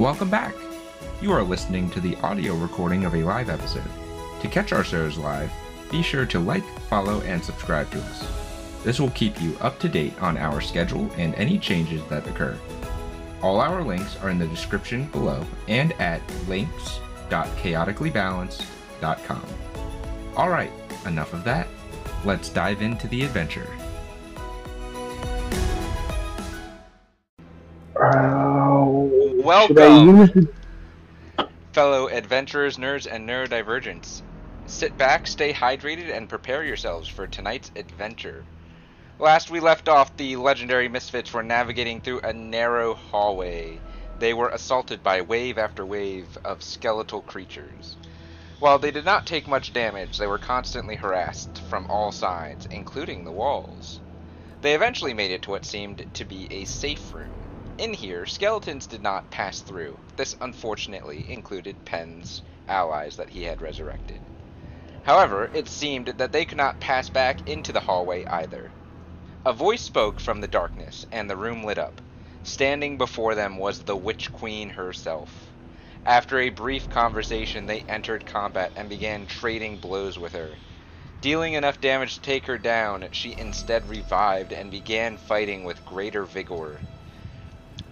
Welcome back! You are listening to the audio recording of a live episode. To catch our shows live, be sure to like, follow, and subscribe to us. This will keep you up to date on our schedule and any changes that occur. All our links are in the description below and at links.chaoticallybalanced.com. Alright, enough of that. Let's dive into the adventure. Welcome, fellow adventurers, nerds, and neurodivergents. Sit back, stay hydrated, and prepare yourselves for tonight's adventure. Last we left off, the legendary misfits were navigating through a narrow hallway. They were assaulted by wave after wave of skeletal creatures. While they did not take much damage, they were constantly harassed from all sides, including the walls. They eventually made it to what seemed to be a safe room. In here, skeletons did not pass through. This unfortunately included Penn's allies that he had resurrected. However, it seemed that they could not pass back into the hallway either. A voice spoke from the darkness, and the room lit up. Standing before them was the Witch Queen herself. After a brief conversation, they entered combat and began trading blows with her. Dealing enough damage to take her down, she instead revived and began fighting with greater vigor.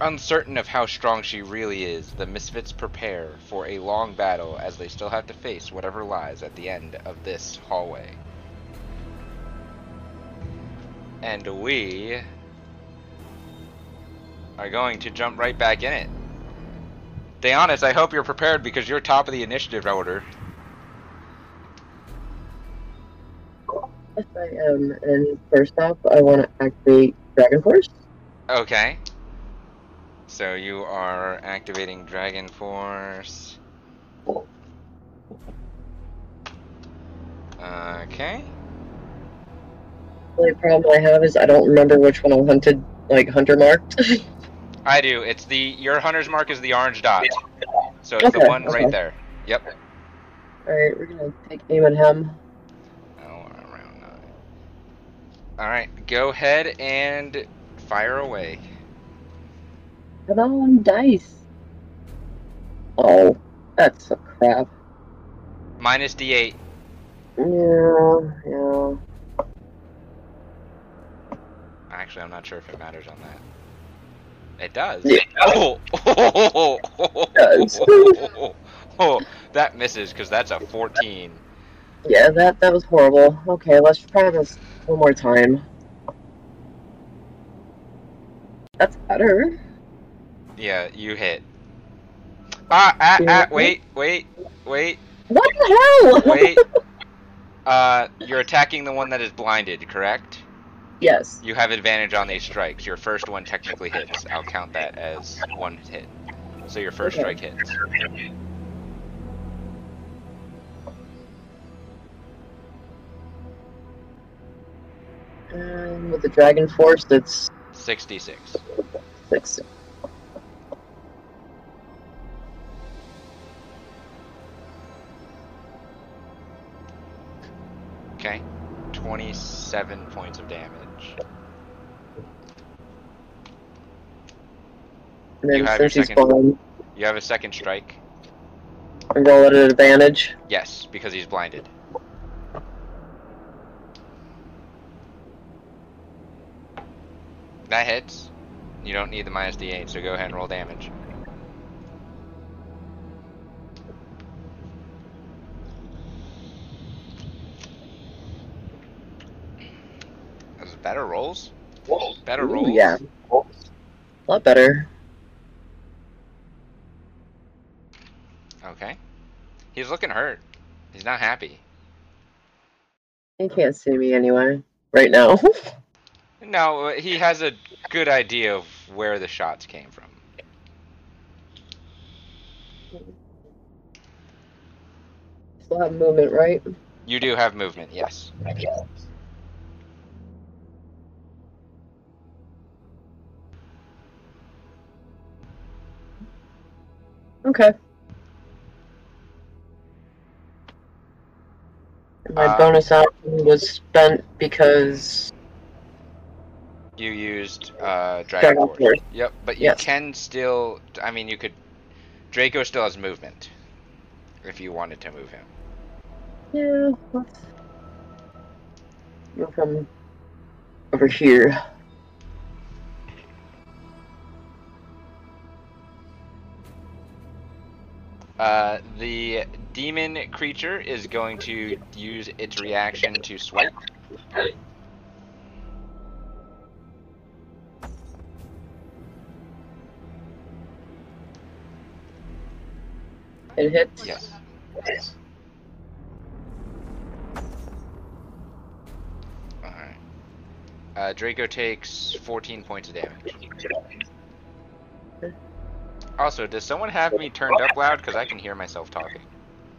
Uncertain of how strong she really is, the misfits prepare for a long battle as they still have to face whatever lies at the end of this hallway. And we are going to jump right back in it. Deonis, I hope you're prepared because you're top of the initiative order. Yes, I am. And first off, I want to activate Dragon Force. Okay. So you are activating Dragon Force. Okay. The only problem I have is I don't remember which one I hunted, like, Hunter marked. I do. It's the, your Hunter's Mark is the orange dot. So it's okay, the one right there. Yep. Alright, we're going to take aim at him. Oh, around 9. Alright, go ahead and fire away. Come on, dice. Oh, that's a crap. Minus D8. Yeah. Actually, I'm not sure if it matters on that. It does. Yeah. Oh, that misses because that's a 14. Yeah, that was horrible. Okay, let's try this one more time. That's better. Yeah, you hit. Wait. What the hell? Wait. You're attacking the one that is blinded, correct? Yes. You have advantage on these strikes. Your first one technically hits. I'll count that as one hit. So your first strike hits. And with the Dragon Force, that's 66. 66. Okay. 27 points of damage. You have a second strike. And roll it at advantage? Yes, because he's blinded. That hits. You don't need the minus D8, so go ahead and roll damage. Better rolls? Better rolls? Yeah. A lot better. Okay. He's looking hurt. He's not happy. He can't see me anyway. Right now. No, he has a good idea of where the shots came from. Still have movement, right? You do have movement, yes. Yes. Okay. My bonus action was spent because you used Dragon Force. Yep, but you can still. I mean, you could. Draco still has movement, if you wanted to move him. Yeah, let's move him over here. The demon creature is going to use its reaction to swipe. It hits? Yes. Yes. Alright. Draco takes 14 points of damage. Also, does someone have me turned up loud? Because I can hear myself talking.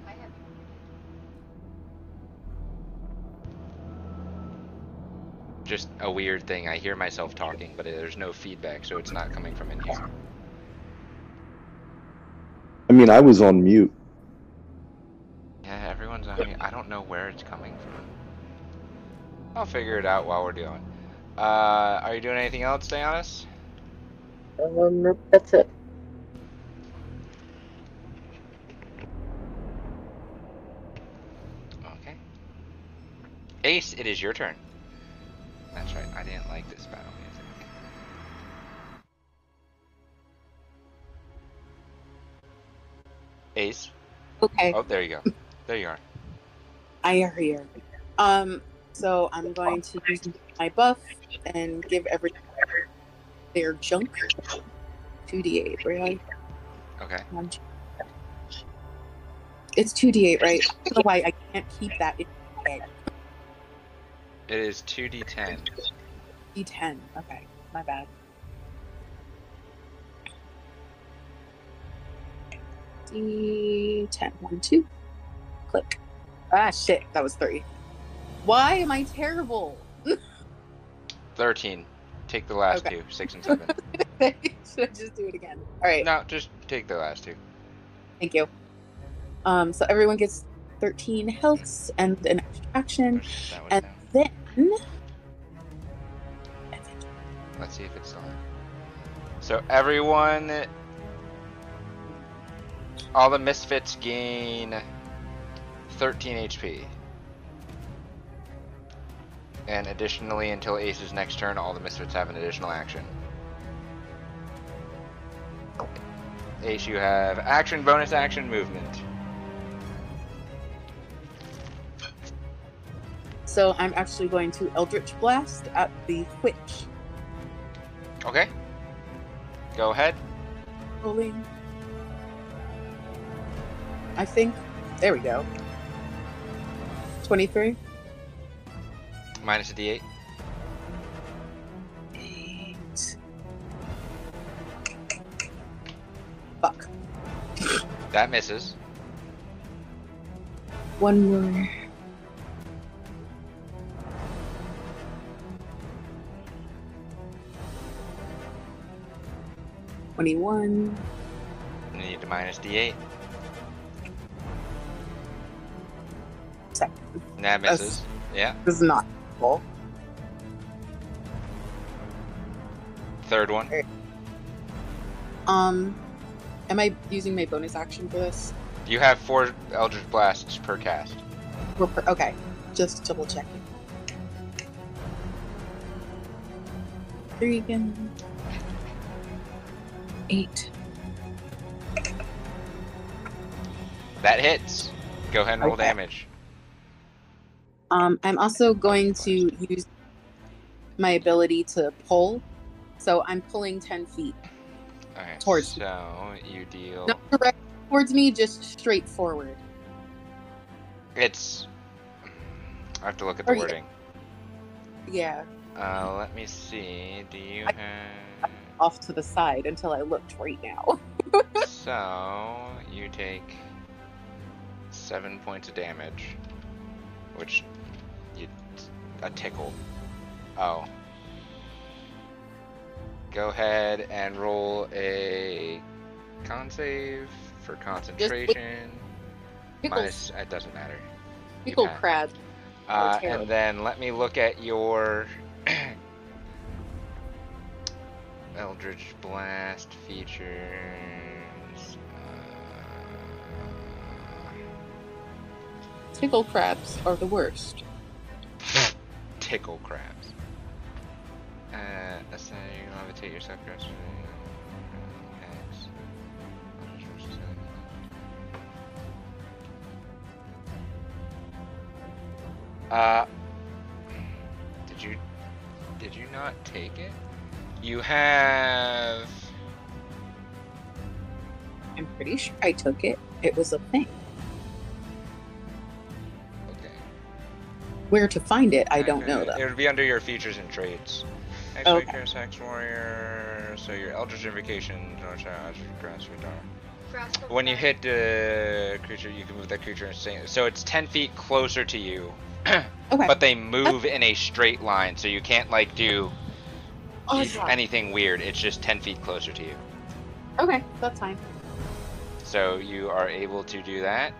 I have. Just a weird thing. I hear myself talking, but there's no feedback, so it's not coming from in here. I mean, I was on mute. Yeah, everyone's on mute. I don't know where it's coming from. I'll figure it out while we're doing. Are you doing anything else, Deonis? Nope, that's it. Ace, it is your turn. That's right, I didn't like this battle music. Ace. Okay. Oh, there you go. There you are. I am here. So I'm going to use my buff and give everyone their junk 2d8, right? Okay. It's 2d8, right? I don't know why I can't keep that in my head. It is 2d10. D10, okay. My bad. D10, 1, 2. Click. Ah, shit, that was 3. Why am I terrible? 13. Take the last two, 6 and 7. Should I just do it again? All right. No, just take the last two. Thank you. So everyone gets 13 healths and an action. And down. Then let's see if it's on. So everyone, all the misfits gain 13 HP, and additionally, until Ace's next turn, all the misfits have an additional action. Ace, you have action, bonus action, movement. So I'm actually going to Eldritch Blast at the Witch. Okay. Go ahead. Rolling. I think. There we go. 23. Minus a d8. 8. Fuck. That misses. One more. -1. You need to minus d8. 7. That misses. Yeah. This is not full. Third one. Right. Am I using my bonus action for this? You have 4 Eldritch Blasts per cast. Okay, just double checking. 3 again. 8. That hits. Go ahead and roll damage. I'm also going to use my ability to pull, so I'm pulling 10 feet towards me. So you deal not direct towards me, just straight forward. It's. I have to look at the wording. Yeah. Let me see. Do you have? Off to the side until I looked right now. So you take 7 points of damage, which a tickle. Oh, go ahead and roll a con save for concentration. Minus, it doesn't matter. Tickle crab. And then let me look at your. Eldritch Blast features. Tickle crabs are the worst. Tickle crabs. That's saying you levitate yourself. Did you not take it? You have. I'm pretty sure I took it. It was a thing. Okay. Where to find it, I don't know, though. It would be under your features and traits. Hex Warrior, so your Eldritch Invocation, when you hit the creature, you can move that creature in. So it's 10 feet closer to you, okay. But they move in a straight line, so you can't, like, do anything weird. It's just 10 feet closer to you. Okay, that's fine. So you are able to do that.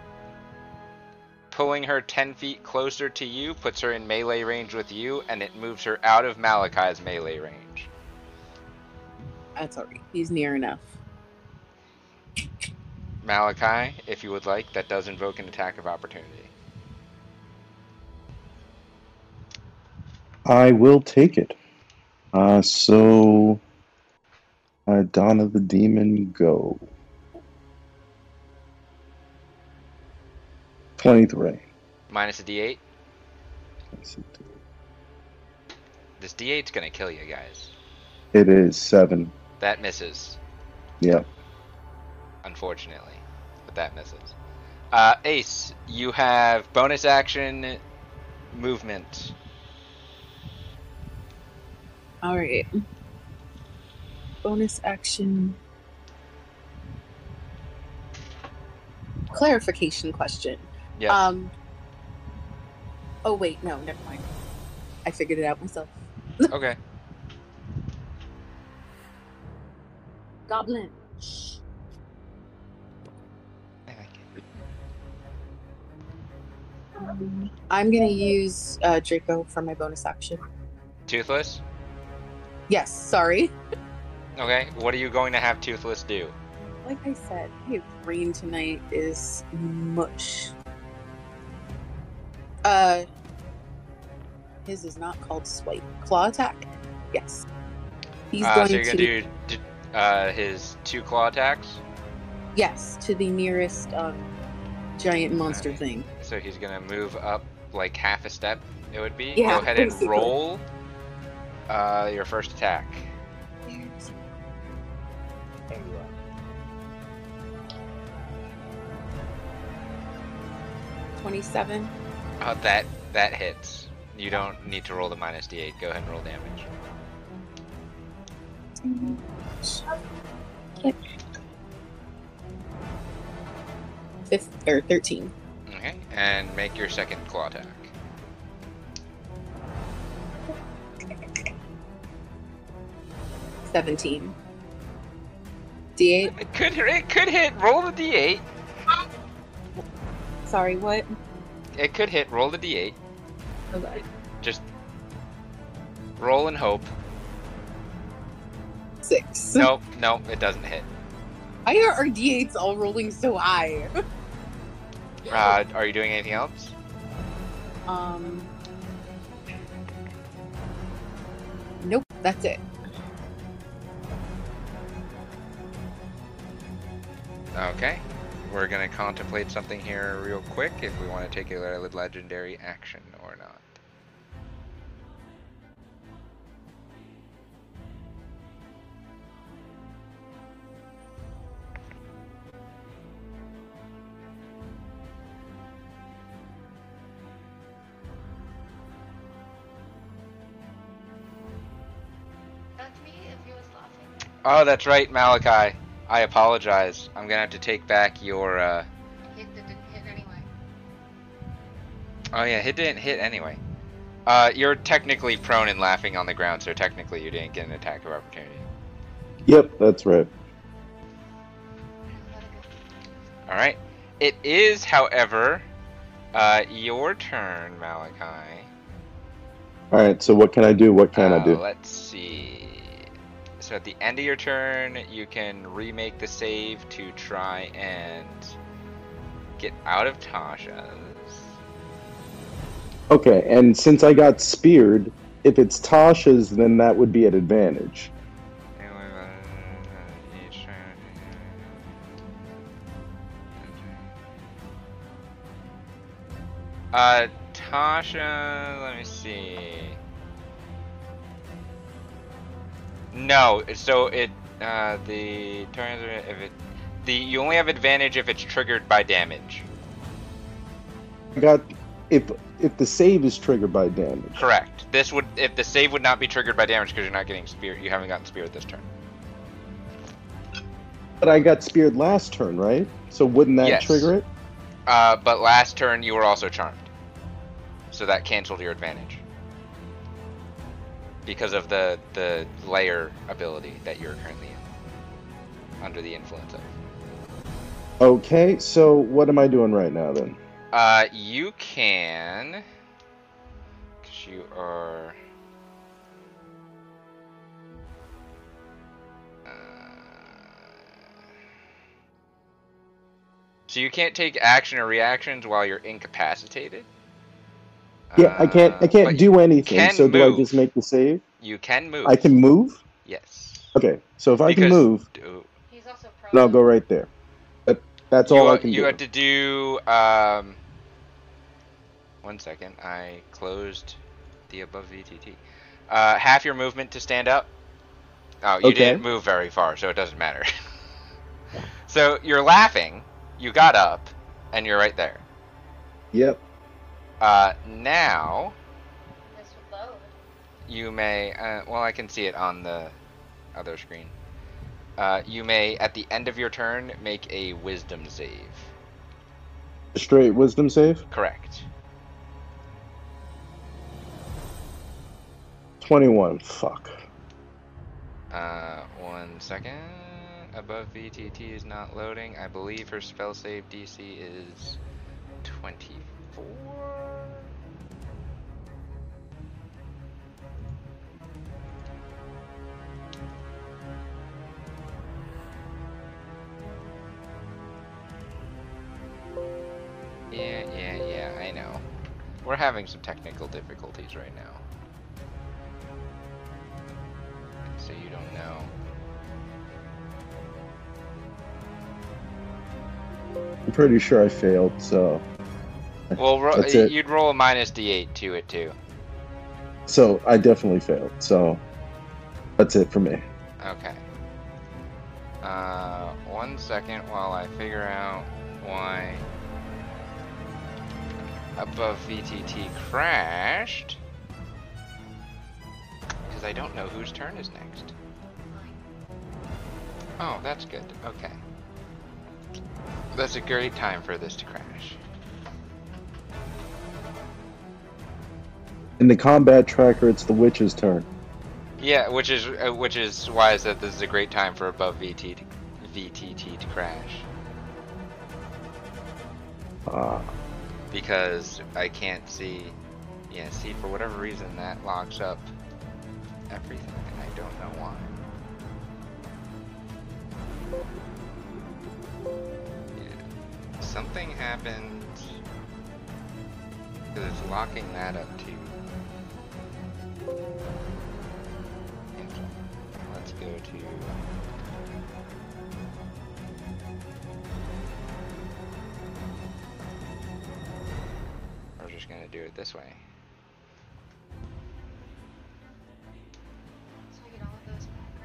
Pulling her 10 feet closer to you puts her in melee range with you, and it moves her out of Malachi's melee range. That's alright. He's near enough. Malachi, if you would like, that does invoke an attack of opportunity. I will take it. Dawn of the Demon, go. 23. Minus a D8. This D8's gonna kill you guys. It is 7. That misses. Yep. Unfortunately, but that misses. Ace, you have bonus action movement. All right. Bonus action. Clarification question. Yes. Oh wait, no, never mind. I figured it out myself. Okay. Goblin. Shh. I like it. I'm gonna use Draco for my bonus action. Toothless? Yes, sorry. Okay, what are you going to have Toothless do? Like I said, my brain tonight is mush. His is not called swipe. Claw attack? Yes. He's going so you're going to do his 2 claw attacks? Yes, to the nearest giant monster thing. So he's going to move up like half a step, it would be? Yeah, go ahead and roll your first attack. There you are. -27. Oh, that hits. You don't need to roll the minus D8. Go ahead and roll damage. Yep. 13. Okay, and make your second claw attack. Okay. 17. D8. It could hit. Roll the D8. Sorry, what? It could hit. Roll the D8. Okay. Just roll and hope. 6. Nope, nope, it doesn't hit. Why are our D8s all rolling so high? Are you doing anything else? Nope, that's it. Okay. We're gonna contemplate something here real quick if we want to take a legendary action or not. That's me if he was laughing. Oh, that's right, Malachi. I apologize. I'm gonna have to take back your. Hit that didn't hit anyway. Oh yeah, hit didn't hit anyway. You're technically prone and laughing on the ground, so technically you didn't get an attack of opportunity. Yep, that's right. All right. It is, however, your turn, Malachi. All right. So what can I do? What can I do? Let's see. So at the end of your turn, you can remake the save to try and get out of Tasha's. Okay, and since I got speared, if it's Tasha's, then that would be at advantage. Tasha, let me see. No, so it, the turns, if it, the, you only have advantage if it's triggered by damage. Got, if the save is triggered by damage. Correct. This would, if the save would not be triggered by damage because you're not getting speared, you haven't gotten speared this turn. But I got speared last turn, right? So wouldn't that trigger it? But last turn you were also charmed. So that canceled your advantage. Because of the layer ability that you're currently in, under the influence of. Okay, so what am I doing right now then? You can, because you are, so you can't take action or reactions while you're incapacitated. Yeah, I can't do anything. So do I just make the save? You can move. I can move? Yes. Okay, so if I can move, he's also prone. I'll go right there. But that's all I can do. You had to do... 1 second, I closed the above VTT. Half your movement to stand up. Oh, you didn't move very far, so it doesn't matter. So you're laughing, you got up, and you're right there. Yep. Now, this would load. You may, well, I can see it on the other screen. You may, at the end of your turn, make a wisdom save. Straight wisdom save? Correct. 21, fuck. 1 second. Above VTT is not loading. I believe her spell save DC is 24. Yeah, I know. We're having some technical difficulties right now. So you don't know. I'm pretty sure I failed, so... Well, you'd roll a minus d8 to it, too. So, I definitely failed, so... That's it for me. Okay. 1 second while I figure out why... Above VTT crashed, because I don't know whose turn is next. Oh, that's good. Okay, that's a great time for this to crash. In the combat tracker, it's the witch's turn. Yeah, which is why I said this is a great time for above VTT to crash. Because I can't see, see, for whatever reason that locks up everything, and I don't know why. Yeah. Something happened, because it's locking that up too. Let's go to... Gonna do it this way. So I get all of those back,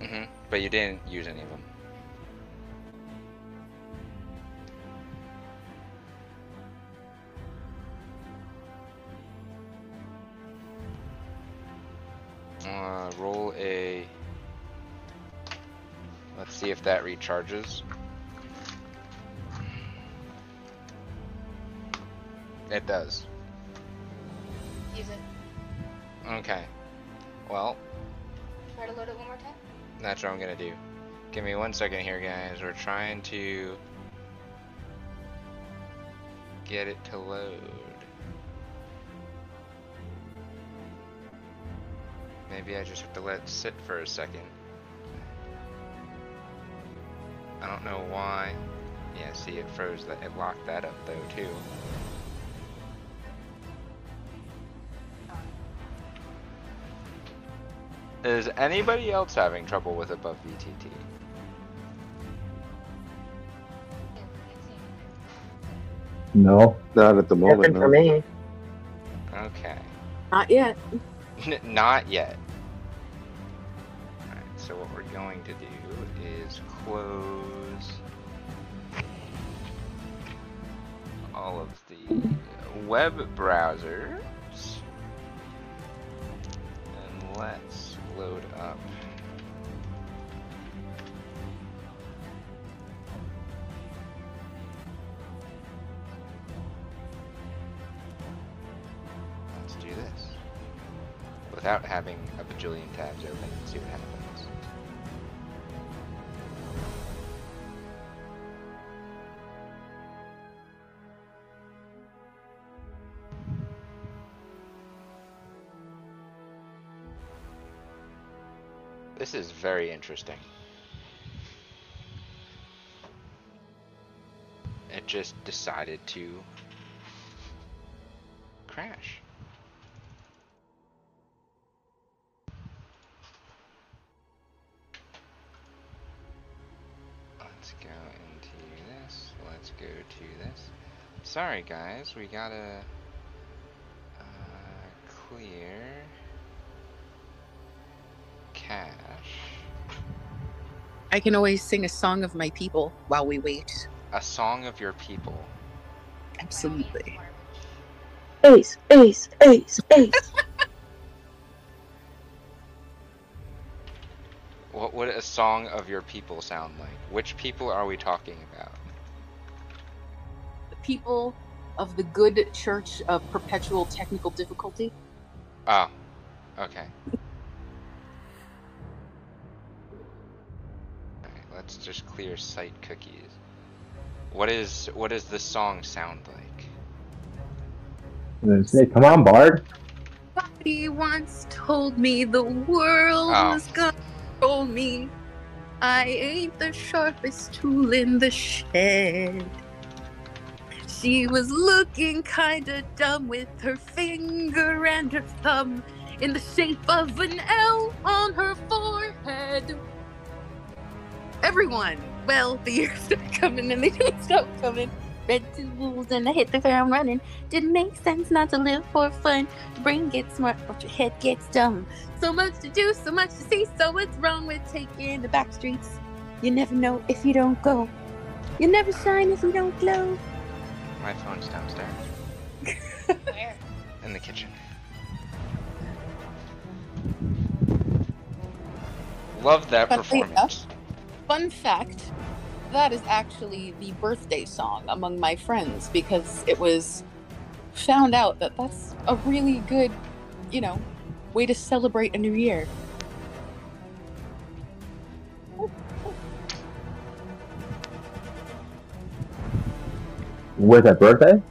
right? Mm-hmm. But you didn't use any of them. Roll a. Let's see if that recharges. It does. Use it. Okay. Well. Try to load it one more time? That's what I'm gonna do. Give me 1 second here, guys. We're trying to get it to load. Maybe I just have to let it sit for a second. I don't know why. Yeah, see, it froze that. It locked that up, though, too. Is anybody else having trouble with Above VTT? No, not at the moment. Nothing for me. Okay. Not yet. Not yet. All right, so what we're going to do is close all of the web browsers and let's load up. Let's do this without having a bajillion tabs open and see what happens. This is very interesting. It just decided to crash. Let's go into this. Let's go to this. Sorry guys, we gotta clear cache. I can always sing a song of my people while we wait. A song of your people. Absolutely. Ace, Ace, Ace, Ace. What would a song of your people sound like? Which people are we talking about? The people of the Good Church of Perpetual Technical Difficulty. Oh, okay. Let's just clear site cookies. What is the song sound like? Say, come on, Bard. Somebody once told me the world was gonna roll me. I ain't the sharpest tool in the shed. She was looking kinda dumb with her finger and her thumb in the shape of an L on her forehead. Everyone, well, the years start coming and they don't stop coming. Read two rules and I hit the ground running. Didn't make sense not to live for fun. Brain gets smart, but your head gets dumb. So much to do, so much to see. So what's wrong with taking the back streets? You never know if you don't go. You never shine if you don't glow. My phone's downstairs. Where? In the kitchen. Love that performance. Fun fact, that is actually the birthday song among my friends because it was found out that that's a really good, you know, way to celebrate a new year. Was that birthday?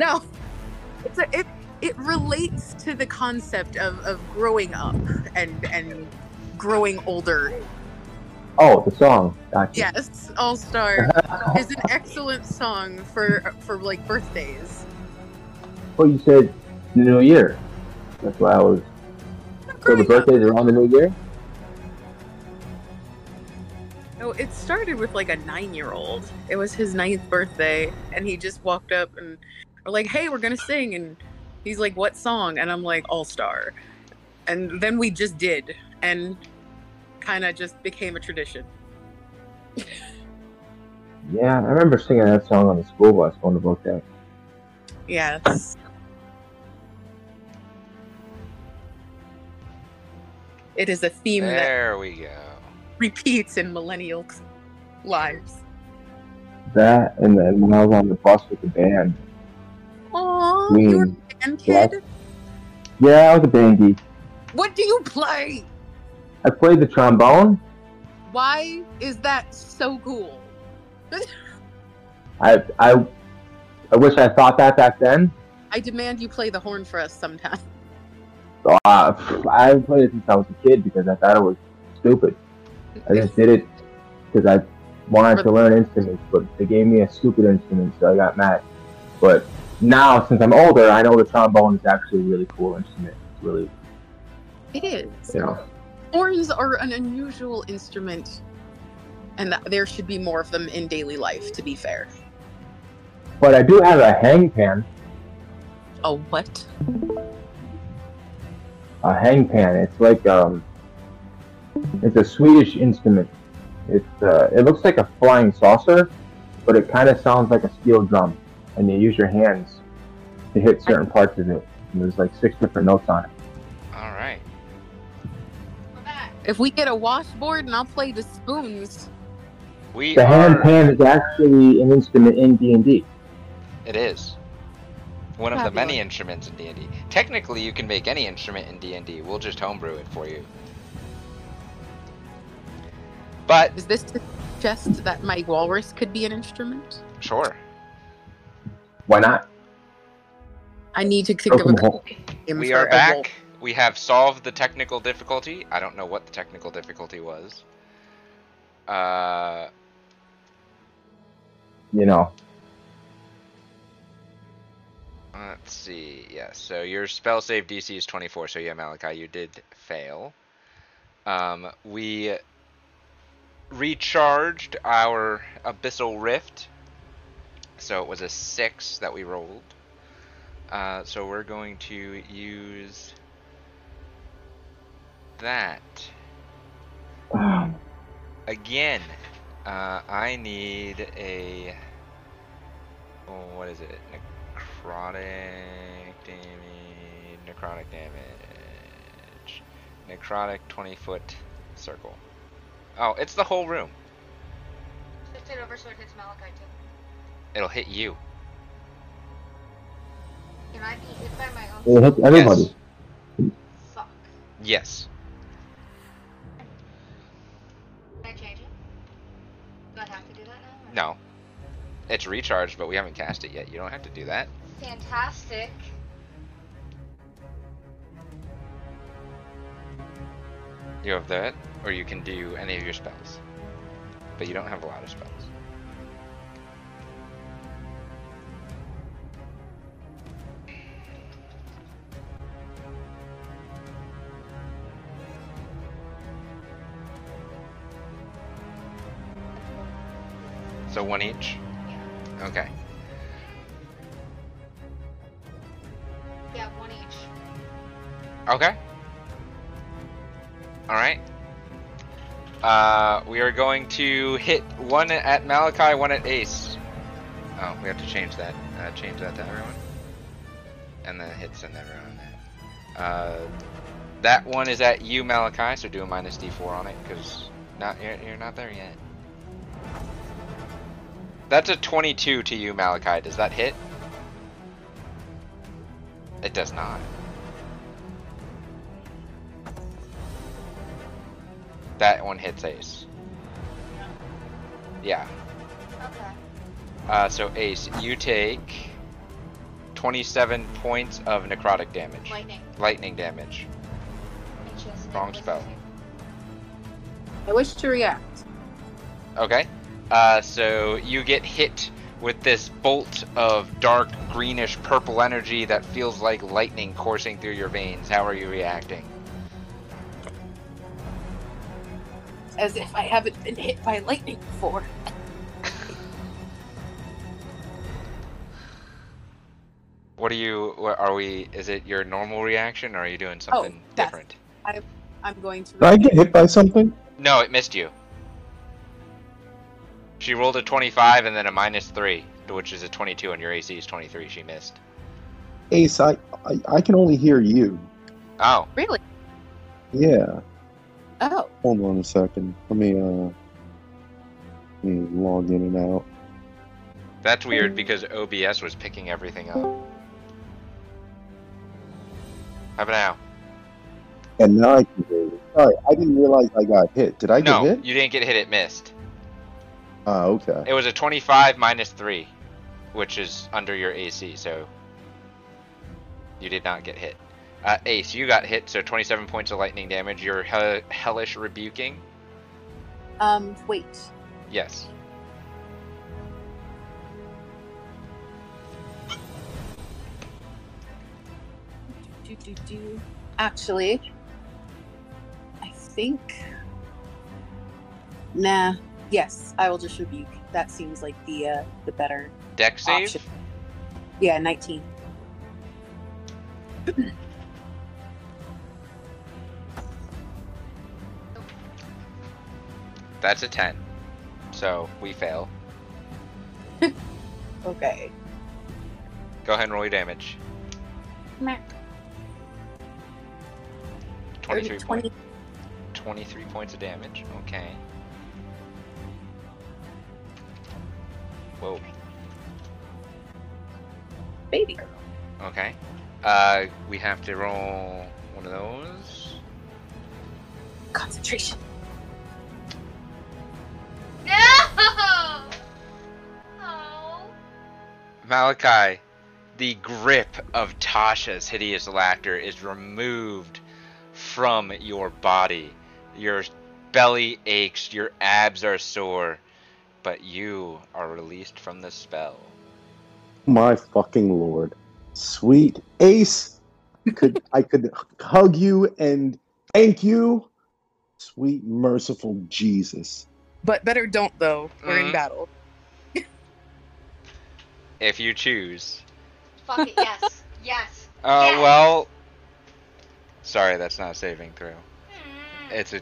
No, it's a, it relates to the concept of growing up and growing older. Oh, the song. Gotcha. Yes, All Star is an excellent song for like birthdays. Well, you said the New Year. That's why I was. So the birthdays are on the New Year. No, it started with like a 9-year-old. It was his 9th birthday, and he just walked up and we're like, "Hey, we're gonna sing," and he's like, "What song?" And I'm like, "All Star," and then we just did, and kind of just became a tradition. Yeah, I remember singing that song on the school bus going to Book Day. Yes. It is a theme there that we go. Repeats in millennial lives. That and then when I was on the bus with the band. Aww, you were a band kid? Yeah, I was a bandy. What do you play? I played the trombone. Why is that so cool? I wish I thought that back then. I demand you play the horn for us sometime. I haven't played it since I was a kid because I thought it was stupid. I just did it because I wanted to learn instruments, but they gave me a stupid instrument, so I got mad. But now, since I'm older, I know the trombone is actually a really cool instrument. It's really It is. Yeah. Horns are an unusual instrument, and there should be more of them in daily life, to be fair. But I do have a hangpan. A what? A hangpan. It's like, it's a Swedish instrument. It's, it looks like a flying saucer, but it kind of sounds like a steel drum, and you use your hands to hit certain parts of it. And there's like 6 different notes on it. All right. If we get a washboard, and I'll play the spoons. The handpan is actually an instrument in D&D. It is. One of the many instruments in D&D. Technically, you can make any instrument in D&D. We'll just homebrew it for you. But is this to suggest that my walrus could be an instrument? Sure. Why not? I need to think of a... We are back. We have solved the technical difficulty. I don't know what the technical difficulty was. You know. Let's see. Yeah, so your spell save DC is 24. So yeah, Malachi, you did fail. We recharged our Abyssal Rift. So it was a 6 that we rolled. So we're going to use that. Again, I need a... Oh, what is it? Necrotic damage. Necrotic damage. Necrotic 20-foot circle. Oh, it's the whole room. Shift it over so it hits Malachi too. It'll hit you. Can I be hit by my own? It'll hit everybody. Yes. Fuck. Yes. Can I change it? Do I have to do that now? Or? No. It's recharged, but we haven't cast it yet. You don't have to do that. Fantastic. You have that, or you can do any of your spells. But you don't have a lot of spells. So 1 each? Yeah. Okay. Yeah, 1 each. Okay. Alright. We are going to hit 1 at Malachi, 1 at Ace. Oh, we have to change that. Change that to everyone. And then hits in everyone on that. That one is at you, Malachi, so do a minus d4 on it, because you're not there yet. That's a 22 to you, Malachi. Does that hit? It does not. That one hits Ace. Yeah. Okay. So Ace, you take 27 points of necrotic damage. Lightning damage. Wrong spell. I wish to react. Okay. So you get hit with this bolt of dark greenish purple energy that feels like lightning coursing through your veins. How are you reacting? As if I haven't been hit by lightning before. Is it your normal reaction, or are you doing something different? I'm going to... Did I get hit by something? No, it missed you. She rolled a 25 and then a minus 3, which is a 22, and your AC is 23. She missed. Ace, I can only hear you. Oh. Really? Yeah. Oh. Hold on a second. Let me log in and out. That's weird because OBS was picking everything up. How about now? And now I can hear you. Sorry, I didn't realize I got hit. Did I get hit? No, you didn't get hit. It missed. Oh, okay. It was a 25 minus 3, which is under your AC, so you did not get hit. Ace, you got hit, so 27 points of lightning damage. You're hellish rebuking. Wait. Yes. Actually, think... Nah. Yes, I will just rebuke. That seems like the better deck save? Option. Yeah, 19. That's a 10. So, we fail. Okay. Go ahead and roll your damage. 23 points of damage. Okay. Whoa. Baby. Okay. We have to roll one of those. Concentration. No! Oh. Malachi, the grip of Tasha's hideous laughter is removed from your body. Your belly aches, your abs are sore, but you are released from the spell. My fucking lord. Sweet Ace. I could hug you and thank you. Sweet merciful Jesus. But better don't though. We're in battle. If you choose. Fuck it, yes. Yes. Yes. Well, sorry, that's not a saving throw. It's a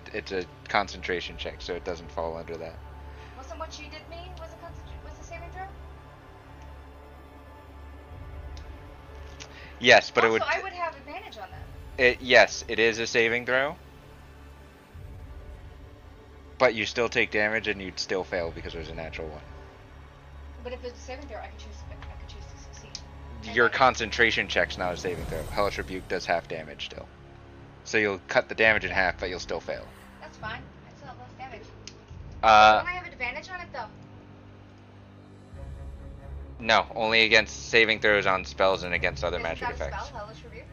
concentration check, so it doesn't fall under that. Wasn't what you did mean? Was a saving throw? Yes, but also, it would. I would have advantage on that. Yes, it is a saving throw. But you still take damage, and you'd still fail because there's a natural one. But if it's a saving throw, I could choose to succeed. Your concentration check's not a saving throw. Hellish Rebuke does half damage still. So you'll cut the damage in half, but you'll still fail. That's fine. I still have less damage. Don't I have advantage on it, though? No, only against saving throws on spells and against other magic effects. Spell, Hellish Rebuke?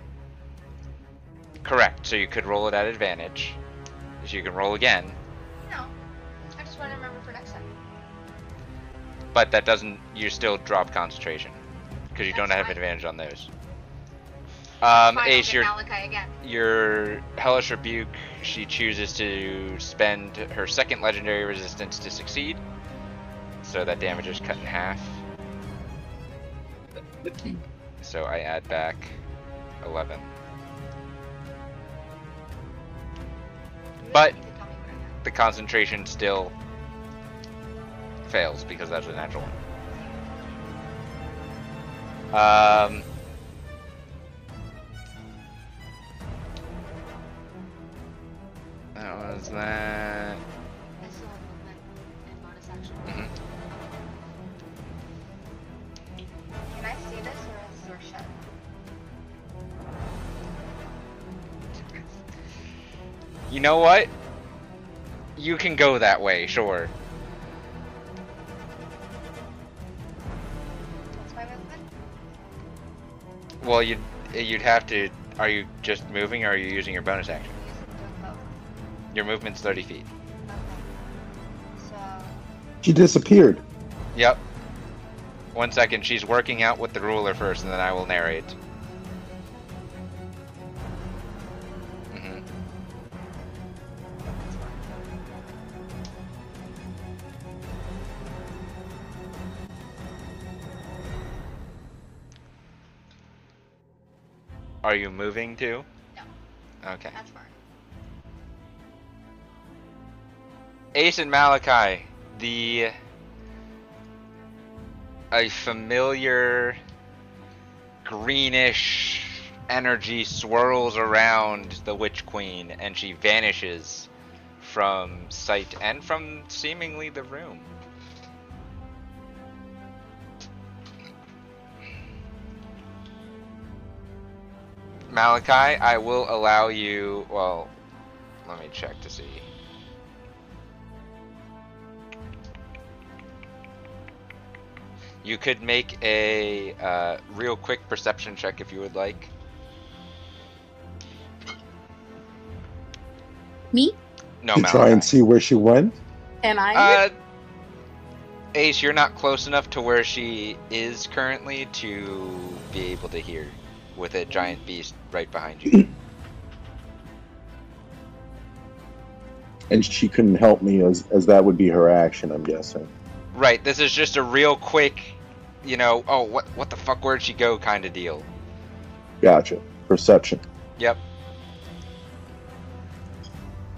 Correct. So you could roll it at advantage. So you can roll again. No. I just want to remember for next time. But that doesn't... You still drop concentration. Because you don't have advantage on those. Ace, your Hellish Rebuke, she chooses to spend her second legendary resistance to succeed. So that damage is cut in half. So I add back 11. But the concentration still fails because that's a natural one. That was that. I still have movement and bonus action. Can I see this or is the door shut? You know what? You can go that way, sure. What's my movement? Well, you'd have to. Are you just moving, or are you using your bonus action? Your movement's 30 feet. Okay. So... She disappeared. Yep. 1 second, she's working out with the ruler first, and then I will narrate. Are you moving too? No. Okay. That's fine. Ace and Malachi, a familiar greenish energy swirls around the Witch Queen, and she vanishes from sight and from seemingly the room. Malachi, I will allow you, well, let me check to see. You could make a real quick perception check if you would like. Me? No, Malachi. Try and see where she went? And I? Ace, you're not close enough to where she is currently to be able to hear with a giant beast right behind you. And she couldn't help me, as that would be her action, I'm guessing. Right, this is just a real quick, you know, oh, what the fuck, where'd she go kind of deal. Gotcha. Perception. Yep.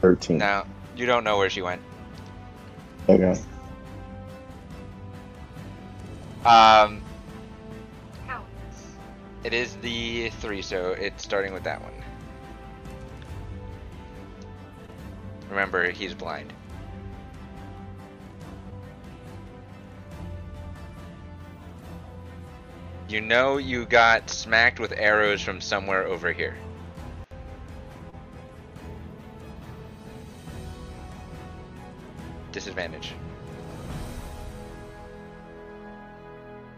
13. No, you don't know where she went. Okay. It is the 3, so it's starting with that one. Remember, he's blind. You know you got smacked with arrows from somewhere over here. Disadvantage.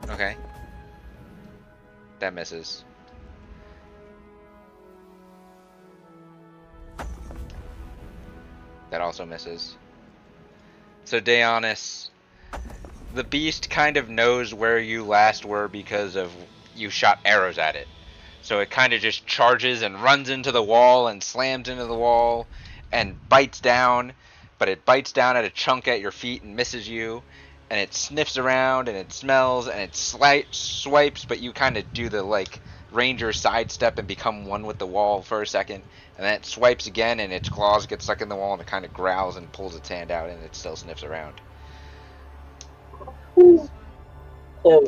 Okay. That misses. That also misses. So Deonis, the beast kind of knows where you last were because of you shot arrows at it. So it kind of just charges and runs into the wall and slams into the wall and bites down, but it bites down at a chunk at your feet and misses you. And it sniffs around and it smells and it swipes, but you kind of do the like ranger sidestep and become one with the wall for a second. And then it swipes again, and its claws get stuck in the wall, and it kind of growls and pulls its hand out, and it still sniffs around. Oh.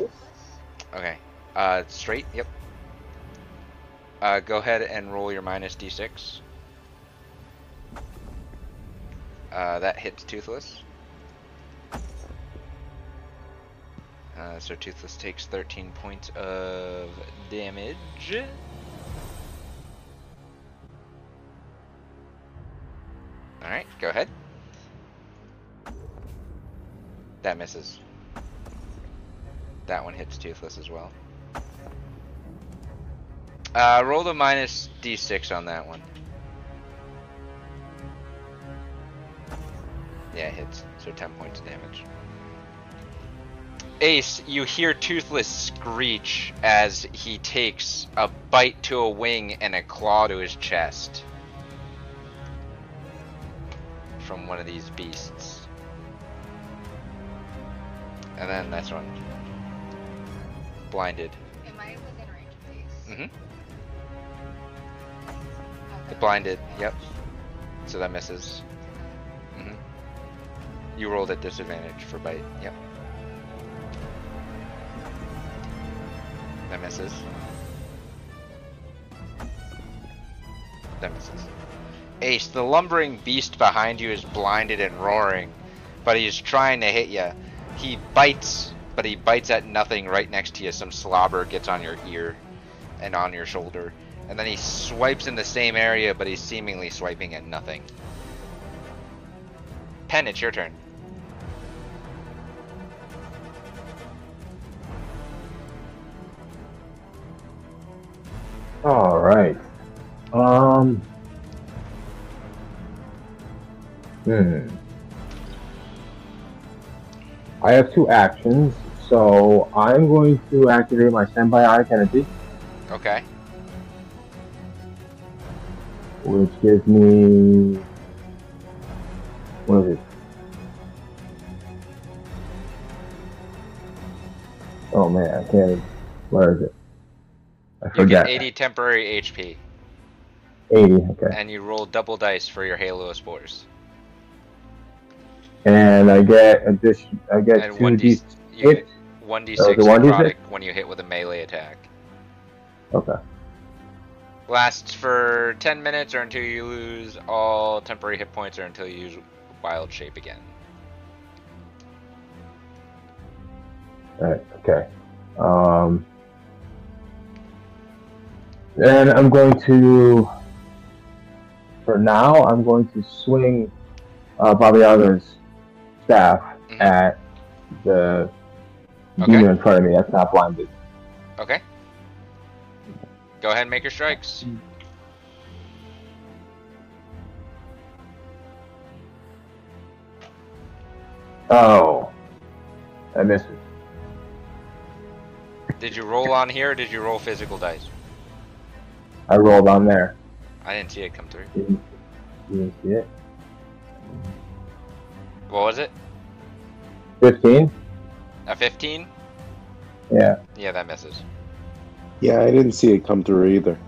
Okay. Straight? Yep. Go ahead and roll your minus d6. That hits Toothless. So Toothless takes 13 points of damage. Alright, go ahead. That misses. That one hits Toothless as well. Roll the minus d6 on that one. Yeah, it hits. So 10 points of damage. Ace, you hear Toothless screech as he takes a bite to a wing and a claw to his chest. From one of these beasts. And then that's one. Blinded. Am I within range of these? Mm-hmm. Okay. Blinded, yep. So that misses. Mm-hmm. You rolled at disadvantage for bite, yep. That misses. That misses. Ace, the lumbering beast behind you is blinded and roaring, but he's trying to hit you. He bites, but he bites at nothing right next to you. Some slobber gets on your ear and on your shoulder, and then he swipes in the same area, but he's seemingly swiping at nothing. Penn, it's your turn. All right. I have two actions, so I'm going to activate my standby identity. Okay. Which gives me... what is it? Oh man, I can't... where is it? I forget. You get 80 temporary HP. 80, okay. And you roll double dice for your Halo Spores. And I get addition. I get 2d6. 1d6 necrotic when you hit with a melee attack. Okay. Lasts for 10 minutes or until you lose all temporary hit points or until you use Wild Shape again. Alright, okay. And I'm going to, for now, I'm going to swing Baba Yaga's staff at the demon in front of me. That's not blinded. Okay. Go ahead and make your strikes. Oh. I missed it. Did you roll on here or did you roll physical dice? I rolled on there. I didn't see it come through. You didn't see it? What was it? 15. A 15? Yeah. Yeah, that misses. Yeah, I didn't see it come through either.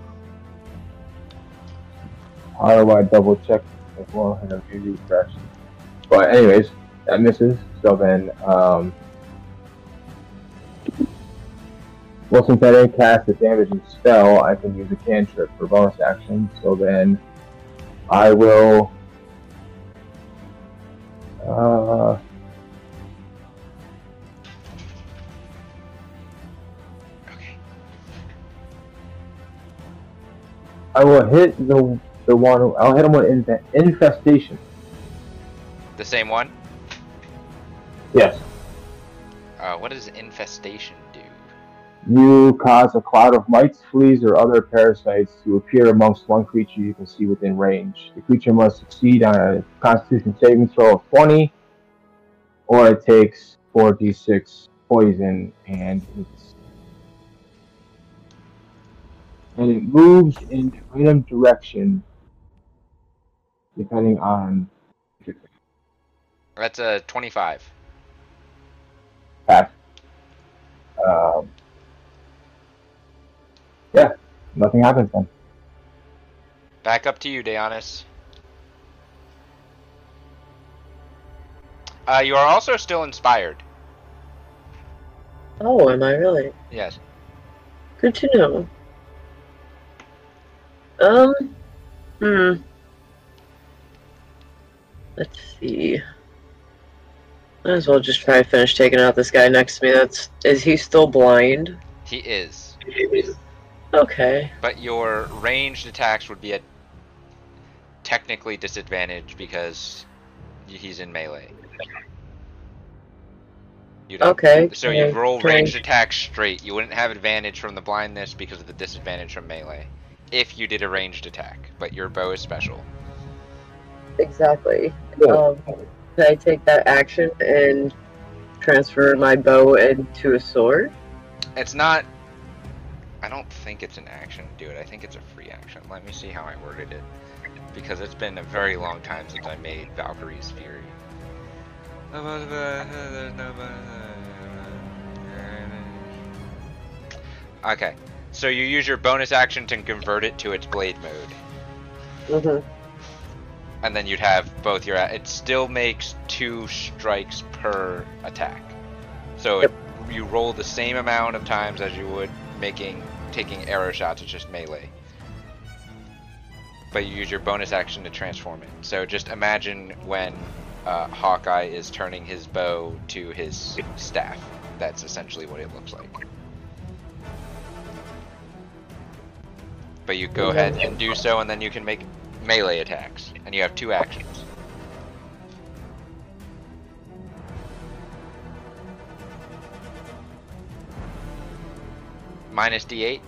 How do I double check as well? I know you refresh. But anyways, that misses. So then, well, since I didn't cast a damaging spell, I can use a cantrip for bonus action. So then, I will. Okay. I will hit the one. I'll hit him with infestation. The same one. Yes. What does infestation do? You cause a cloud of mites, fleas, or other parasites to appear amongst one creature you can see within range. The creature must succeed on a Constitution saving throw of 20, or it takes 4d6 poison, and it moves in a random direction depending on. That's a 25. Pass. Yeah, nothing happens then. Back up to you, Deonis. You are also still inspired. Oh, am I really? Yes. Good to know. Let's see. Might as well just try to finish taking out this guy next to me. Is he still blind? He is. Okay. But your ranged attacks would be at technically disadvantage because he's in melee. Okay. So you'd roll ranged attacks straight. You wouldn't have advantage from the blindness because of the disadvantage from melee. If you did a ranged attack, but your bow is special. Exactly. Cool. Can I take that action and transfer my bow into a sword? It's not... I don't think it's an action, dude. I think it's a free action. Let me see how I worded it. Because it's been a very long time since I made Valkyrie's Fury. Okay. So you use your bonus action to convert it to its blade mode. Mm-hmm. And then you'd have both your... It still makes 2 strikes per attack. So yep. You roll the same amount of times as you would taking arrow shots. It's just melee. But you use your bonus action to transform it. So just imagine when Hawkeye is turning his bow to his staff. That's essentially what it looks like. But you go ahead and do so, and then you can make... melee attacks, and you have 2 actions. Minus D8.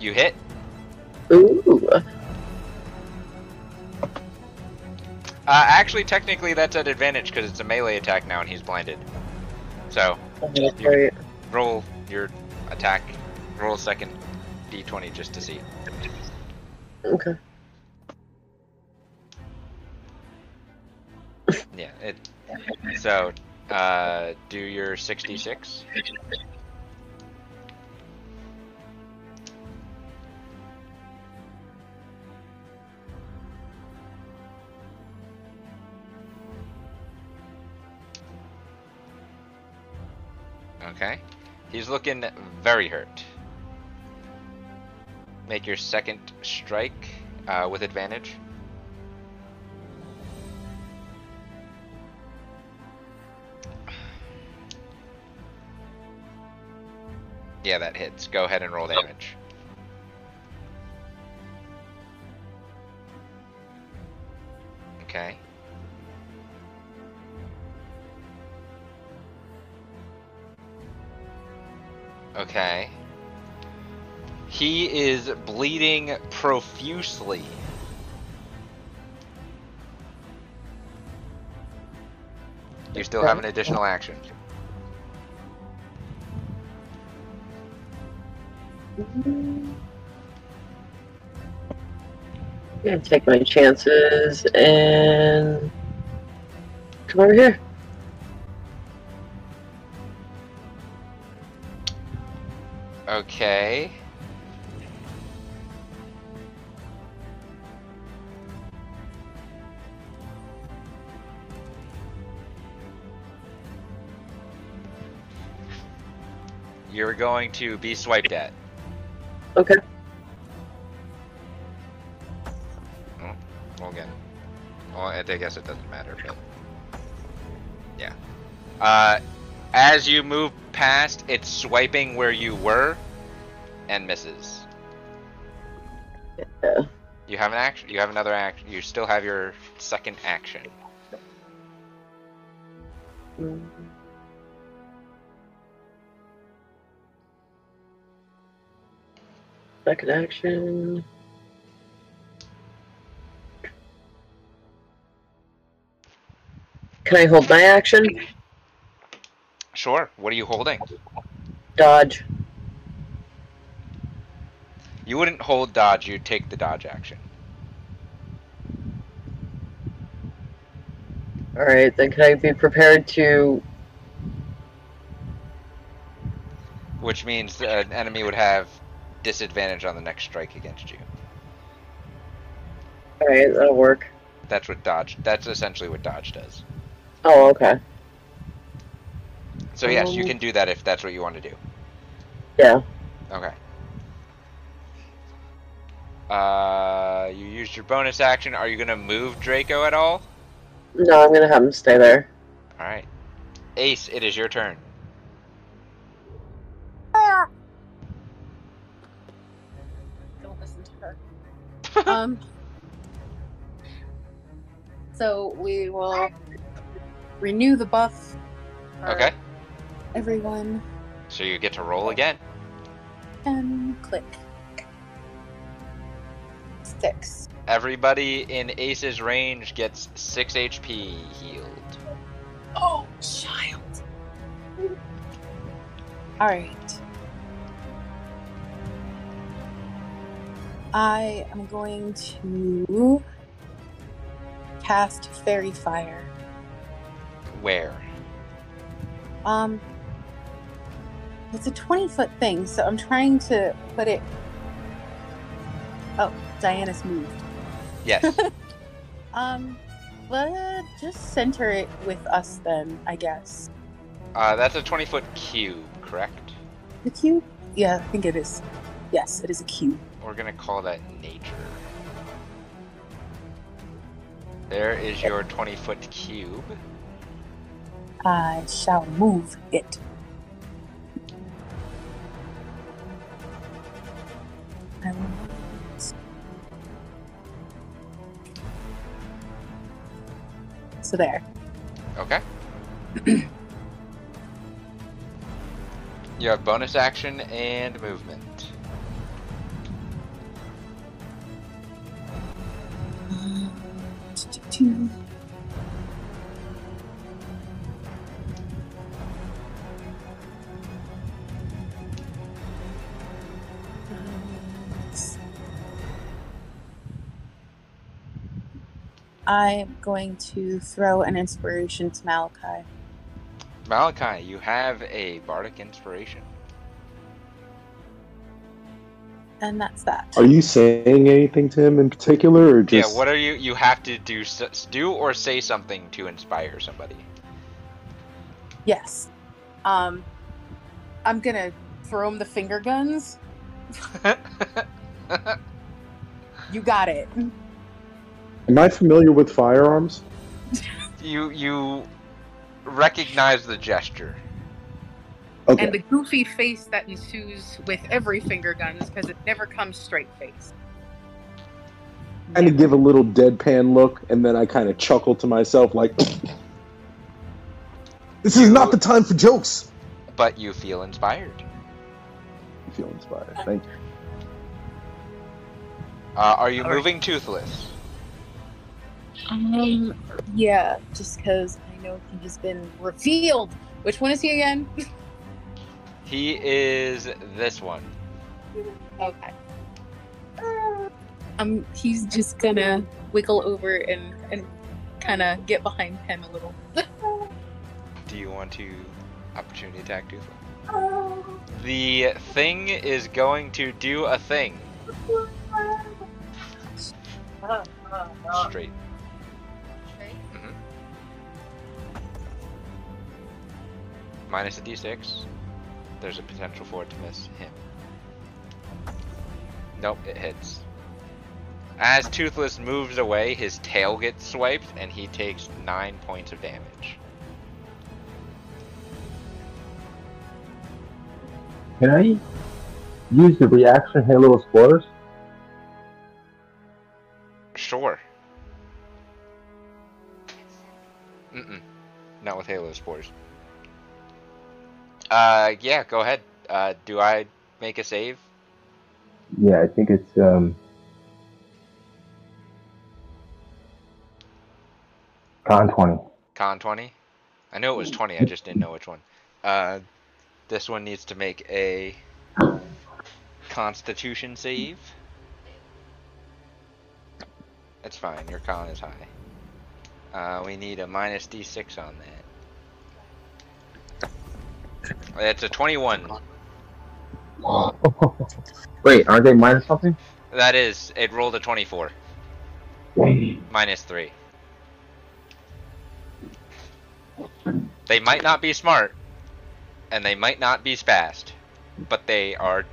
You hit. Ooh. Actually, technically, that's at advantage because it's a melee attack now, and he's blinded. So, you roll your attack. Roll a second d20 just to see. Okay. Yeah. So, do your 66. Okay. He's looking very hurt. Make your second strike with advantage. Yeah, that hits. Go ahead and roll damage. Okay. Okay. He is bleeding profusely. You still have an additional action. I'm gonna take my chances and come over here. Okay. You're going to be swiped at. Okay. Well, again. Well, I guess it doesn't matter, but... yeah. As you move past, it's swiping where you were, and misses. Yeah. You have an action. You have another action. You still have your second action. Mm-hmm. Second action. Can I hold my action? Sure. What are you holding? Dodge. You wouldn't hold dodge, you'd take the dodge action. Alright, then can I be prepared to... which means an enemy would have disadvantage on the next strike against you. Alright, that'll work. That's what dodge, that's essentially what dodge does. Oh, okay. So yes, you can do that if that's what you want to do. Yeah. Okay. You used your bonus action. Are you going to move Draco at all? No, I'm going to have him stay there. Alright. Ace, it is your turn. Don't listen to her. So we will renew the buff. Okay. Everyone. So you get to roll again. And click. 6. Everybody in Ace's range gets 6 HP healed. Oh, child. Alright. I am going to cast Fairy Fire. Where? It's a 20-foot thing, so I'm trying to put it... oh, Diana's moved. Yes. Let's just center it with us then, I guess. That's a 20-foot cube, correct? The cube? Yeah, I think it is. Yes, it is a cube. We're gonna call that nature. There is your 20-foot cube. I shall move it. I will move it. So there. Okay. You have bonus action and movement. Two. I'm going to throw an inspiration to Malachi. Malachi, you have a bardic inspiration. And that's that. Are you saying anything to him in particular, or just... yeah, what are you... you have to do or say something to inspire somebody. Yes. I'm gonna throw him the finger guns. You got it. Am I familiar with firearms? You recognize the gesture. Okay. And the goofy face that ensues with every finger guns, because it never comes straight face. Kind of give a little deadpan look, and then I kind of chuckle to myself like, this is not the time for jokes! But you feel inspired. I feel inspired, thank you. Are you moving Toothless? Yeah, just because I know he has been revealed. Which one is he again? He is this one. Okay. He's just gonna wiggle over and kind of get behind Penn a little. Do you want to opportunity attack Toothless? The thing is going to do a thing. Straight. Mm-hmm. Minus a d6. There's a potential for it to miss him. Nope, it hits. As Toothless moves away, his tail gets swiped, and he takes 9 points of damage. Can I use the reaction Halo Spores? Sure. Mm-mm. Not with Halo Spores. Yeah, go ahead. Do I make a save? Yeah, I think it's, Con 20. Con 20? I knew it was 20, I just didn't know which one. This one needs to make a Constitution save. That's fine, your con is high. We need a minus d6 on that. That's a 21. Wait, aren't they minus something? That is, it rolled a 24. Minus 3. They might not be smart, and they might not be spast, but they are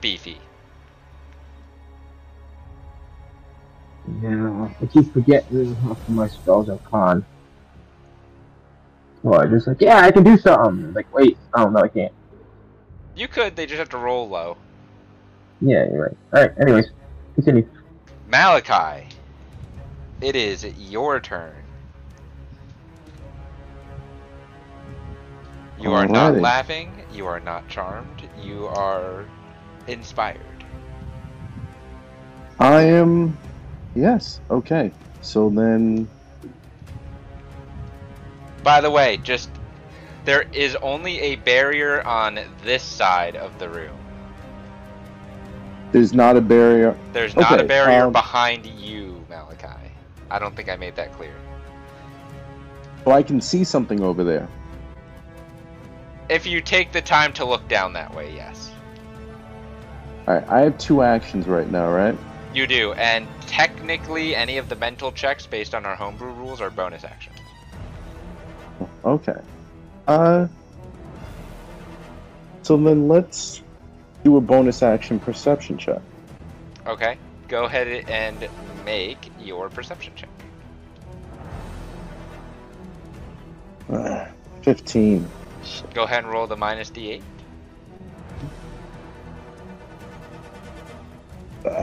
beefy. Yeah, I keep forgetting half of my spells are con. Well, I'm just like, yeah, I can do something. Like, wait, oh no, I can't. You could, they just have to roll low. Yeah, you're right. Alright, anyways, continue. Malachi, it is your turn. You are not laughing, you are not charmed, you are inspired. I am... yes, okay. So then... By the way, just... there is only a barrier on this side of the room. There's not a barrier... There's not a barrier behind you, Malachi. I don't think I made that clear. Well, I can see something over there. If you take the time to look down that way, yes. Alright, I have 2 actions right now, right? You do, and technically any of the mental checks based on our homebrew rules are bonus actions. Okay. So then let's do a bonus action perception check. Okay, go ahead and make your perception check. 15. Go ahead and roll the minus d8.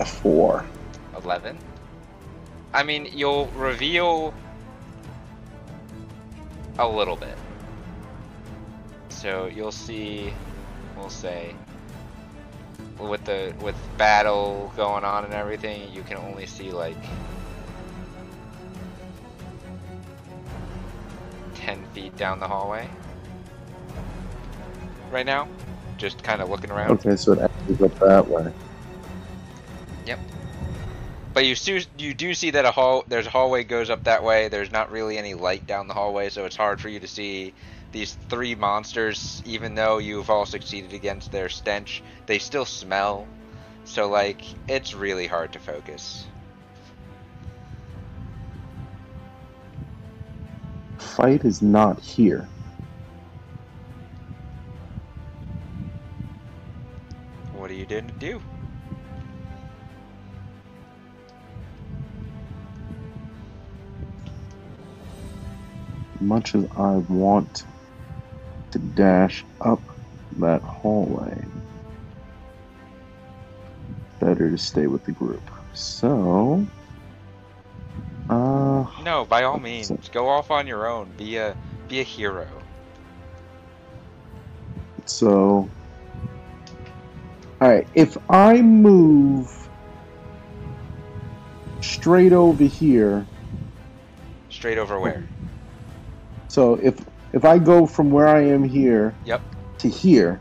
4. 11. I mean, you'll reveal a little bit. So you'll see, we'll say, with battle going on and everything, you can only see like 10 feet down the hallway. Right now, just kind of looking around. Okay, so it actually up that way. Yep. But you do see that there's a hallway goes up that way. There's not really any light down the hallway, so it's hard for you to see these 3 monsters. Even though you've all succeeded against their stench, they still smell. So like, it's really hard to focus. Fight is not here. What are you going to do? Much as I want to dash up that hallway, better to stay with the group. So, no, by all means, go off on your own. Be a hero. So. Alright, if I move straight over here... Straight over where? So if I go from where I am here... Yep. ...to here,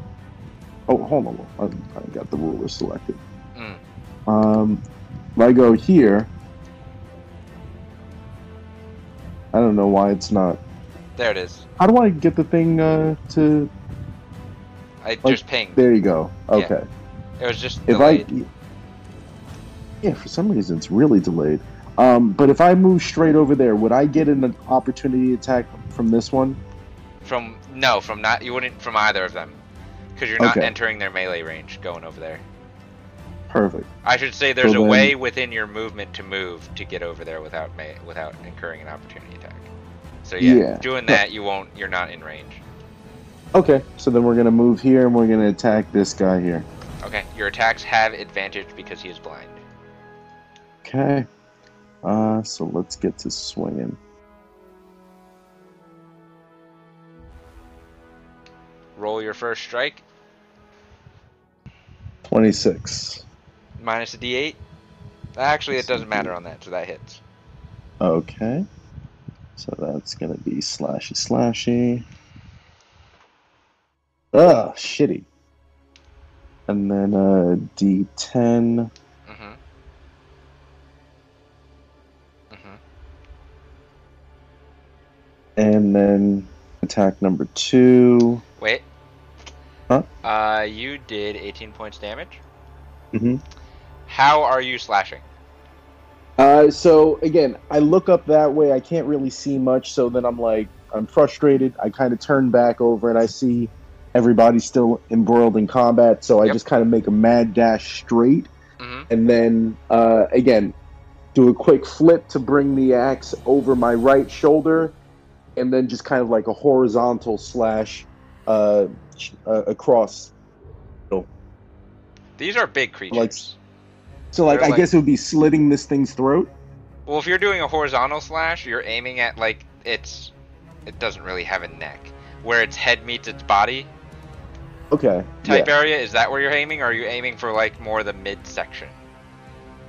Oh, hold on. I got the ruler selected. Mm. If I go here, I don't know why it's not. There it is. How do I get the thing to? I just pinged. There you go. Okay. Yeah. It was just delayed. Yeah, for some reason it's really delayed. But if I move straight over there, would I get an opportunity attack from this one? No, you wouldn't from either of them, because you're not entering their melee range going over there. Perfect. I should say there's a way within your movement to move to get over there without incurring an opportunity attack. So yeah. Doing that, you're not in range. Okay, so then we're gonna move here and we're gonna attack this guy here. Okay, your attacks have advantage because he is blind. Okay, so let's get to swinging. Roll your first strike. 26. Minus a d8. Actually, it doesn't matter on that, so that hits. Okay. So that's going to be slashy. Ugh, shitty. And then a d10. Mm-hmm. Mm-hmm. And then attack number 2. Wait. Huh? You did 18 points damage. Mm-hmm. How are you slashing? So again, I look up that way. I can't really see much, so then I'm frustrated. I kind of turn back over and I see everybody's still embroiled in combat, so I just kind of make a mad dash straight, mm-hmm. and then again, do a quick flip to bring the axe over my right shoulder, and then just kind of like a horizontal slash across. These are big creatures. I guess it would be slitting this thing's throat? Well, if you're doing a horizontal slash, you're aiming at, it doesn't really have a neck. Where its head meets its body. Okay. Type area, is that where you're aiming, or are you aiming for, more the midsection?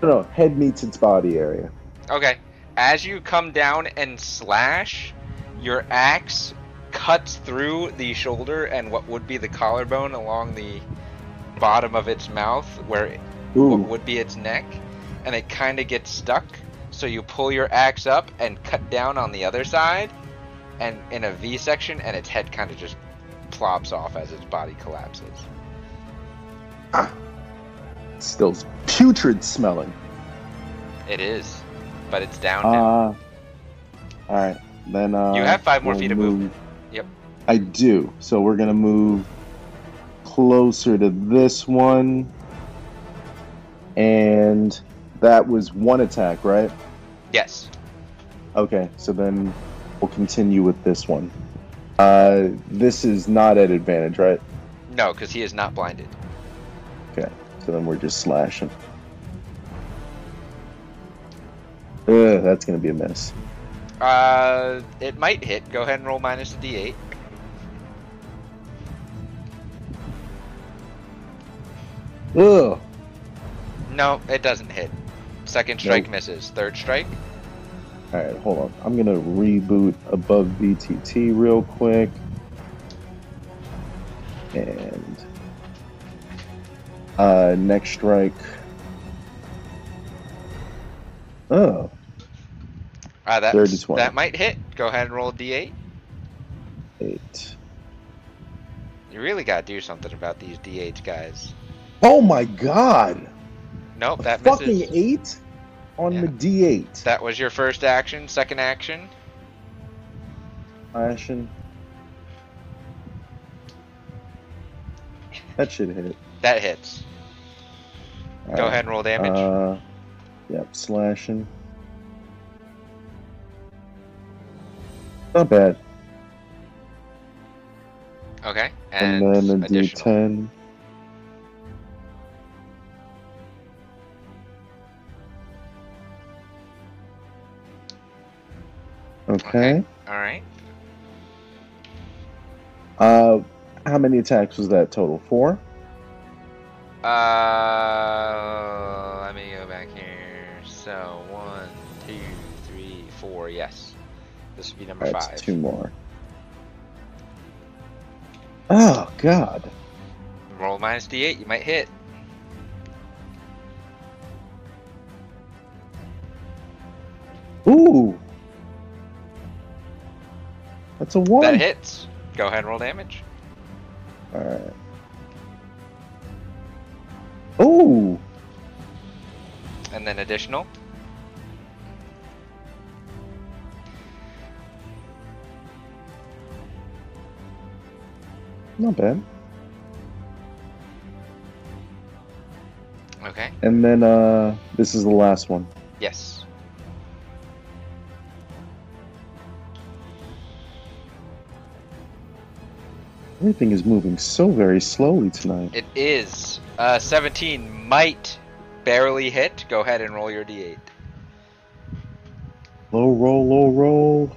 No, head meets its body area. Okay. As you come down and slash, your axe cuts through the shoulder and what would be the collarbone along the bottom of its mouth, where what would be its neck, and it kind of gets stuck, so you pull your axe up and cut down on the other side and in a V section, and its head kind of just plops off as its body collapses. Ah. It's still putrid smelling. It is, but it's down now. Alright, then you have 5 more feet of movement. Yep. I do, so we're gonna move closer to this one. And that was one attack, right? Yes. Okay, so then we'll continue with this one. This is not at advantage, right? No, because he is not blinded. Okay, so then we're just slashing. Ugh, that's going to be a miss. It might hit. Go ahead and roll minus a d8. Ugh. No, it doesn't hit. Second strike misses. Third strike. Alright, hold on. I'm going to reboot Above VTT real quick. And next strike. Oh. That might hit. Go ahead and roll a d8. 8. You really got to do something about these d8s, guys. Oh my god! Nope, that misses. Fucking 8 on the D8. That was your first action. Second action. That should hit. That hits. All Go ahead and roll damage. Yep, slashing. Not bad. Okay, and then a D10. Okay. All right. How many attacks was that total? 4? Let me go back here. So 1, 2, 3, 4. Yes, this would be number 5. 2 more. Oh God. Roll minus D8, you might hit. Ooh! That's a 1. That hits. Go ahead and roll damage. Alright. Ooh! And then additional. Not bad. Okay. And then, this is the last one. Yes. Everything is moving so very slowly tonight. It is. 17 might barely hit. Go ahead and roll your D8. Low roll, low roll.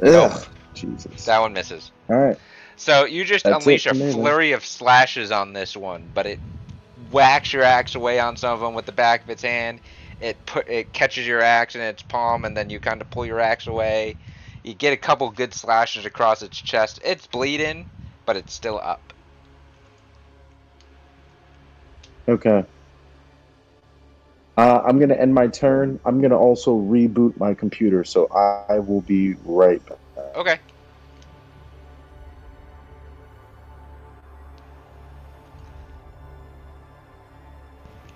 Nope. Ugh. Jesus. That one misses. All right. So you just unleash a flurry of slashes on this one, but it whacks your axe away on some of them with the back of its hand. It catches your axe in its palm, and then you kind of pull your axe away. You get a couple good slashes across its chest. It's bleeding, but it's still up. Okay. I'm going to end my turn. I'm going to also reboot my computer, so I will be right back. Okay.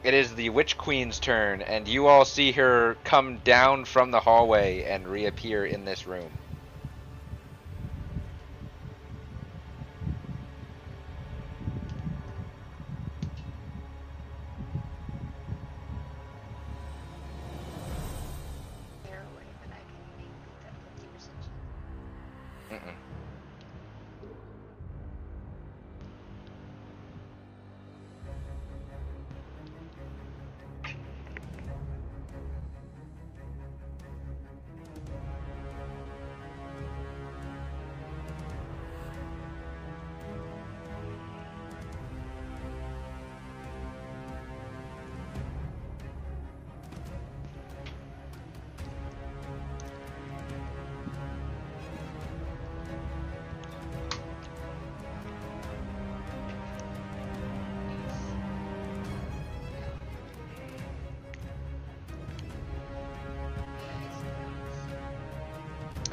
It is the Witch Queen's turn, and you all see her come down from the hallway and reappear in this room.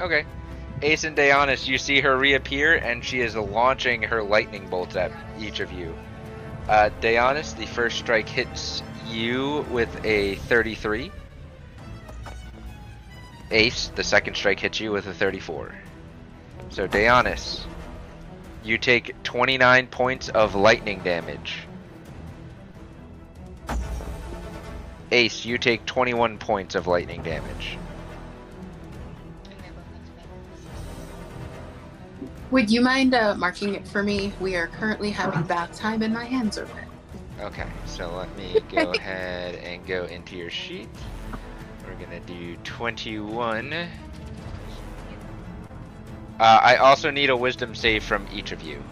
Okay. Ace and Deonis, you see her reappear, and she is launching her lightning bolts at each of you. Deonis, the first strike hits you with a 33. Ace, the second strike hits you with a 34. So Deonis, you take 29 points of lightning damage. Ace, you take 21 points of lightning damage. Would you mind marking it for me? We are currently having bath time and my hands are wet. Okay, so let me go ahead and go into your sheet. We're going to do 21. I also need a wisdom save from each of you.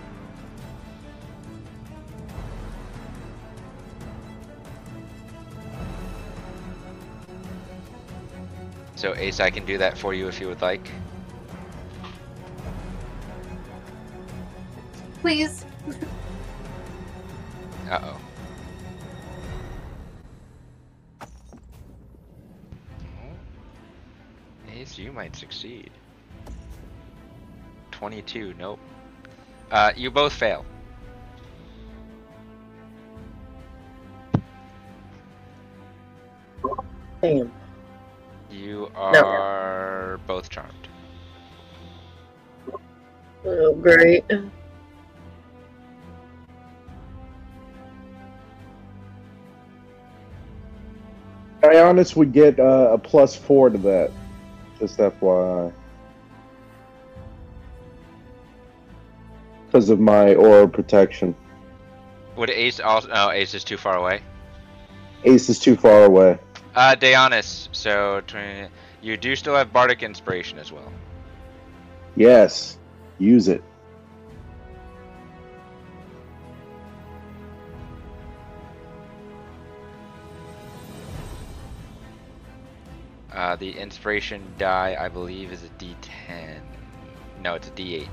So Ace, I can do that for you if you would like. Please. Uh-oh. Ace, you might succeed. 22, nope. You both fail. Damn. You are both charmed. Oh, great. Deonis would get a +4 to that. Just FYI. Because of my aura protection. Would Ace also... No, Ace is too far away. Ace is too far away. Deonis, so... You do still have Bardic Inspiration as well. Yes. Use it. The inspiration die, I believe, is a D10. No, it's a D8.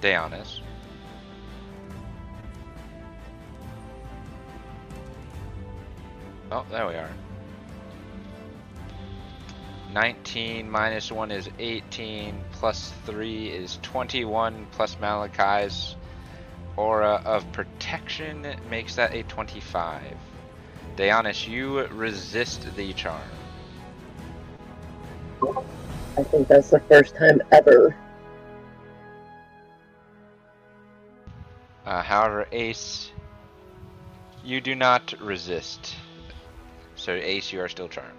Deonis. Oh, there we are. 19 minus 1 is 18, plus 3 is 21, plus Malachi's Aura of Protection makes that a 25. Deonis, you resist the charm. I think that's the first time ever. However, Ace, you do not resist. So Ace, you are still charmed.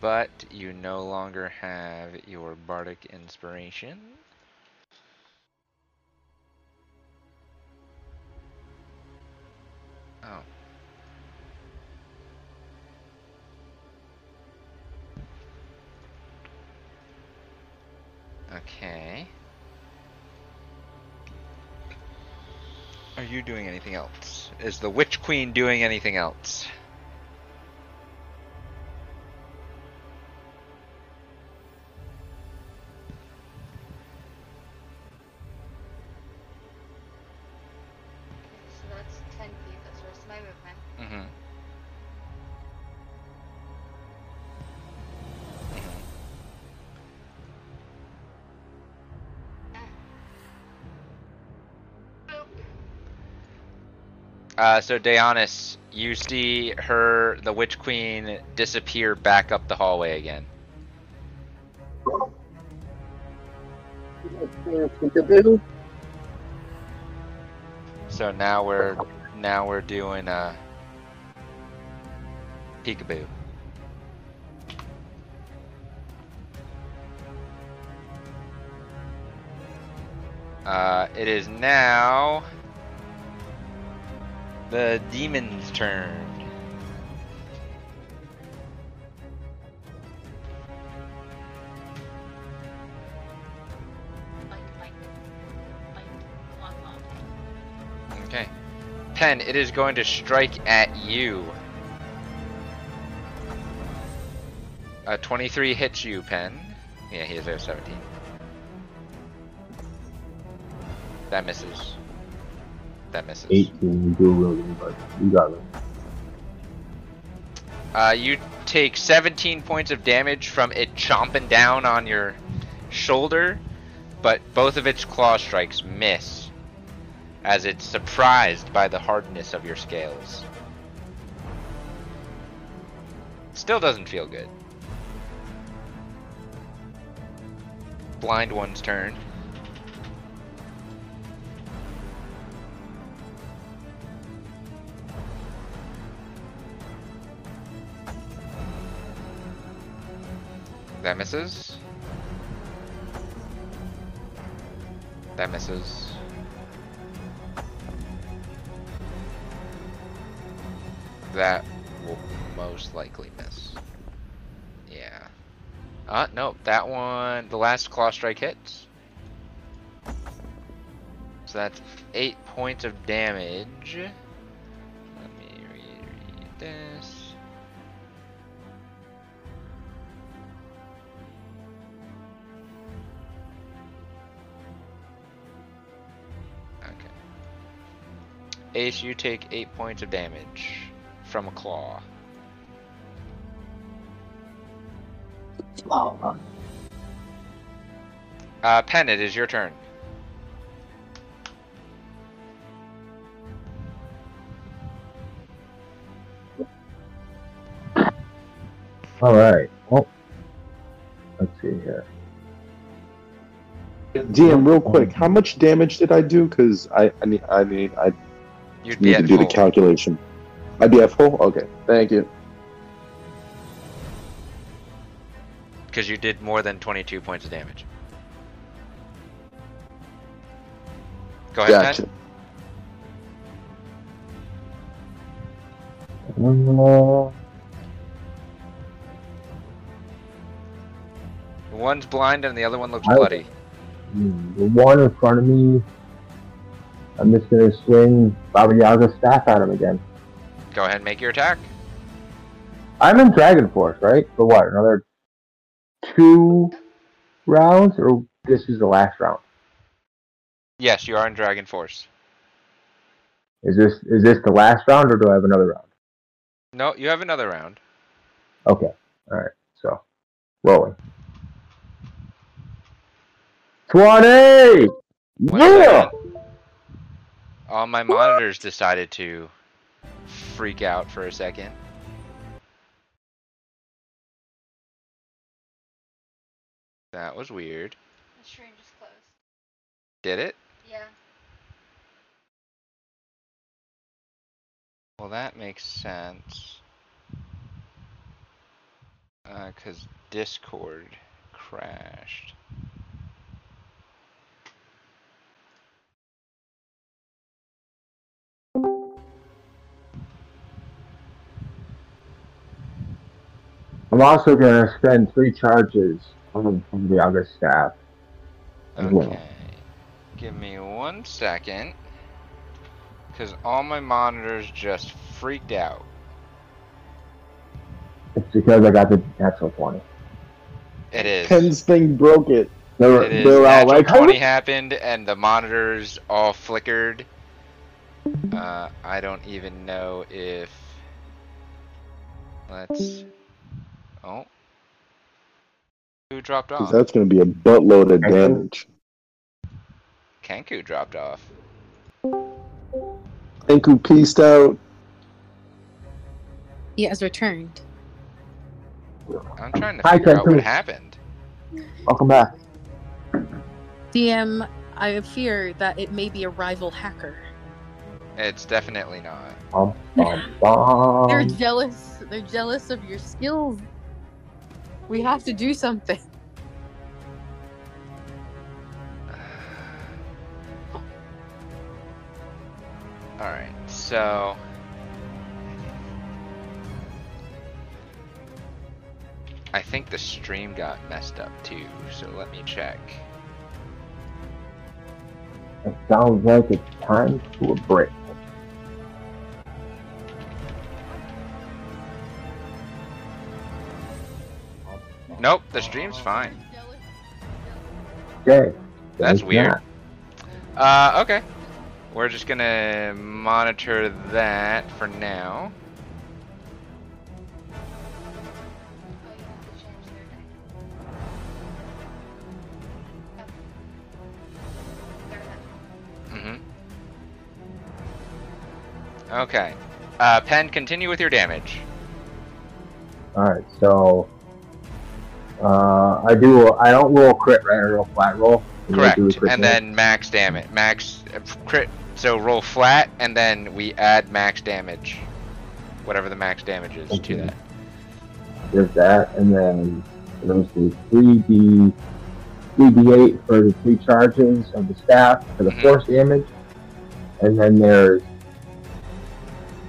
But you no longer have your Bardic Inspiration. Oh. Okay. Are you doing anything else? Is the Witch Queen doing anything else? So Deonis, you see her, the Witch Queen, disappear back up the hallway again. So now we're doing peekaboo. It is now the demon's turn. Okay. Penn, it is going to strike at you. 23 hits you, Penn. Yeah, he is over 17. That misses. That misses. 18, you got it. You take 17 points of damage from it chomping down on your shoulder, but both of its claw strikes miss, as it's surprised by the hardness of your scales. Still doesn't feel good. Blind one's turn. That misses. That misses. That will most likely miss. Yeah. Nope. That one, the last claw strike hits. So that's 8 points of damage. Let me read this. Ace, you take 8 points of damage from a claw. Penn, it is your turn. Alright, well, let's see here. DM, real quick, how much damage did I do? Because I mean, you'd need to do the calculation. I'd be at full? Okay, thank you. Because you did more than 22 points of damage. Go ahead, gotcha. One's blind and the other one looks bloody. The one in front of me, I'm just going to swing Baba Yaga's staff at him again. Go ahead and make your attack. I'm in Dragon Force, right? For what? Another 2 rounds? Or this is the last round? Yes, you are in Dragon Force. Is this the last round, or do I have another round? No, you have another round. Okay. Alright, so. Rolling. 20! Yeah! My monitors decided to freak out for a second. That was weird. The stream just closed. Did it? Yeah. Well, that makes sense. Because Discord crashed. I'm also going to spend 3 charges on the Yaga's staff. Okay. Well. Give me 1 second. Because all my monitors just freaked out. It's because I got the natural 20. It is. Penn's thing broke it. They were all like, 20 happened and the monitors all flickered. I don't even know if... Let's... Oh. Who dropped off? That's going to be a buttload of damage. Kenku dropped off. Kenku peaced out. He has returned. I'm trying to figure out what happened. Welcome back. DM, I fear that it may be a rival hacker. It's definitely not. They're jealous. They're jealous of your skills. We have to do something. Alright, so... I think the stream got messed up too, so let me check. It sounds like it's time for a break. Nope, the stream's fine. Okay. That's weird. Okay. We're just gonna monitor that for now. Mm-hmm. Okay. Penn, continue with your damage. Alright, so... I don't roll crit, right? I roll flat roll. Correct. And then max damage. Max crit. So roll flat, and then we add max damage. Whatever the max damage is to that. There's that, and then there's the 3d8 for the 3 charges of the staff for the force damage. And then there's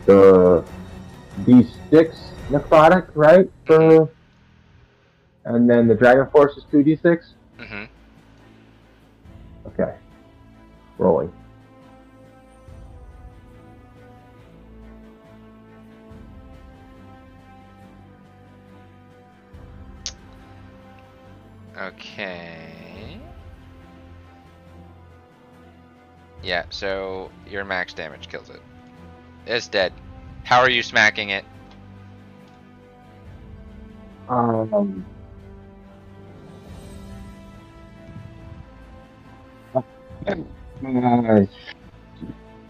the d6 necrotic, right? For... And then the Dragon Force is 2d6? Mm-hmm. Okay. Rolling. Okay. Yeah, so your max damage kills it. It's dead. How are you smacking it?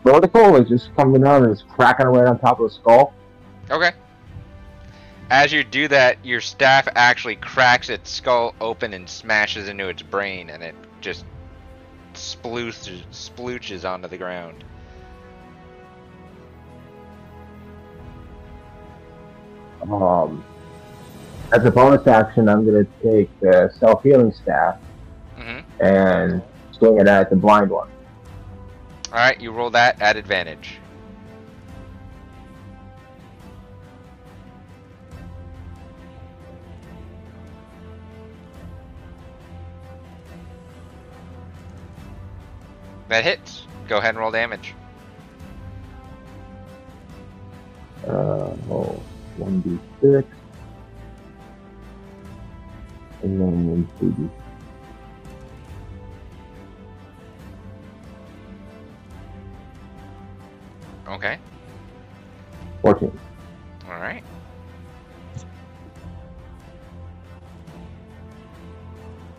Vertical is just coming down and it's cracking away on top of the skull. Okay. As you do that, your staff actually cracks its skull open and smashes into its brain, and it just splooches onto the ground. As a bonus action, I'm going to take the self-healing staff and swing it at the blind one. Alright, you roll that at advantage. That hits. Go ahead and roll damage. Oh, yeah. 1d6, and then 1d6. Okay. 14. All right.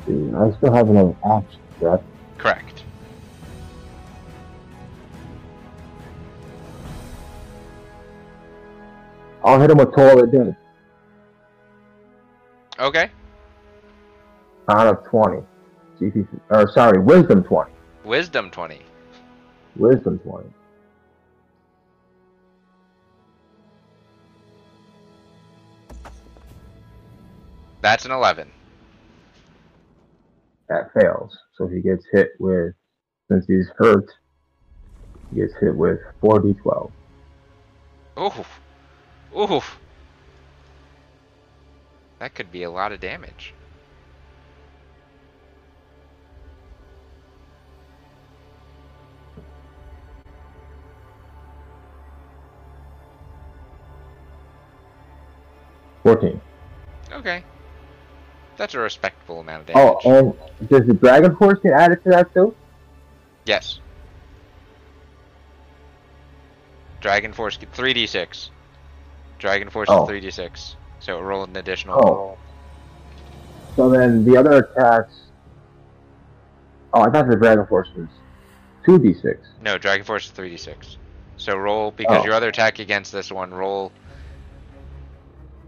Dude, I still have another action, correct? Correct. I'll hit him with Toll at Dennis. Okay. Out of 20. GTC, or sorry, Wisdom 20. Wisdom 20. Wisdom 20. That's an 11. That fails. So he gets hit with, since he's hurt, he gets hit with 4d12. Oof. Oof. That could be a lot of damage. Okay. That's a respectable amount of damage. Oh, and does the Dragon Force get added to that too? Yes. Dragon Force get 3d6. Dragon Force is 3d6. So it rolled an additional. Oh. So then the other attacks. Oh, I thought the Dragon Force was 2d6. No, Dragon Force is 3d6. So roll, because your other attack against this one, roll.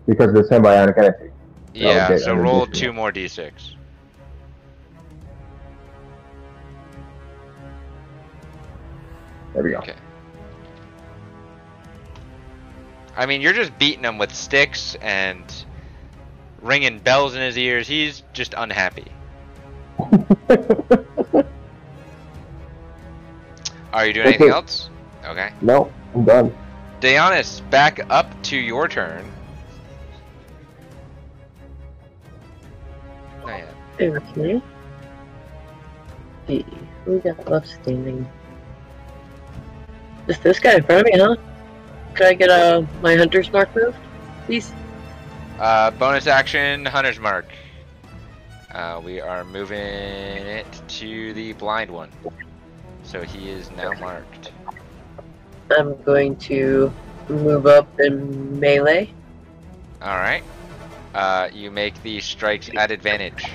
Because of the symbiotic energy. Yeah, okay, so roll D6. 2 more d6. There we go. Okay. I mean, you're just beating him with sticks and ringing bells in his ears. He's just unhappy. Are you doing anything else? Okay. No, I'm done. Deonis, back up to your turn. Okay. See, who we got left standing? Just this guy in front of me, huh? Could I get my Hunter's Mark moved, please? Bonus action, Hunter's Mark. We are moving it to the blind one. So he is now marked. I'm going to move up in melee. Alright. You make the strikes at advantage.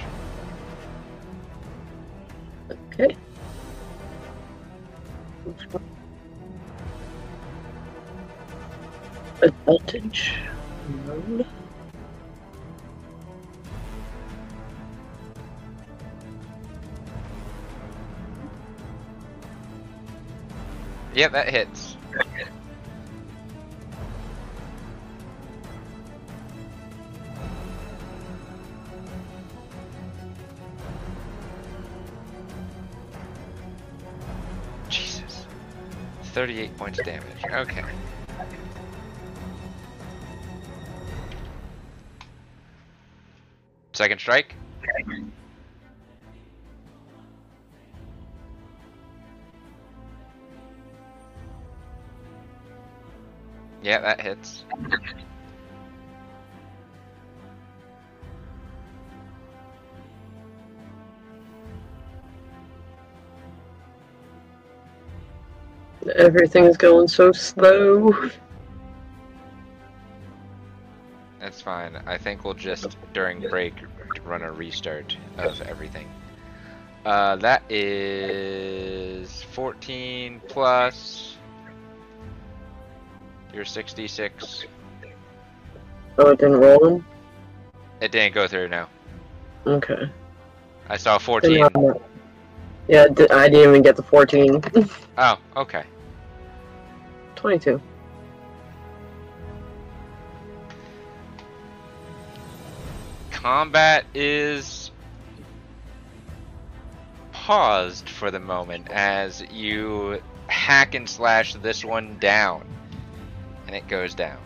Okay. Advantage. No. Yeah, that hits. Jesus. 38 points of damage. Okay. Second strike. Yeah, that hits. Everything is going so slow. That's fine. I think we'll just, during break, run a restart of everything. That is 14 plus your 66. Oh, it didn't roll in? It didn't go through, no. Okay. I saw 14. Yeah, I didn't even get the 14. Oh, okay. 22. Combat is paused for the moment as you hack and slash this one down, and it goes down.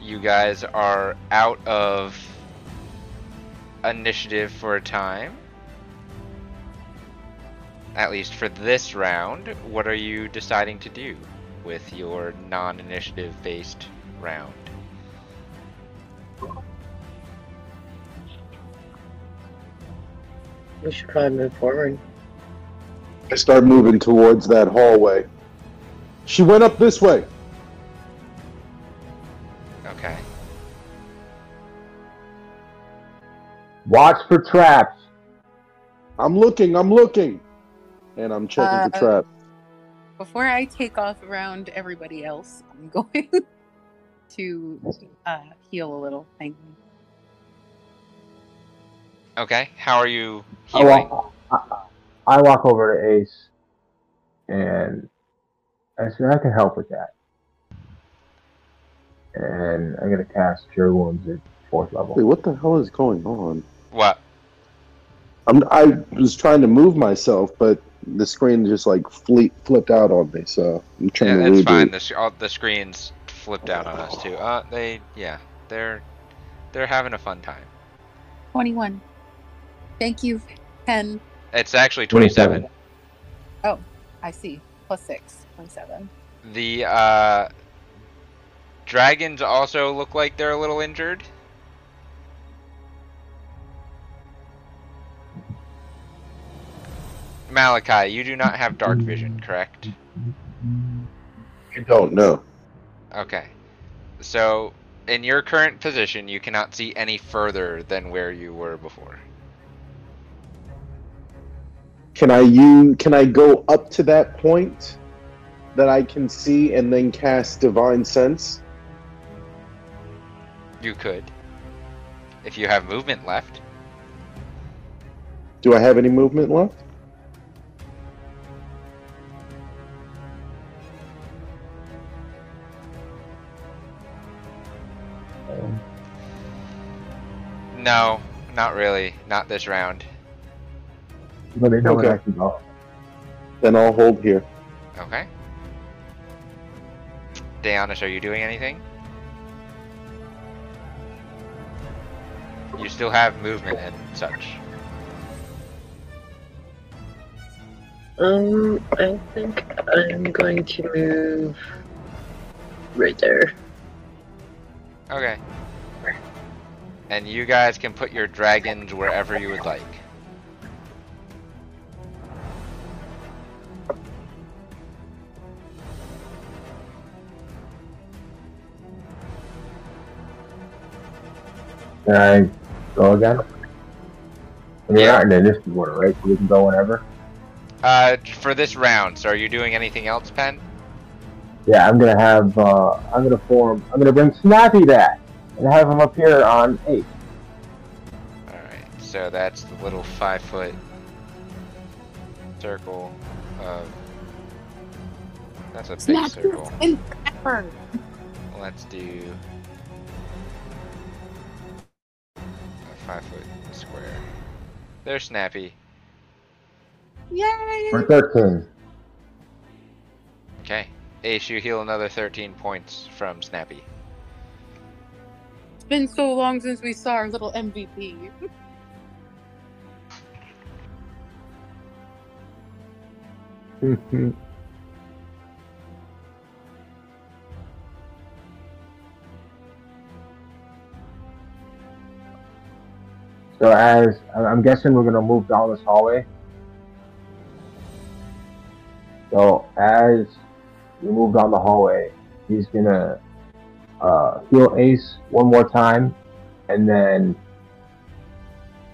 You guys are out of initiative for a time. At least for this round, what are you deciding to do with your non-initiative based round? We should probably move forward. I start moving towards that hallway. She went up this way. Okay. Watch for traps. I'm looking. And I'm checking the trap. Before I take off around everybody else, I'm going to heal a little. Thank you. Okay, how are you healing? I walk over to Ace, and I said, I can help with that. And I'm going to cast Cure Wounds at 4th level. Wait, what the hell is going on? What? I was trying to move myself, but the screen just like flipped out on me, so I'm trying to reboot. Fine. The screen's flipped out on us, too. They're having a fun time. 21. Thank you, Penn. It's actually 27. 27. Oh, I see. Plus 6. 27. The dragons also look like they're a little injured. Malachi, you do not have dark vision, correct? You don't know. Okay. So... in your current position, you cannot see any further than where you were before. Can I go up to that point that I can see and then cast Divine Sense? You could. If you have movement left. Do I have any movement left? No, not really. Not this round. But they don't actually go. Then I'll hold here. Okay. Deonis, are you doing anything? You still have movement and such. I think I'm going to move right there. Okay. And you guys can put your dragons wherever you would like. Can I go again? We're not in the initiative order, right? So we can go whenever? For this round, so are you doing anything else, Penn? Yeah, I'm gonna have, I'm gonna bring Snappy back! And have him up here on 8. Alright, so that's the little 5-foot circle of... that's a big circle. Let's do... a 5-foot square. They're Snappy. Yay! We're 13. Okay. Ace, you heal another 13 points from Snappy. It's been so long since we saw our little MVP. So as I'm guessing we're gonna move down this hallway. So as we move down the hallway, he's gonna heal Ace one more time, and then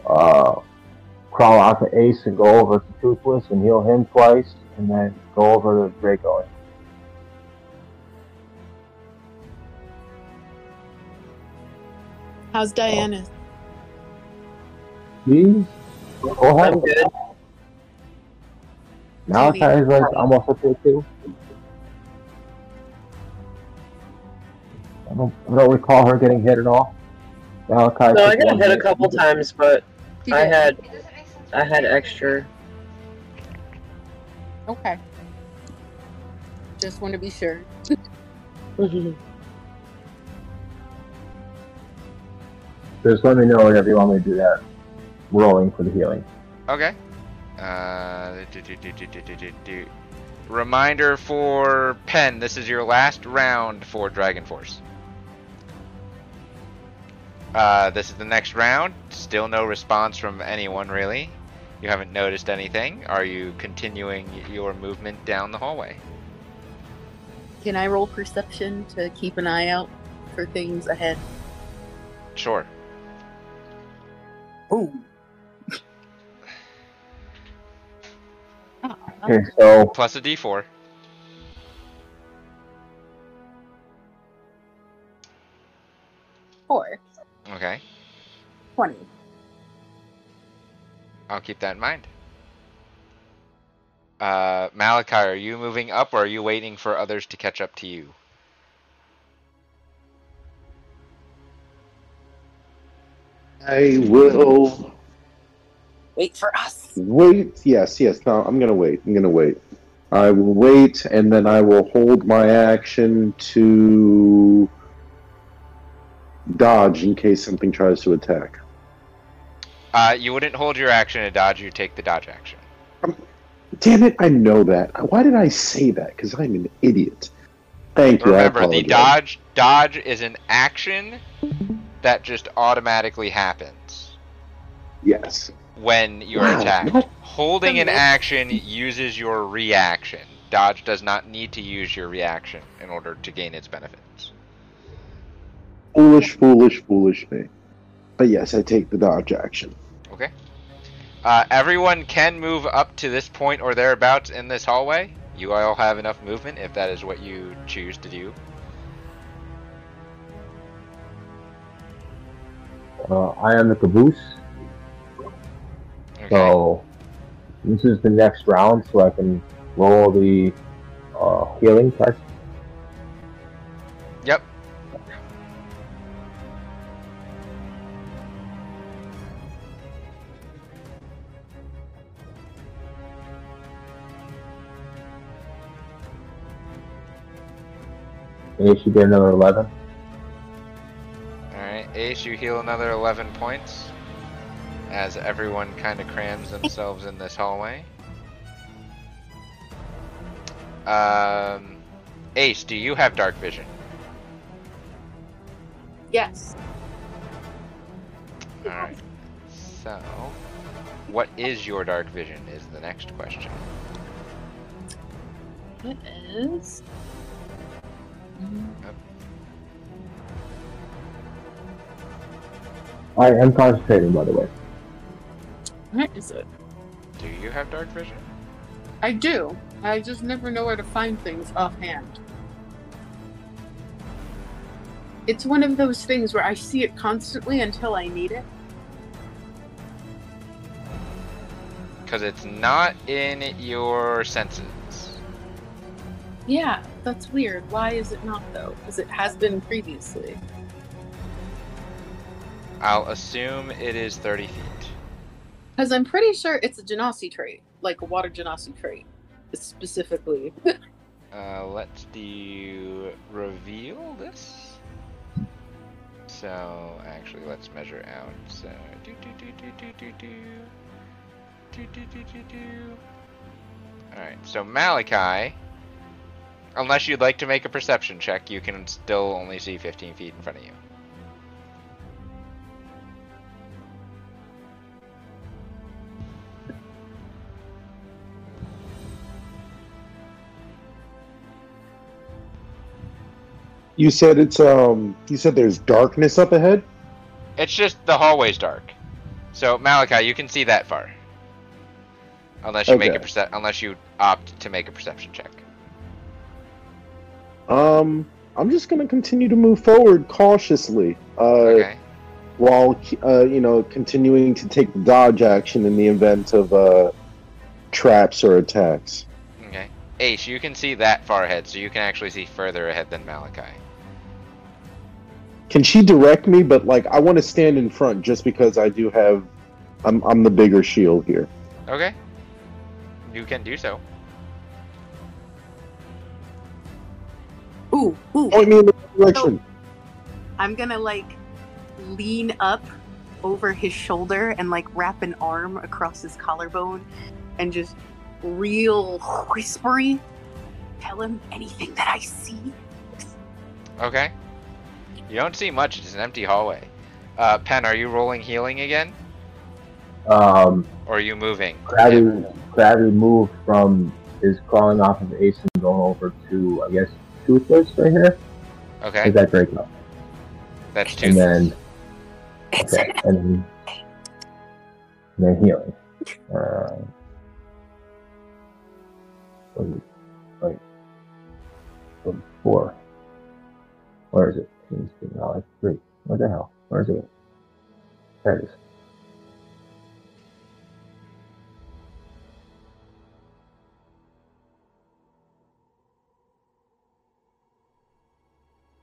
crawl out to Ace and go over to Toothless and heal him twice, and then go over to Draco. How's Diana? She's go ahead. I'm good. Now it's like almost up there too. I don't recall her getting hit at all. Malachi, no, I got hit a couple times, but I had extra. Okay. Just want to be sure. Just let me know whenever you want me to do that. rolling for the healing. Okay. Reminder for Penn, this is your last round for Dragon Force. This is the next round. Still no response from anyone, really. You haven't noticed anything. Are you continuing your movement down the hallway? Can I roll perception to keep an eye out for things ahead? Sure. Ooh. Okay, so plus a d4. Four. Okay. 20. I'll keep that in mind. Malachi, are you moving up, or are you waiting for others to catch up to you? I will... Wait for us. Wait, yes, no, I'm gonna wait. I will wait, and then I will hold my action to dodge in case something tries to attack. You wouldn't hold your action to dodge, you take the dodge action. Damn it, I know that. Why did I say that? Because I'm an idiot. Thank you, I apologize. Remember, the dodge is an action that just automatically happens. Yes. When you're attacked. What? Holding an action uses your reaction. Dodge does not need to use your reaction in order to gain its benefits. Foolish me. But yes, I take the dodge action. Okay. Everyone can move up to this point or thereabouts in this hallway. You all have enough movement if that is what you choose to do. I am the caboose. Okay. So this is the next round, so I can roll the healing test. Yep. Ace, you get another 11. Alright, Ace, you heal another 11 points as everyone kind of crams themselves in this hallway. Ace, do you have dark vision? Yes. Alright, so what is your dark vision is the next question. It is... I am concentrating, by the way. Where is it? Do you have dark vision? I do. I just never know where to find things offhand. It's one of those things where I see it constantly until I need it. Because it's not in your senses. Yeah, that's weird. Why is it not, though? Because it has been previously. I'll assume it is 30 feet. Because I'm pretty sure it's a genasi trait, like a water genasi trait, specifically. Let's do reveal this. So, actually, let's measure out. So, Alright, so Malachi... Unless you'd like to make a perception check, you can still only see 15 feet in front of you. You said it's you said there's darkness up ahead? It's just the hallway's dark. So Malachi, you can see that far. Unless you opt to make a perception check. I'm just going to continue to move forward cautiously, okay. While, continuing to take the dodge action in the event of, traps or attacks. Okay. Ace, you can see that far ahead, so you can actually see further ahead than Malachi. Can she direct me? But, I want to stand in front just because I do have... I'm the bigger shield here. Okay. You can do so. Ooh. Point me in the direction. So, I'm gonna lean up over his shoulder and like wrap an arm across his collarbone and just real whispery tell him anything that I see. Okay. You don't see much. It's an empty hallway. Penn, are you rolling healing again? Or are you moving? Gravity moved from is crawling off of Ace and going over to, I guess, Toothless right here. Okay. Is that Draco? That's Toothless. And then, okay, and then healing. Like, four. Where is it? Like three. What the hell? Where is it? There it is.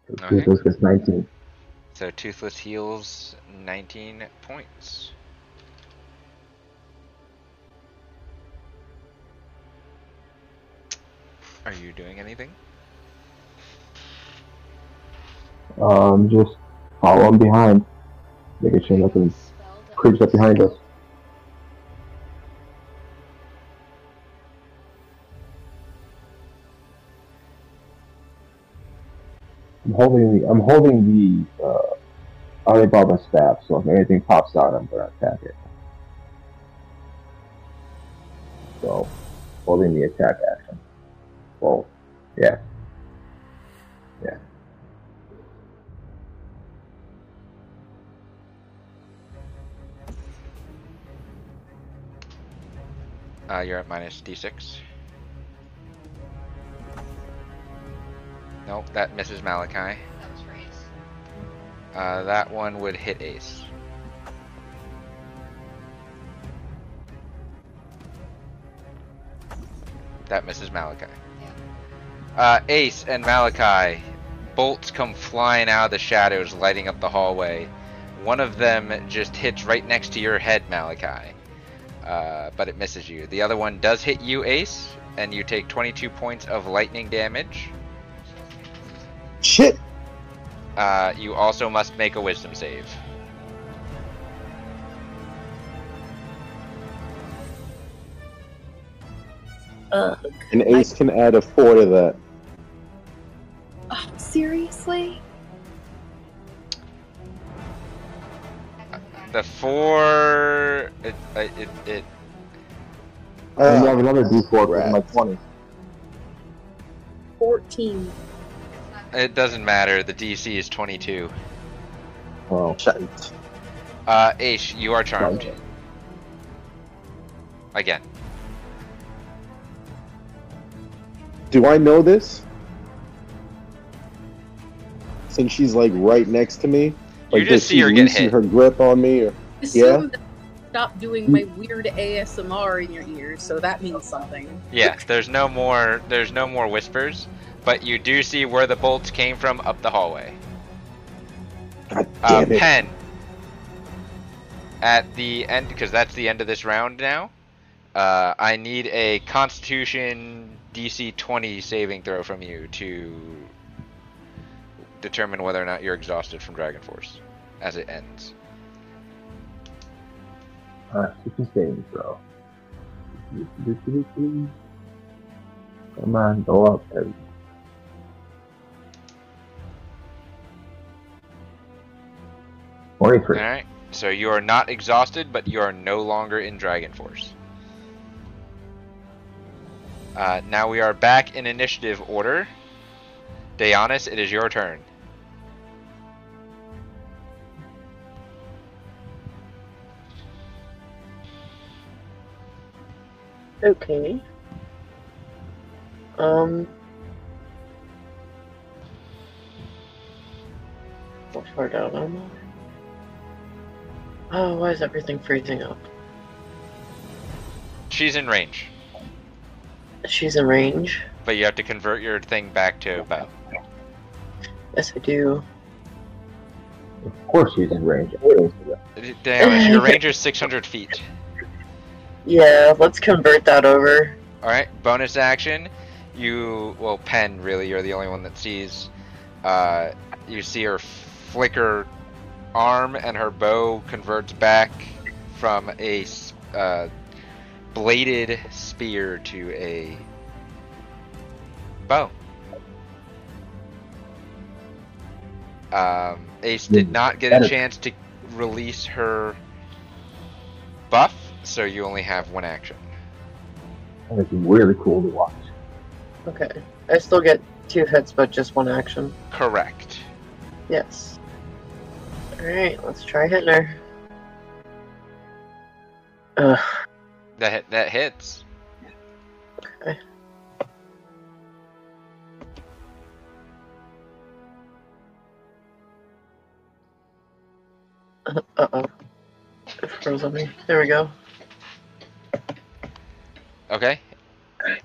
So okay. Toothless gets 19. So Toothless heals 19 points. Are you doing anything? Just follow him behind. Making sure nothing creeps up behind us. I'm holding the Baba staff, so if anything pops out, I'm gonna attack it. So, holding the attack action. Well, yeah. Yeah. You're at minus d6. Nope, that misses Malachi. That was for Ace. That one would hit Ace. That misses Malachi. Ace and Malachi, bolts come flying out of the shadows, lighting up the hallway. One of them just hits right next to your head, Malachi. But it misses you. The other one does hit you, Ace, and you take 22 points of lightning damage. Shit! You also must make a wisdom save. And Ace can add a 4 to that. Seriously? The 4... It... I have another D4 for my 20. 14. It doesn't matter. The DC is 22. Oh, shit. Ace, you are charmed. Right. Again. Do I know this? Since she's like right next to me? Like, you just see her get hit. Her grip on me, or yeah. Stop doing my weird ASMR in your ears, so that means something. Yeah, there's no more whispers, but you do see where the bolts came from up the hallway. God damn it. Penn, at the end, because that's the end of this round now. I need a Constitution DC 20 saving throw from you to determine whether or not you're exhausted from Dragon Force as it ends. Saving throw. Come on, go up. Alright, so you are not exhausted, but you are no longer in Dragon Force. Now we are back in initiative order. Deonis, it is your turn. Okay. How far down am I? Oh, why is everything freezing up? She's in range. She's in range? But you have to convert your thing back to bow. Yes, I do. Of course she's in range. Damn, your range is 600 feet. Yeah, let's convert that over. Alright, bonus action. Well, Penn, really, you're the only one that sees. You see her flicker arm and her bow converts back from a bladed spear to a bow. Ace did not get a chance to release her buff, so you only have one action. That is really cool to watch. Okay. I still get two hits, but just one action. Correct. Yes. Alright, let's try hitting her. That hits. Okay. Uh-oh. It froze on me. There we go. Okay.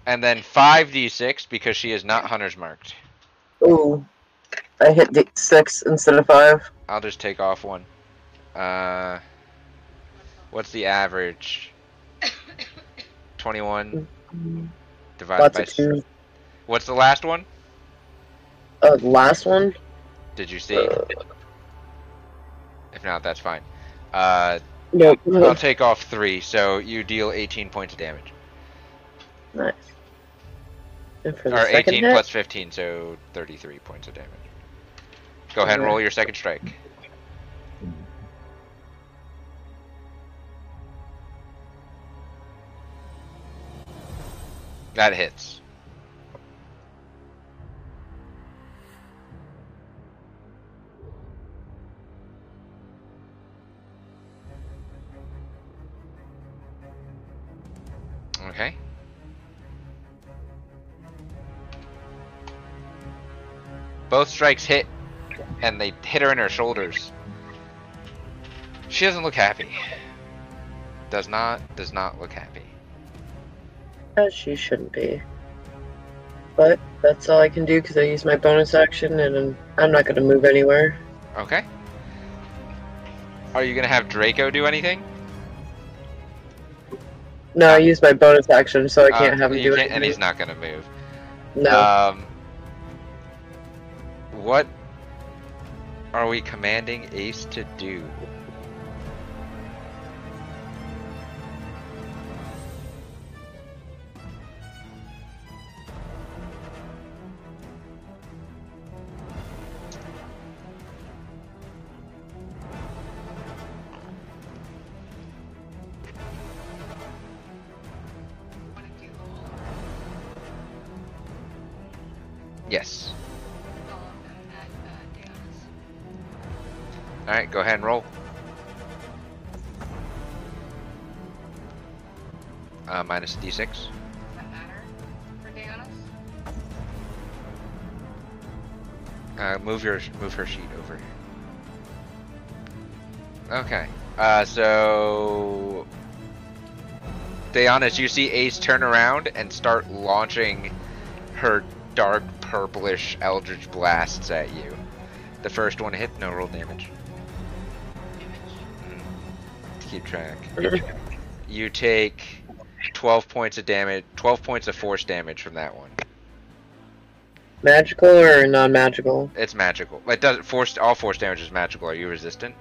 And then 5d6 because she is not Hunter's Marked. Ooh. I hit d6 instead of 5. I'll just take off one. What's the average? 21 divided by 2. What's the last one? Last one? Did you see? If not, that's fine. Nope. I'll take off 3, so you deal 18 points of damage. Nice. Or 18 hit? Plus 15, so 33 points of damage. Go ahead and roll your second strike. That hits. Okay. Both strikes hit, and they hit her in her shoulders. She doesn't look happy. Does not look happy. As she shouldn't be. But that's all I can do because I use my bonus action, and I'm not going to move anywhere. Okay. Are you going to have Draco do anything? No, I used my bonus action, so I can't have him do anything. And he's not going to move. No. What are we commanding Ace to do? Yes. Alright, go ahead and roll. Minus D6. Does that matter for Deonis? Move her sheet over here. Okay. So Deonis, you see Ace turn around and start launching her dark purplish Eldritch Blasts at you. The first one hit, no roll damage. Keep track. You take 12 points of damage, 12 points of force damage from that one. Magical or non-magical? It's magical. It doesn't force. All force damage is magical. Are you resistant?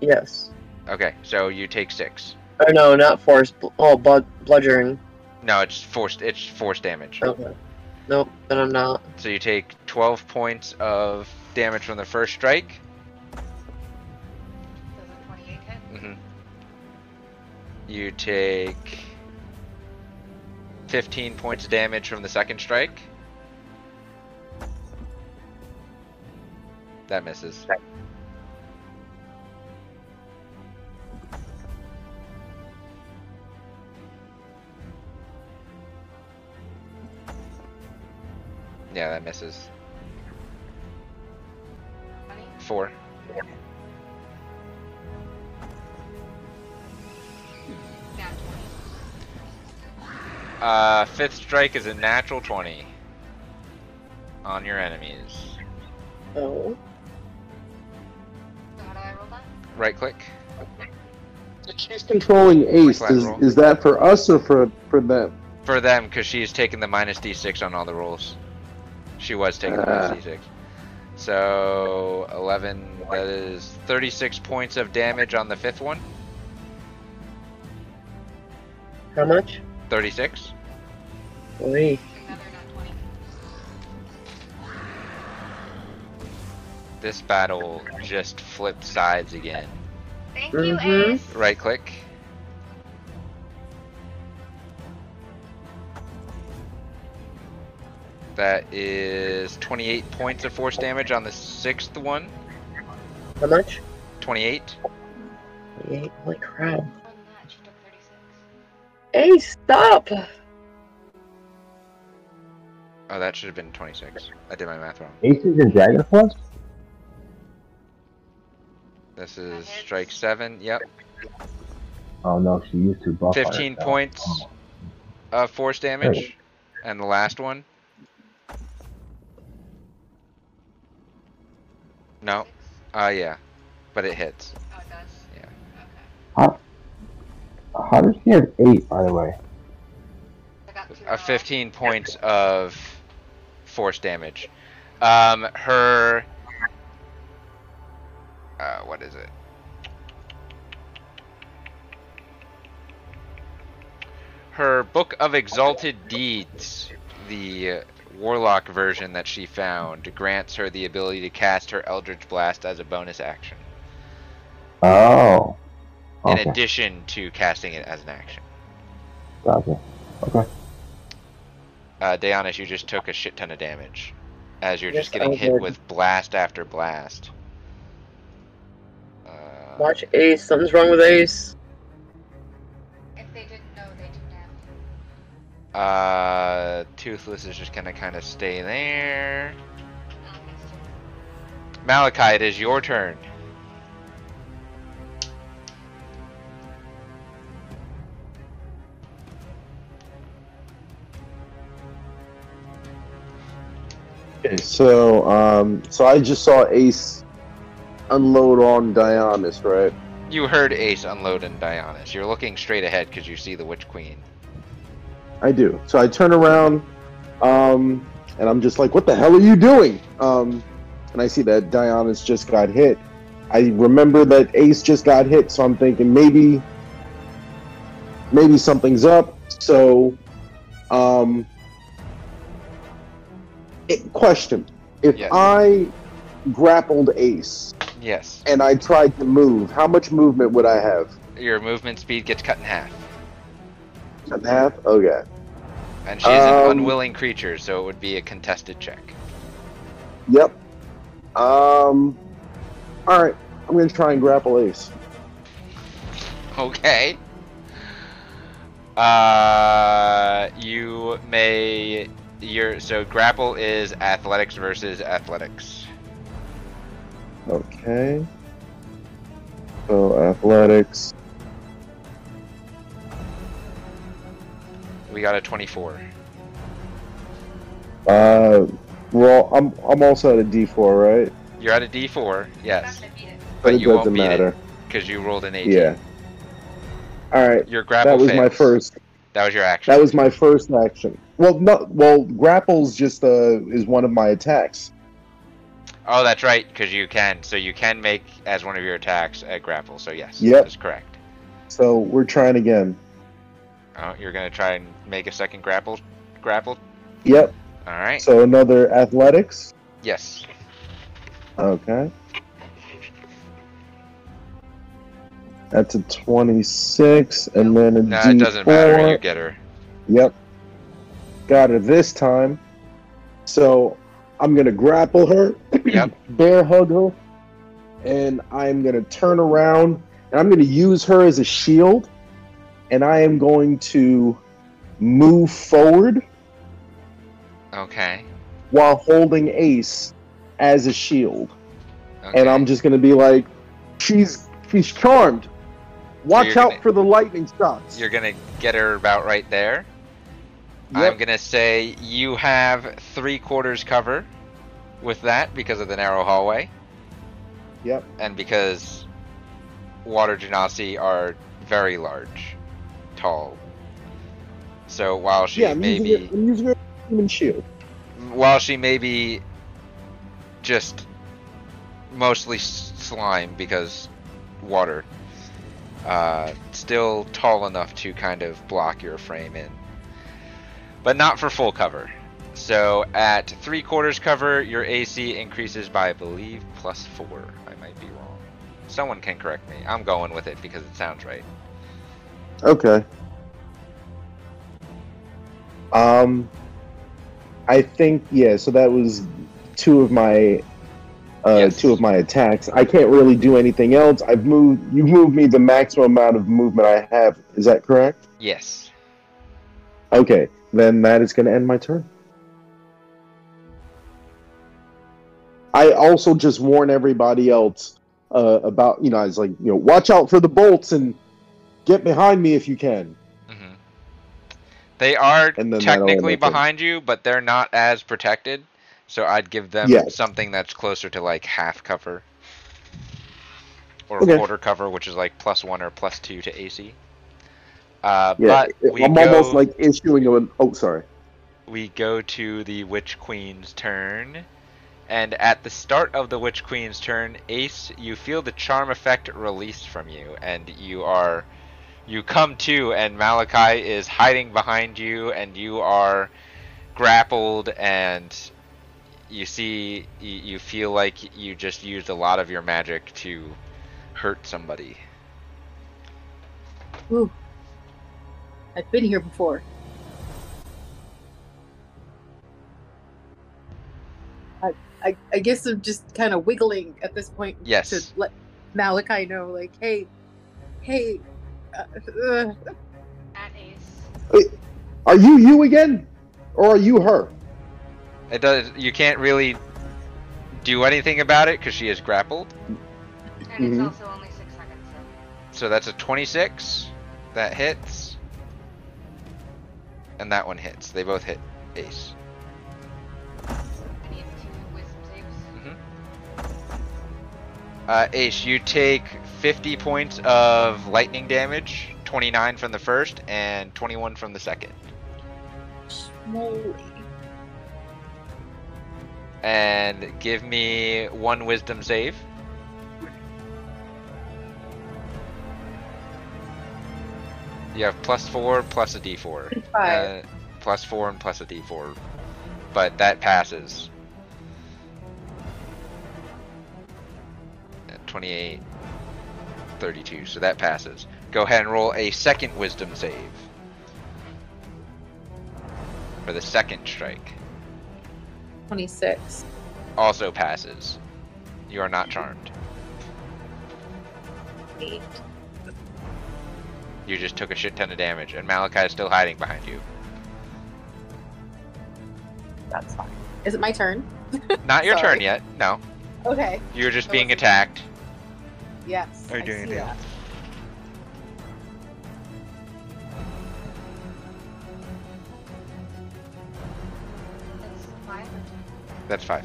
Yes. Okay, so you take 6. Oh no, not force. Oh, bludgeoning. No, it's force. It's force damage. Okay. Nope, then I'm not. So you take 12 points of damage from the first strike. You take 15 points of damage from the second strike. That misses. Yeah, that misses. 4. Fifth strike is a natural 20 on your enemies. Oh. So how do I roll that? Right click. She's controlling Ace. Is that for us or for them? For them, because she's taking the minus d6 on all the rolls. She was taking the minus d6. So 11, that is 36 points of damage on the fifth one. How much? 36. Wait. This battle just flipped sides again. Thank you, Ace. Right click. That is 28 points of force damage on the sixth one. How much? 28. 28, holy crap. Ace, stop! Oh, that should have been 26. I did my math wrong. Ace is in Dragon Force? This is strike 7, yep. Oh no, she used to buff 15 herself. Points of force damage. Hey. And the last one. No. Yeah. But it hits. Oh, it does? Yeah. Okay. How does she have 8, by the way? I got 15 points of force damage. Her... what is it? Her Book of Exalted Deeds, the Warlock version that she found, grants her the ability to cast her Eldritch Blast as a bonus action. Oh. Okay. In addition to casting it as an action. Gotcha. Okay. Deonis, you just took a shit ton of damage, as you're just getting hit with blast after blast. Watch Ace, something's wrong with Ace. If they didn't know, they do now. Toothless is just gonna kind of stay there. Malachi, it is your turn. Okay, so so I just saw Ace unload on Deonis, right? You heard Ace unload on Deonis. You're looking straight ahead because you see the Witch Queen. I do. So I turn around, and I'm just like, "What the hell are you doing?" And I see that Deonis just got hit. I remember that Ace just got hit, so I'm thinking maybe something's up. So, question: if I grappled Ace, yes, and I tried to move, how much movement would I have? Your movement speed gets cut in half. Cut in half? Okay. And she's an unwilling creature, so it would be a contested check. Yep. All right, I'm gonna try and grapple Ace. Okay. You may. So grapple is athletics versus athletics. Okay. So athletics. We got a 24. Well, I'm also at a D4, right? You're at a D4, yes. But you won't beat it because you rolled an 18. Yeah. All right. Your grapple. That was my first. That was your action. That was my first action. Well, no. Well, grapple's just is one of my attacks. Oh, that's right, because you can. So you can make as one of your attacks a grapple. So yes, that is correct. So we're trying again. Oh, you're gonna try and make a second grapple. Yep. All right. So another athletics. Yes. Okay. That's a 26, and then a D4. It doesn't matter. You get her. Yep. Got her this time. So I'm gonna grapple her. Yep. Bear hug her, and I'm going to turn around, and I'm going to use her as a shield, and I am going to move forward. Okay. While holding Ace as a shield. Okay. And I'm just going to be like, she's charmed. Watch out for the lightning shots. You're going to get her about right there. Yep. I'm going to say you have 3/4 cover with that, because of the narrow hallway. Yep. And because water genasi are very large, tall. So while she may be... I'm using her human shield. While she may be just mostly slime because water. Still tall enough to kind of block your frame in, but not for full cover. So at 3/4 cover, your AC increases by, I believe, +4. I might be wrong. Someone can correct me. I'm going with it because it sounds right. Okay. I think, yeah, so that was two of my attacks. I can't really do anything else. I've moved. You moved me the maximum amount of movement I have. Is that correct? Yes. Okay, then that is going to end my turn. I also just warn everybody else about, you know, I was like, you know, watch out for the bolts and get behind me if you can. Mm-hmm. They are technically behind you, but they're not as protected. So I'd give them something that's closer to like half cover or quarter cover, which is like +1 or +2 to AC. But I'm almost like issuing them. Oh, sorry. We go to the Witch Queen's turn, and at the start of the Witch Queen's turn, Ace, you feel the charm effect released from you, and you come to, and Malachi is hiding behind you, and you are grappled and. You see, you feel like you just used a lot of your magic to hurt somebody. Ooh. I've been here before. I guess I'm just kind of wiggling at this point. Yes. To let Malachi know, like, hey. Are you again? Or are you her? It does. You can't really do anything about it because she is grappled. And it's also only 6 seconds. So that's a 26. That hits. And that one hits. They both hit Ace. I need 2 wisdom saves. Mm-hmm. Ace, you take 50 points of lightning damage, 29 from the first and 21 from the second. Small. And give me 1 wisdom save. You have +4, plus a d4. +4 and plus a d4. But that passes. 28, 32, so that passes. Go ahead and roll a second wisdom save. For the second strike. 26. Also passes. You are not charmed. 8. You just took a shit ton of damage, and Malachi is still hiding behind you. That's fine. Is it my turn? Not your turn yet. No. Okay. You're just being attacked. Yes. Are you doing anything else? That's 5.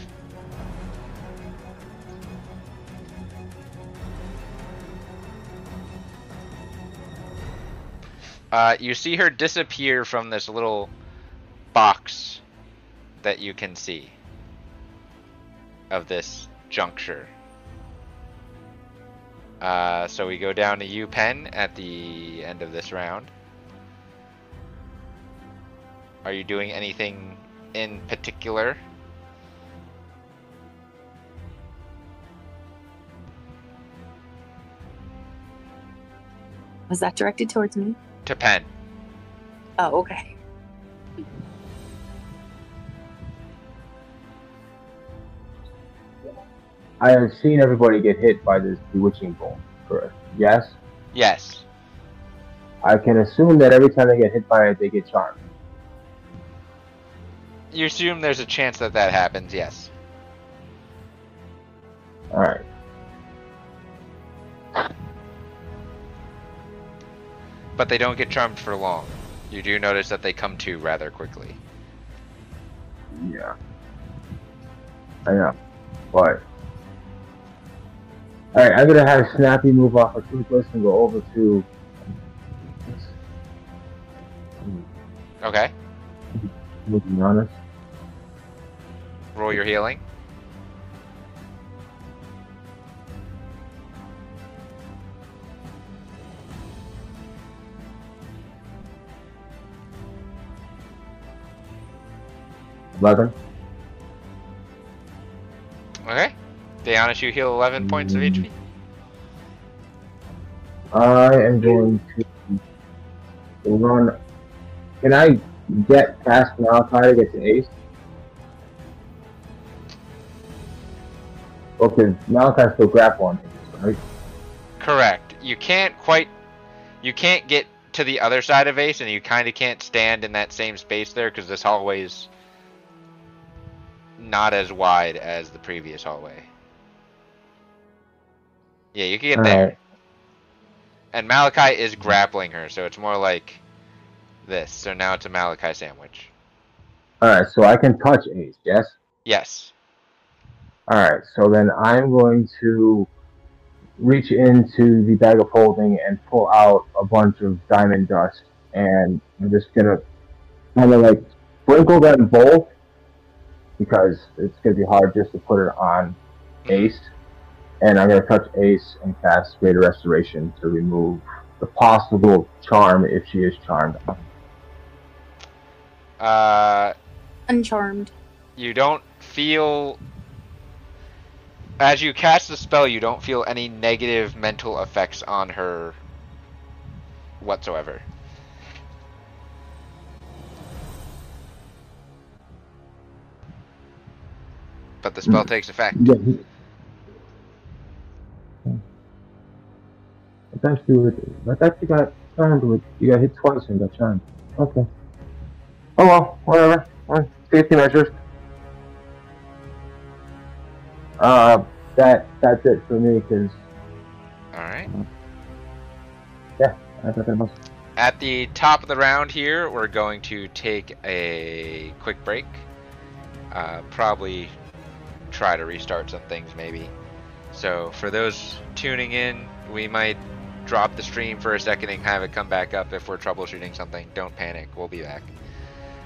You see her disappear from this little box that you can see of this juncture. So we go down to you, Penn, at the end of this round. Are you doing anything in particular? Was that directed towards me? To Penn. Oh, okay. I have seen everybody get hit by this bewitching bolt, correct? Yes? Yes. I can assume that every time they get hit by it, they get charmed. You assume there's a chance that that happens, yes. Alright. But they don't get charmed for long. You do notice that they come to rather quickly. Yeah. I know. But. Alright, I'm going to have Snappy move off of Toothless and go over to... Okay. Looking honest. Roll your healing. 11. Okay. Deonis, you heal 11 points of HP. I am going to run. Can I get past Malachi to get to Ace? Okay, Malachi still grapple on Ace, right? Correct. You can't get to the other side of Ace, and you kind of can't stand in that same space there because this hallway is not as wide as the previous hallway. Yeah, you can get there. Right. And Malachi is grappling her, so it's more like this. So now it's a Malachi sandwich. Alright, so I can touch Ace, yes? Yes. Alright, so then I'm going to reach into the bag of holding and pull out a bunch of diamond dust, and I'm just gonna kind of like sprinkle them both because it's gonna be hard just to put it on Ace. And I'm gonna touch Ace and cast Greater Restoration to remove the possible charm if she is charmed. Uncharmed. You don't feel. As you cast the spell, you don't feel any negative mental effects on her whatsoever. But the spell takes effect. Yeah. I thought you got charmed with. You got hit twice and got charmed. Okay. Oh well, whatever. Safety measures. That's it for me, cause... Alright. Yeah, I thought that was... At the top of the round here, we're going to take a quick break. Probably try to restart some things, maybe. So, for those tuning in, we might drop the stream for a second and have it come back up if we're troubleshooting something. Don't panic, we'll be back.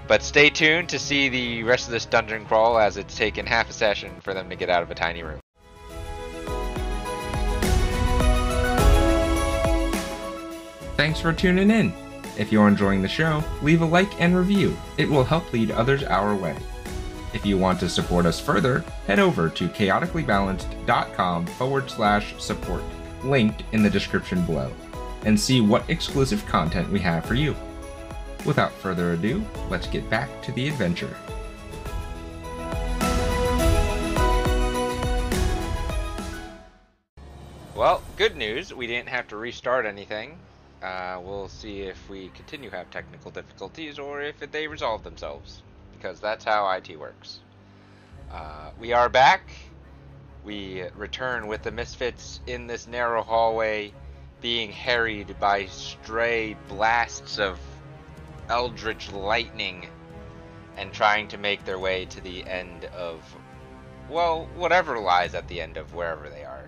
But stay tuned to see the rest of this dungeon crawl, as it's taken half a session for them to get out of a tiny room. Thanks for tuning in. If you're enjoying the show, leave a like and review. It will help lead others our way. If you want to support us further, head over to chaoticallybalanced.com/support, linked in the description below, and see what exclusive content we have for you. Without further ado, let's get back to the adventure. Well, good news, we didn't have to restart anything. We'll see if we continue to have technical difficulties or if they resolve themselves, because that's how IT works. We are back. We return with the Misfits in this narrow hallway, being harried by stray blasts of Eldritch lightning and trying to make their way to the end of, well, whatever lies at the end of wherever they are.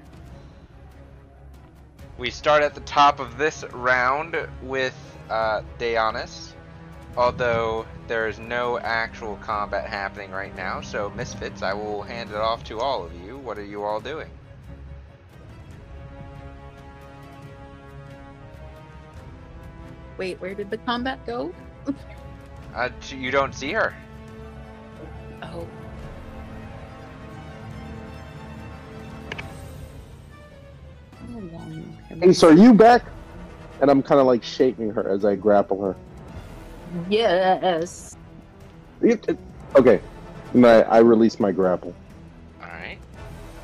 We start at the top of this round with Deonis, although there is no actual combat happening right now, so Misfits, I will hand it off to all of you. What are you all doing? Wait, where did the combat go? You don't see her. Oh. Ace, are you back? And I'm kind of like shaking her as I grapple her. Yes. Okay. And I release my grapple. Alright.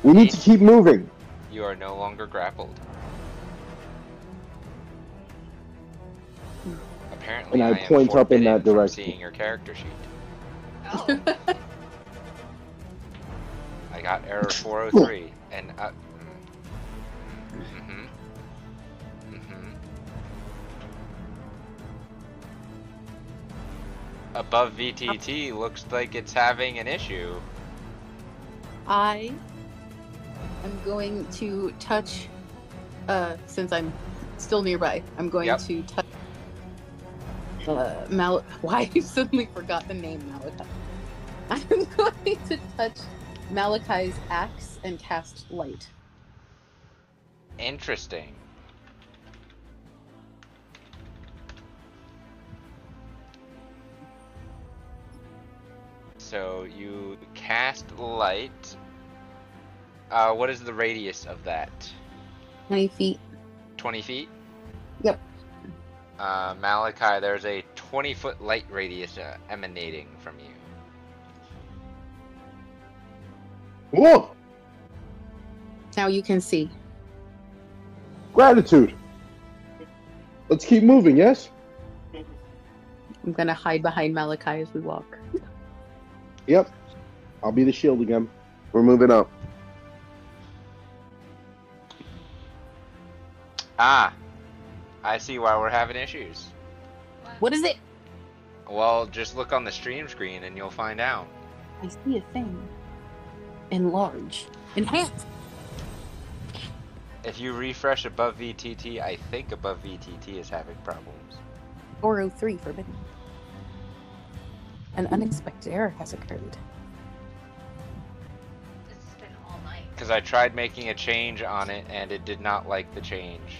We need to keep moving. You are no longer grappled. Apparently, and I point up in that direction. Seeing your character sheet. Oh. I got error 403 and Above VTT looks like it's having an issue. I am going to touch. Since I'm still nearby, I'm going to touch. Why I suddenly forgot the name Malachi. I'm going to touch Malachi's axe and cast light. Interesting. So you cast light. What is the radius of that? 20 feet. 20 feet? Yep. Malachi, there's a 20-foot light radius emanating from you. Whoa! Now you can see. Gratitude. Let's keep moving, yes? I'm going to hide behind Malachi as we walk. Yep. I'll be the shield again. We're moving up. Ah. I see why we're having issues. What is it? Well, just look on the stream screen and you'll find out. I see a thing. Enlarge. Enhance. If you refresh Above VTT, I think Above VTT is having problems. 403 forbidden. An unexpected error has occurred. This has been all night. Because I tried making a change on it and it did not like the change.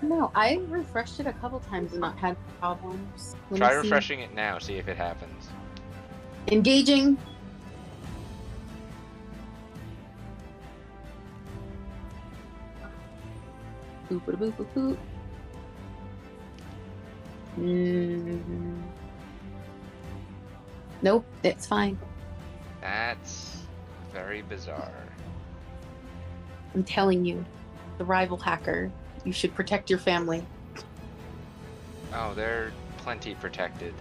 No, I refreshed it a couple times and not had problems. Try refreshing it now, see if it happens. Engaging. Boop-a-boop-a-boop. Mm-hmm. Nope, it's fine. That's very bizarre. I'm telling you, the rival hacker. You should protect your family. Oh, they're plenty protected.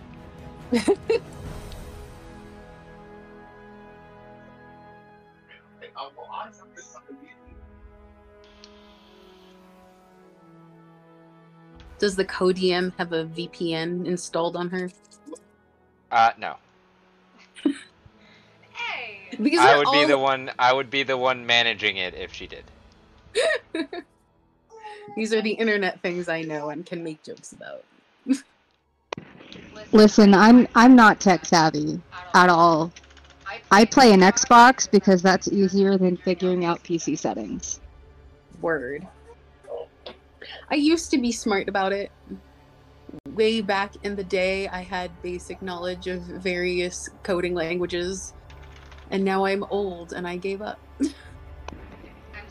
Does the co-DM have a VPN installed on her? No. Hey! Because I would be the one managing it if she did. These are the internet things I know and can make jokes about. Listen, I'm not tech savvy at all. I play an Xbox because that's easier than figuring out PC settings. Word. I used to be smart about it. Way back in the day, I had basic knowledge of various coding languages, and now I'm old and I gave up.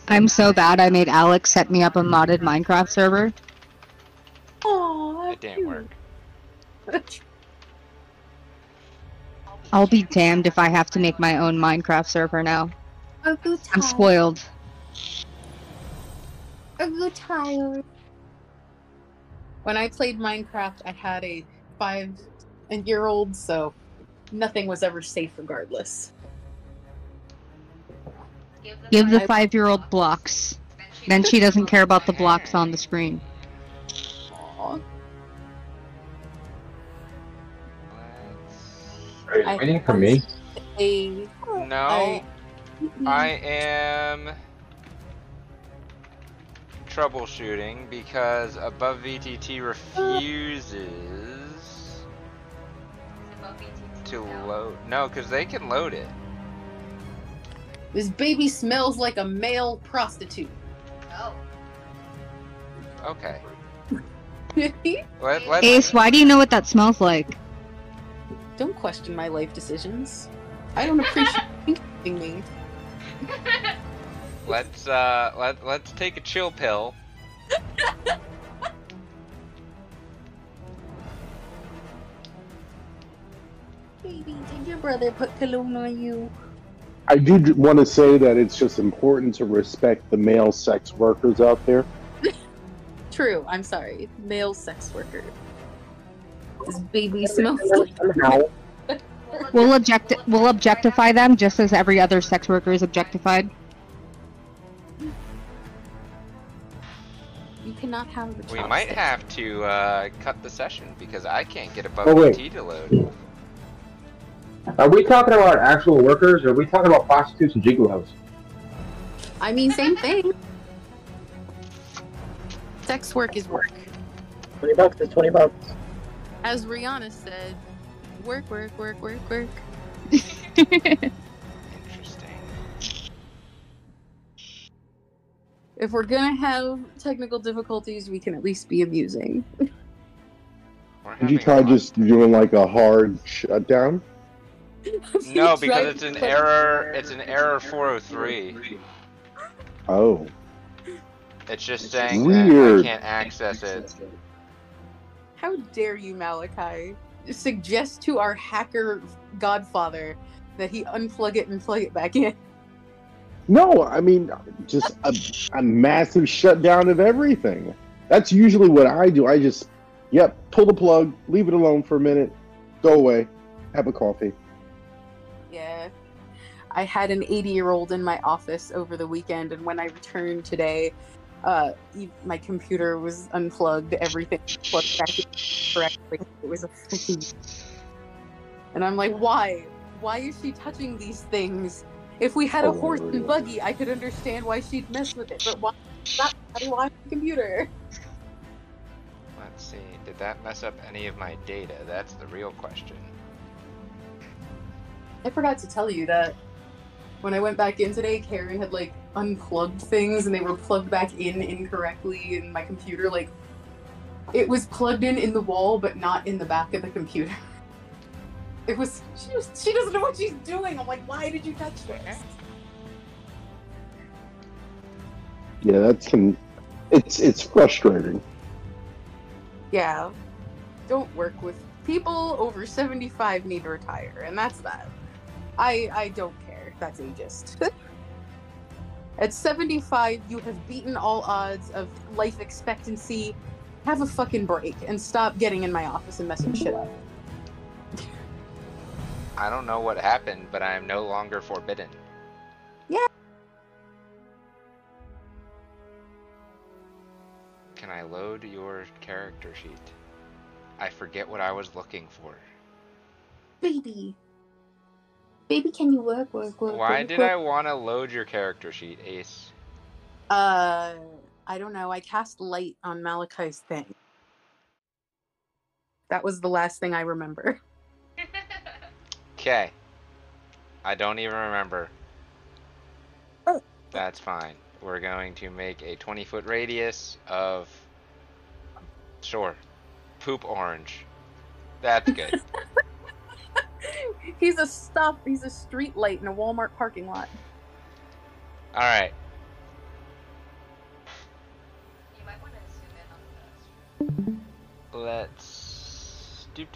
I'm so bad I made Alex set me up a modded Minecraft server. Oh, that didn't work. I'll be damned if I have to make my own Minecraft server now. Oh, good time. I'm spoiled. Oh, good time. When I played Minecraft, I had a 5-year-old, so nothing was ever safe regardless. Give the 5-year-old blocks. Then she doesn't care about the blocks on the screen. Aww. Are you waiting for me? No. I am troubleshooting because Above VTT refuses to load. No, because they can load it. This baby smells like a male prostitute. Oh. Okay. Ace, why do you know what that smells like? Don't question my life decisions. I don't appreciate you thinking me. Let's take a chill pill. Baby, did your brother put cologne on you? I do want to say that it's just important to respect the male sex workers out there. True, I'm sorry. Male sex worker. This baby smells like... We'll objectify them just as every other sex worker is objectified. You cannot have the chopstick. We might have to cut the session because I can't get above the T to load. Are we talking about actual workers, or are we talking about prostitutes and gigolos? I mean, same thing. Sex work is work. 20 bucks is 20 bucks. As Rihanna said, work, work, work, work, work. Interesting. If we're gonna have technical difficulties, we can at least be amusing. Did you try just doing like a hard shutdown? No, because it's an error. It's an error 403. Oh. It's just saying that I can't access it. How dare you, Malachi, suggest to our hacker godfather that he unplug it and plug it back in? No, I mean, just a massive shutdown of everything. That's usually what I do. I just, yep, pull the plug, leave it alone for a minute, go away, have a coffee. Yeah. I had an 80-year-old in my office over the weekend, and when I returned today, my computer was unplugged, everything was plugged back in correctly. It was a freaking... And I'm like, why? Why is she touching these things? If we had a horse and buggy, I could understand why she'd mess with it, but why not? Why the computer? Let's see, did that mess up any of my data? That's the real question. I forgot to tell you that when I went back in today, Karen had, like, unplugged things, and they were plugged back in incorrectly, and my computer, like, it was plugged in the wall, but not in the back of the computer. It was, she doesn't know what she's doing. I'm like, why did you touch this? Yeah, it's frustrating. Yeah. Don't work with people over 75 need to retire, and that's that. I don't care. That's ageist. At 75, you have beaten all odds of life expectancy. Have a fucking break and stop getting in my office and messing shit up. I don't know what happened, but I am no longer forbidden. Yeah. Can I load your character sheet? I forget what I was looking for. Baby. Baby, can you work? Why did I want to load your character sheet, Ace? I don't know. I cast light on Malachi's thing. That was the last thing I remember. Okay. I don't even remember. Oh. That's fine. We're going to make a 20-foot radius of... Sure. Poop orange. That's good. He's a street light in a Walmart parking lot. All right. You might want to zoom in on the Let's do.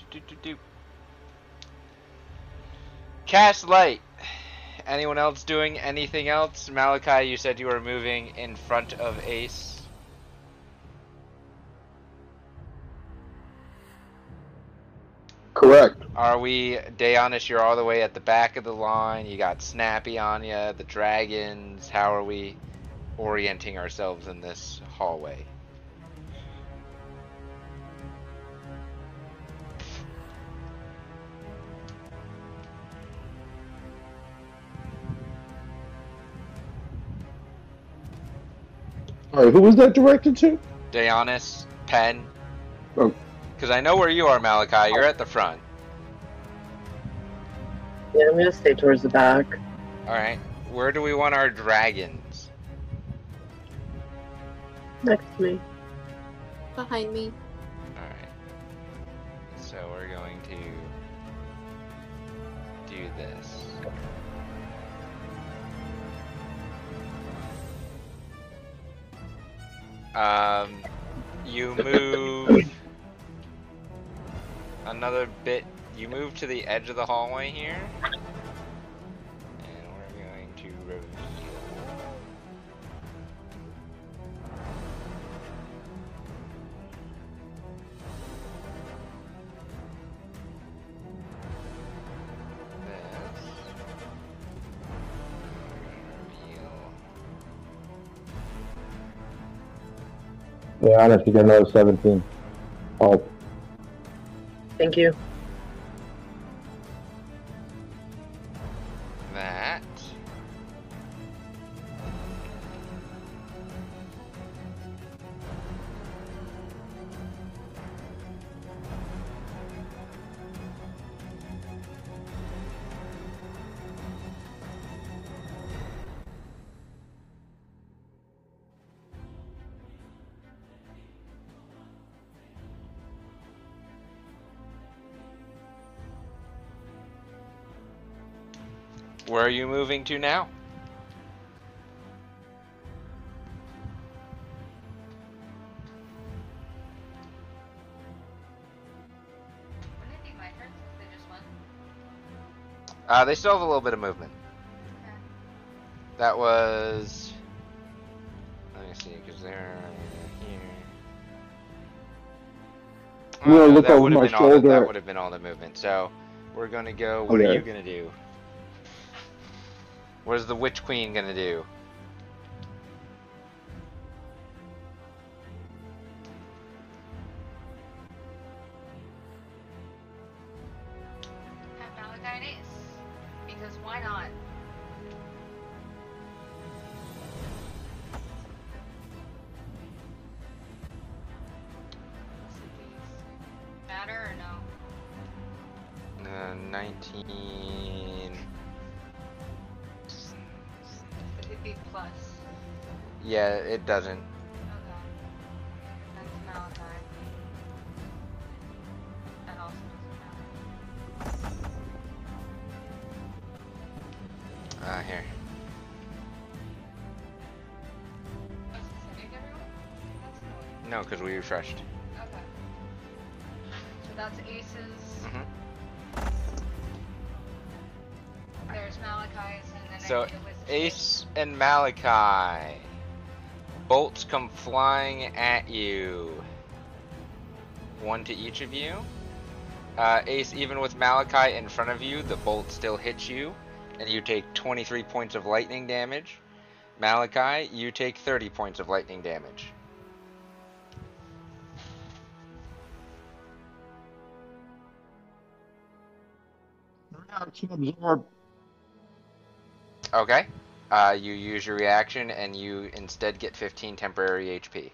Cast light. Anyone else doing anything else? Malachi, you said you were moving in front of Ace. Correct. Are we, Deonis, you're all the way at the back of the line, you got Snappy on you, the dragons, how are we orienting ourselves in this hallway? Alright, who was that directed to? Deonis, Penn. Oh. Because I know where you are, Malachi. You're at the front. Yeah, I'm going to stay towards the back. Alright. Where do we want our dragons? Next to me. Behind me. Alright. So we're going to do this. You move... Another bit, you move to the edge of the hallway here, and we're going to reveal. This. Yeah, honestly, you another 17. Oh. Thank you. That. Where are you moving to now? Wouldn't it be my turn since they just won? They still have a little bit of movement. Okay. That was... Let me see, because they're here. Well, look over my shoulder. That would have been all the movement. So, we're going to go... What are you going to do? What is the Witch Queen going to do? Have Malachi and Ace. Because why not? Matter or no? 19... It'd be plus. Yeah, it doesn't. Okay. That's Malachi. That also doesn't matter. Ah, here. Was it saved everyone? That's annoying. No, because we refreshed. Okay. So that's Ace's. Mm-hmm. There's Malachi's, and then so I think it was Ace and Malachi. Bolts come flying at you. One to each of you. Ace, even with Malachi in front of you, the bolt still hits you, and you take 23 points of lightning damage. Malachi, you take 30 points of lightning damage. Reaction absorb. Okay. You use your reaction, and you instead get 15 temporary HP.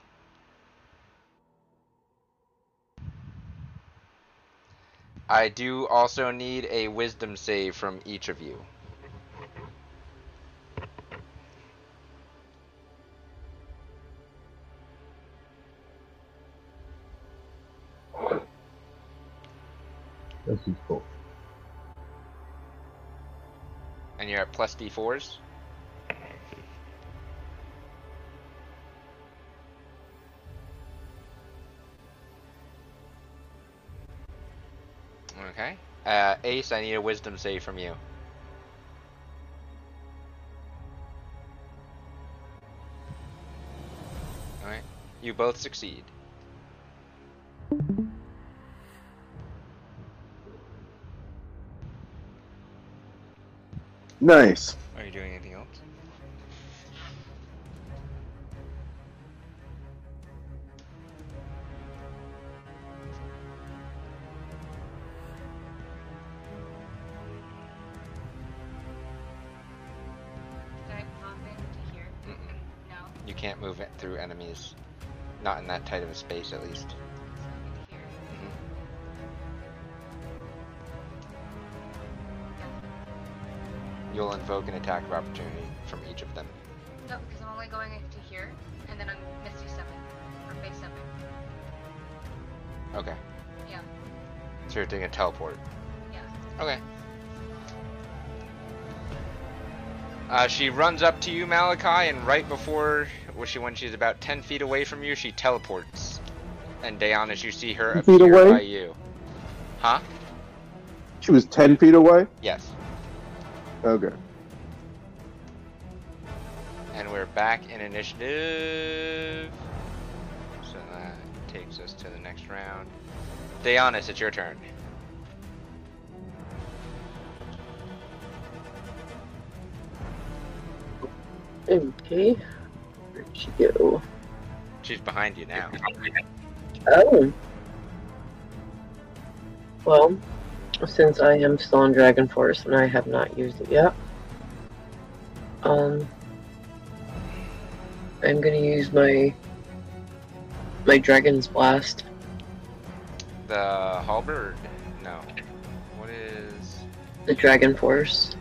I do also need a wisdom save from each of you. This is cool. And you're at plus D4s. Okay. Ace, I need a wisdom save from you. Alright. You both succeed. Nice. Are you doing anything else? Did I pop into here? Mm-mm. No. You can't move it through enemies. Not in that tight of a space, at least. You'll invoke an attack of opportunity from each of them. No, because I'm only going into here, and then I'm Misty Stepping, or Face Stepping. Okay. Yeah. So you're doing a teleport? Yeah. Okay. She runs up to you, Malachi, and right before, when she's about 10 feet away from you, she teleports. And Deonis, you see her appear by you. Huh? She was 10 feet away? Yes. Okay. And we're back in initiative. So that takes us to the next round. Deonis, it's your turn. Okay. Where'd she go? She's behind you now. Oh. Well. Since I am still in Dragon Force and I have not used it yet, I'm gonna use my Dragon's Blast. The halberd? No. What is the Dragon Force?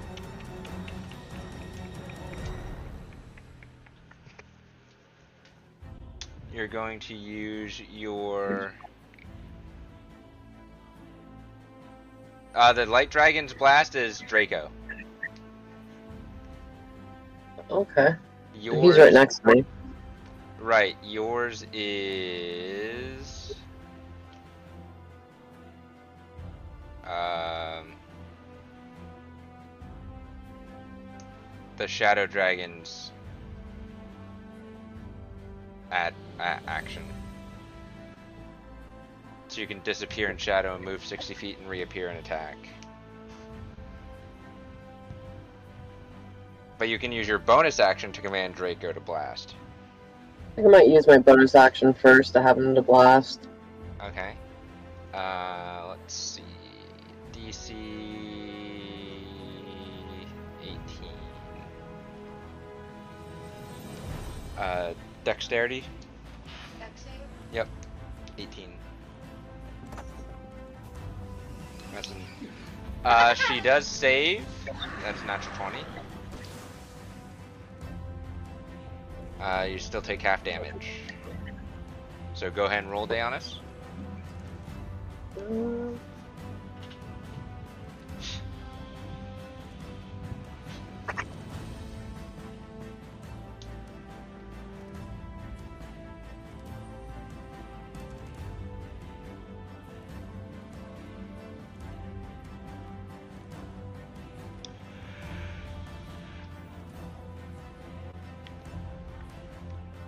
You're going to use your. The Light Dragon's Blast is Draco. Okay. Yours, he's right next to me. Right, yours is... the Shadow Dragon's action. So you can disappear in shadow and move 60 feet and reappear and attack. But you can use your bonus action to command Draco to blast. I think I might use my bonus action first to have him to blast. Okay. Let's see. DC 18. Dexterity? Dexterity? Yep. 18. That's an... she does save. That's natural 20. You still take half damage. So go ahead and roll, Deonis.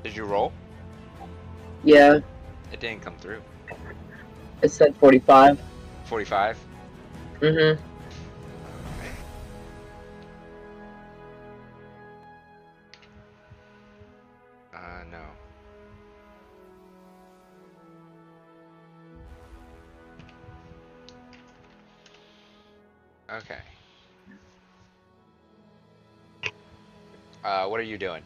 Did you roll? Yeah. It didn't come through. It said 45. 45? Mm-hmm. Okay. No. Okay. What are you doing?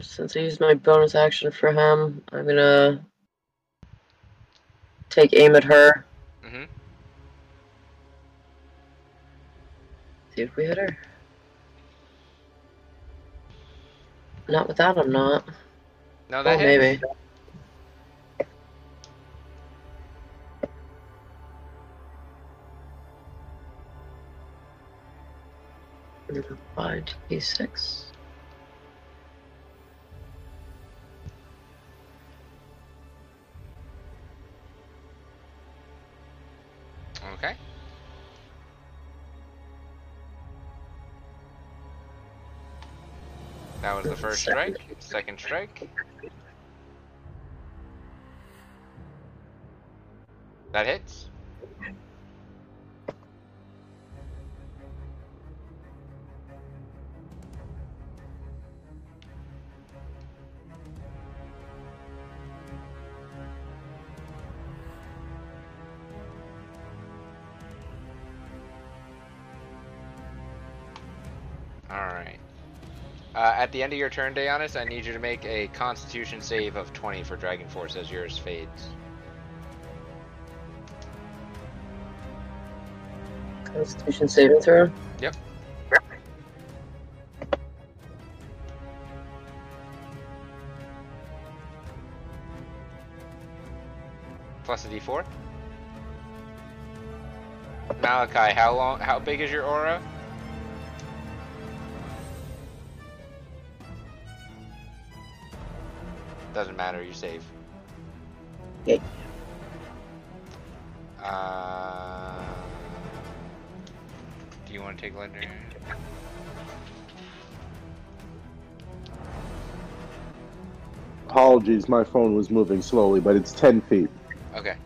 Since I used my bonus action for him, I'm gonna take aim at her. Mm-hmm. See if we hit her. Not with that, I'm not. No, that hits. Maybe. Number 5d6. Okay. That was the first strike. Second strike. That hits. At the end of your turn, Deonis, I need you to make a Constitution save of 20 for Dragon Force as yours fades. Constitution saving throw? Yep. Plus a d4. Malachi, how big is your aura? Doesn't matter, you save. Okay. Do you want to take legendary? Apologies, my phone was moving slowly, but it's 10 feet. Okay.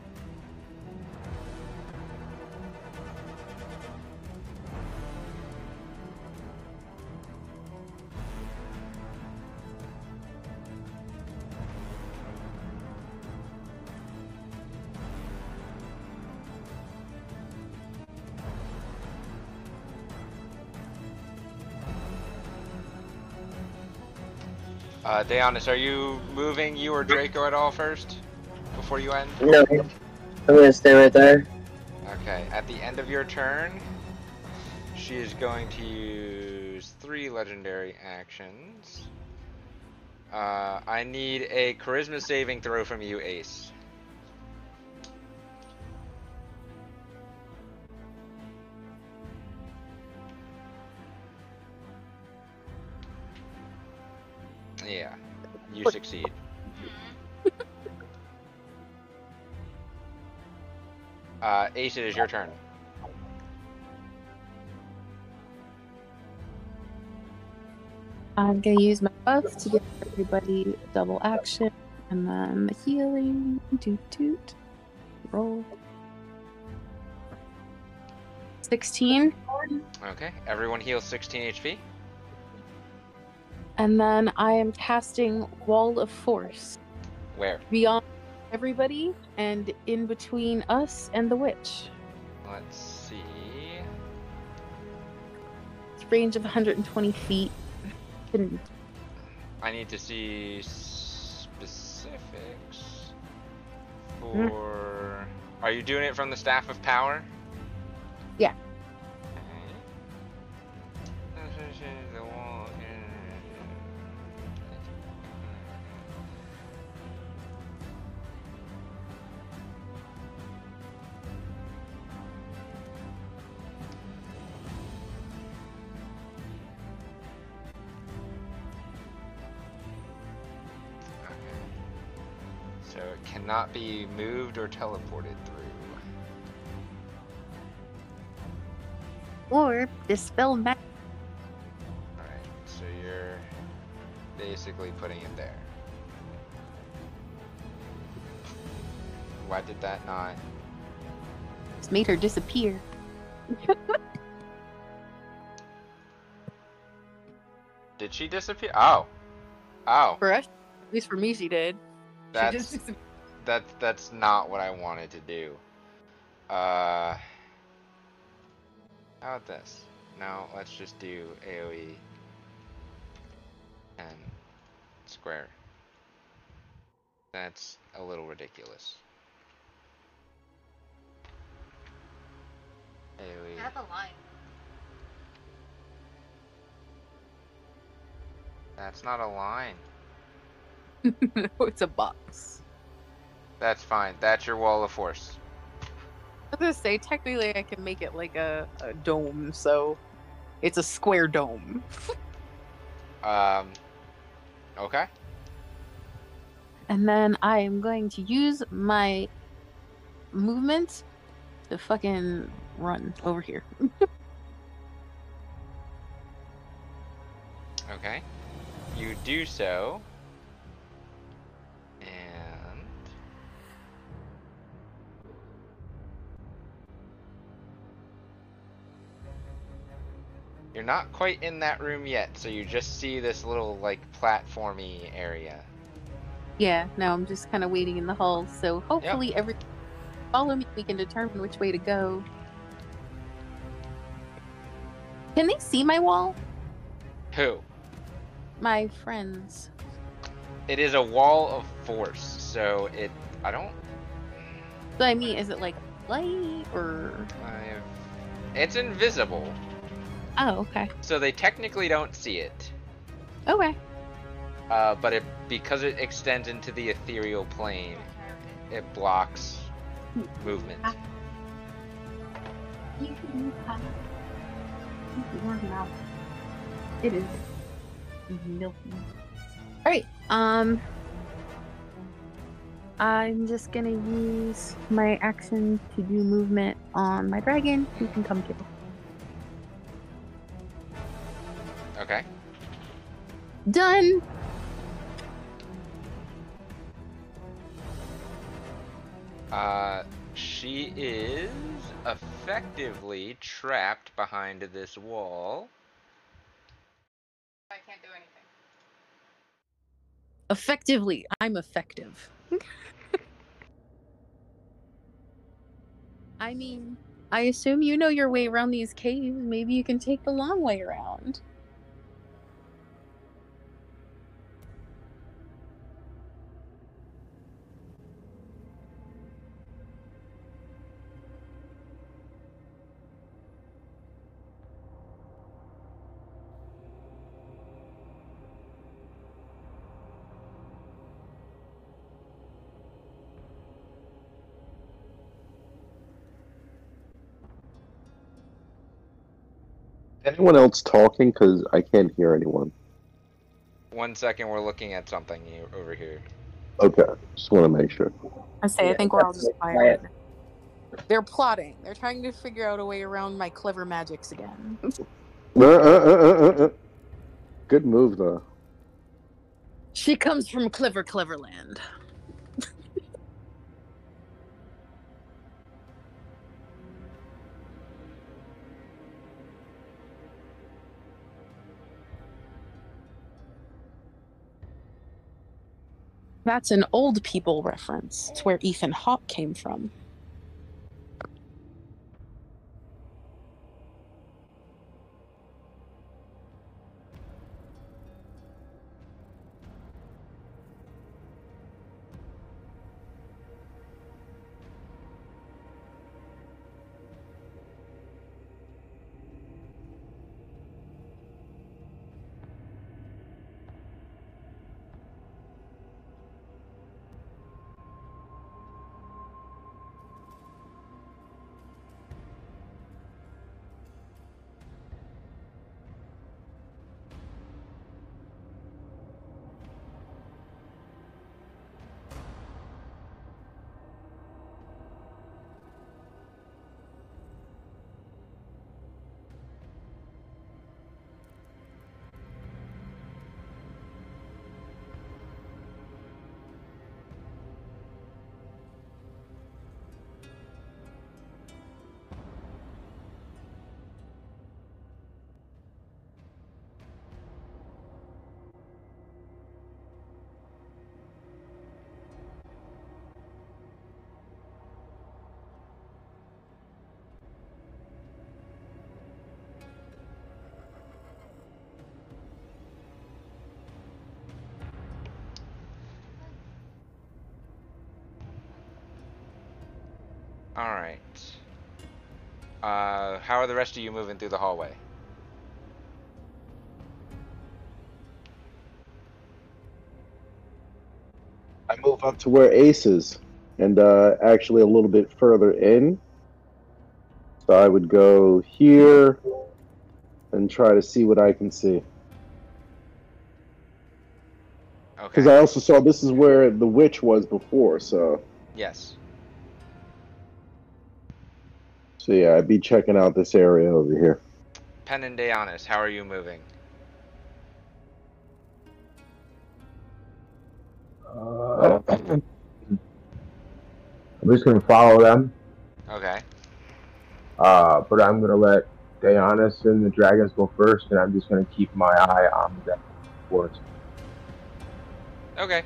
Deonis, are you moving you or Draco at all first? Before you end? No. I'm gonna stay right there. Okay, at the end of your turn, she is going to use 3 legendary actions. I need a charisma saving throw from you, Ace. Yeah, you succeed. Ace, it is your turn. I'm going to use my buff to give everybody a double action, and then healing, toot, roll. 16. Okay, everyone heals 16 HP. And then I am casting Wall of Force. Where? Beyond everybody and in between us and the witch. Let's see. It's a range of 120 feet. I need to see specifics for... Are you doing it from the Staff of Power? Yeah. Not be moved or teleported through. Or dispel magic. Alright, so you're basically putting it there. Why did that not? It's made her disappear. Did she disappear? Oh. Oh. For us, at least for me, she did. That's... She just disappeared. That's not what I wanted to do. How about this? Now let's just do AoE and square. That's a little ridiculous. AoE. That's a line. That's not a line. No, it's a box. That's fine. That's your Wall of Force. I was going to say, technically I can make it like a dome, so it's a square dome. Okay. And then I am going to use my movement to fucking run over here. Okay. You do so. You're not quite in that room yet, so you just see this little, like, platformy area. Yeah, no, I'm just kind of waiting in the hall, so hopefully every follow me, we can determine which way to go. Can they see my wall? Who? My friends. It is a Wall of Force, so it... I don't... So, I mean, is it, like, light, or...? It's invisible. Oh, okay. So they technically don't see it. Okay. But it, because it extends into the ethereal plane, it blocks movement. You can move past. You can warm it out. It is milky. Alright, I'm just gonna use my action to do movement on my dragon. You can come kill. Okay. Done! She is effectively trapped behind this wall. I can't do anything. Effectively. I'm effective. I mean, I assume you know your way around these caves. Maybe you can take the long way around. Anyone else talking? Because I can't hear anyone. 1 second, we're looking at something over here. Okay, just want to make sure. I think we're all just fired. They're plotting. They're trying to figure out a way around my clever magics again. Good move, though. She comes from Cleverland. That's an old people reference. It's where Ethan Hawke came from. Alright. How are the rest of you moving through the hallway? I move up to where Ace is, and actually a little bit further in. So I would go here and try to see what I can see. Okay. Because I also saw this is where the witch was before, so... Yes. So yeah, I'd be checking out this area over here. Penn and Deonis, how are you moving? I'm just going to follow them. Okay. But I'm going to let Deonis and the dragons go first, and I'm just going to keep my eye on the boards. Okay.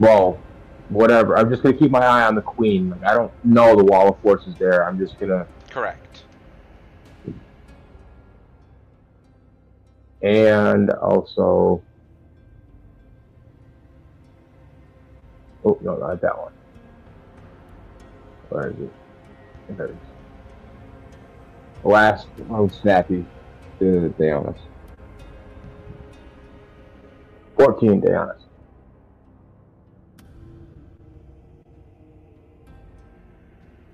Well... whatever. I'm just going to keep my eye on the queen. Like, I don't know the wall of force is there. I'm just going to... Correct. And also... oh, no, not that one. Where is it? There it is. The last one, Snappy. Deonis. 14, Deonis.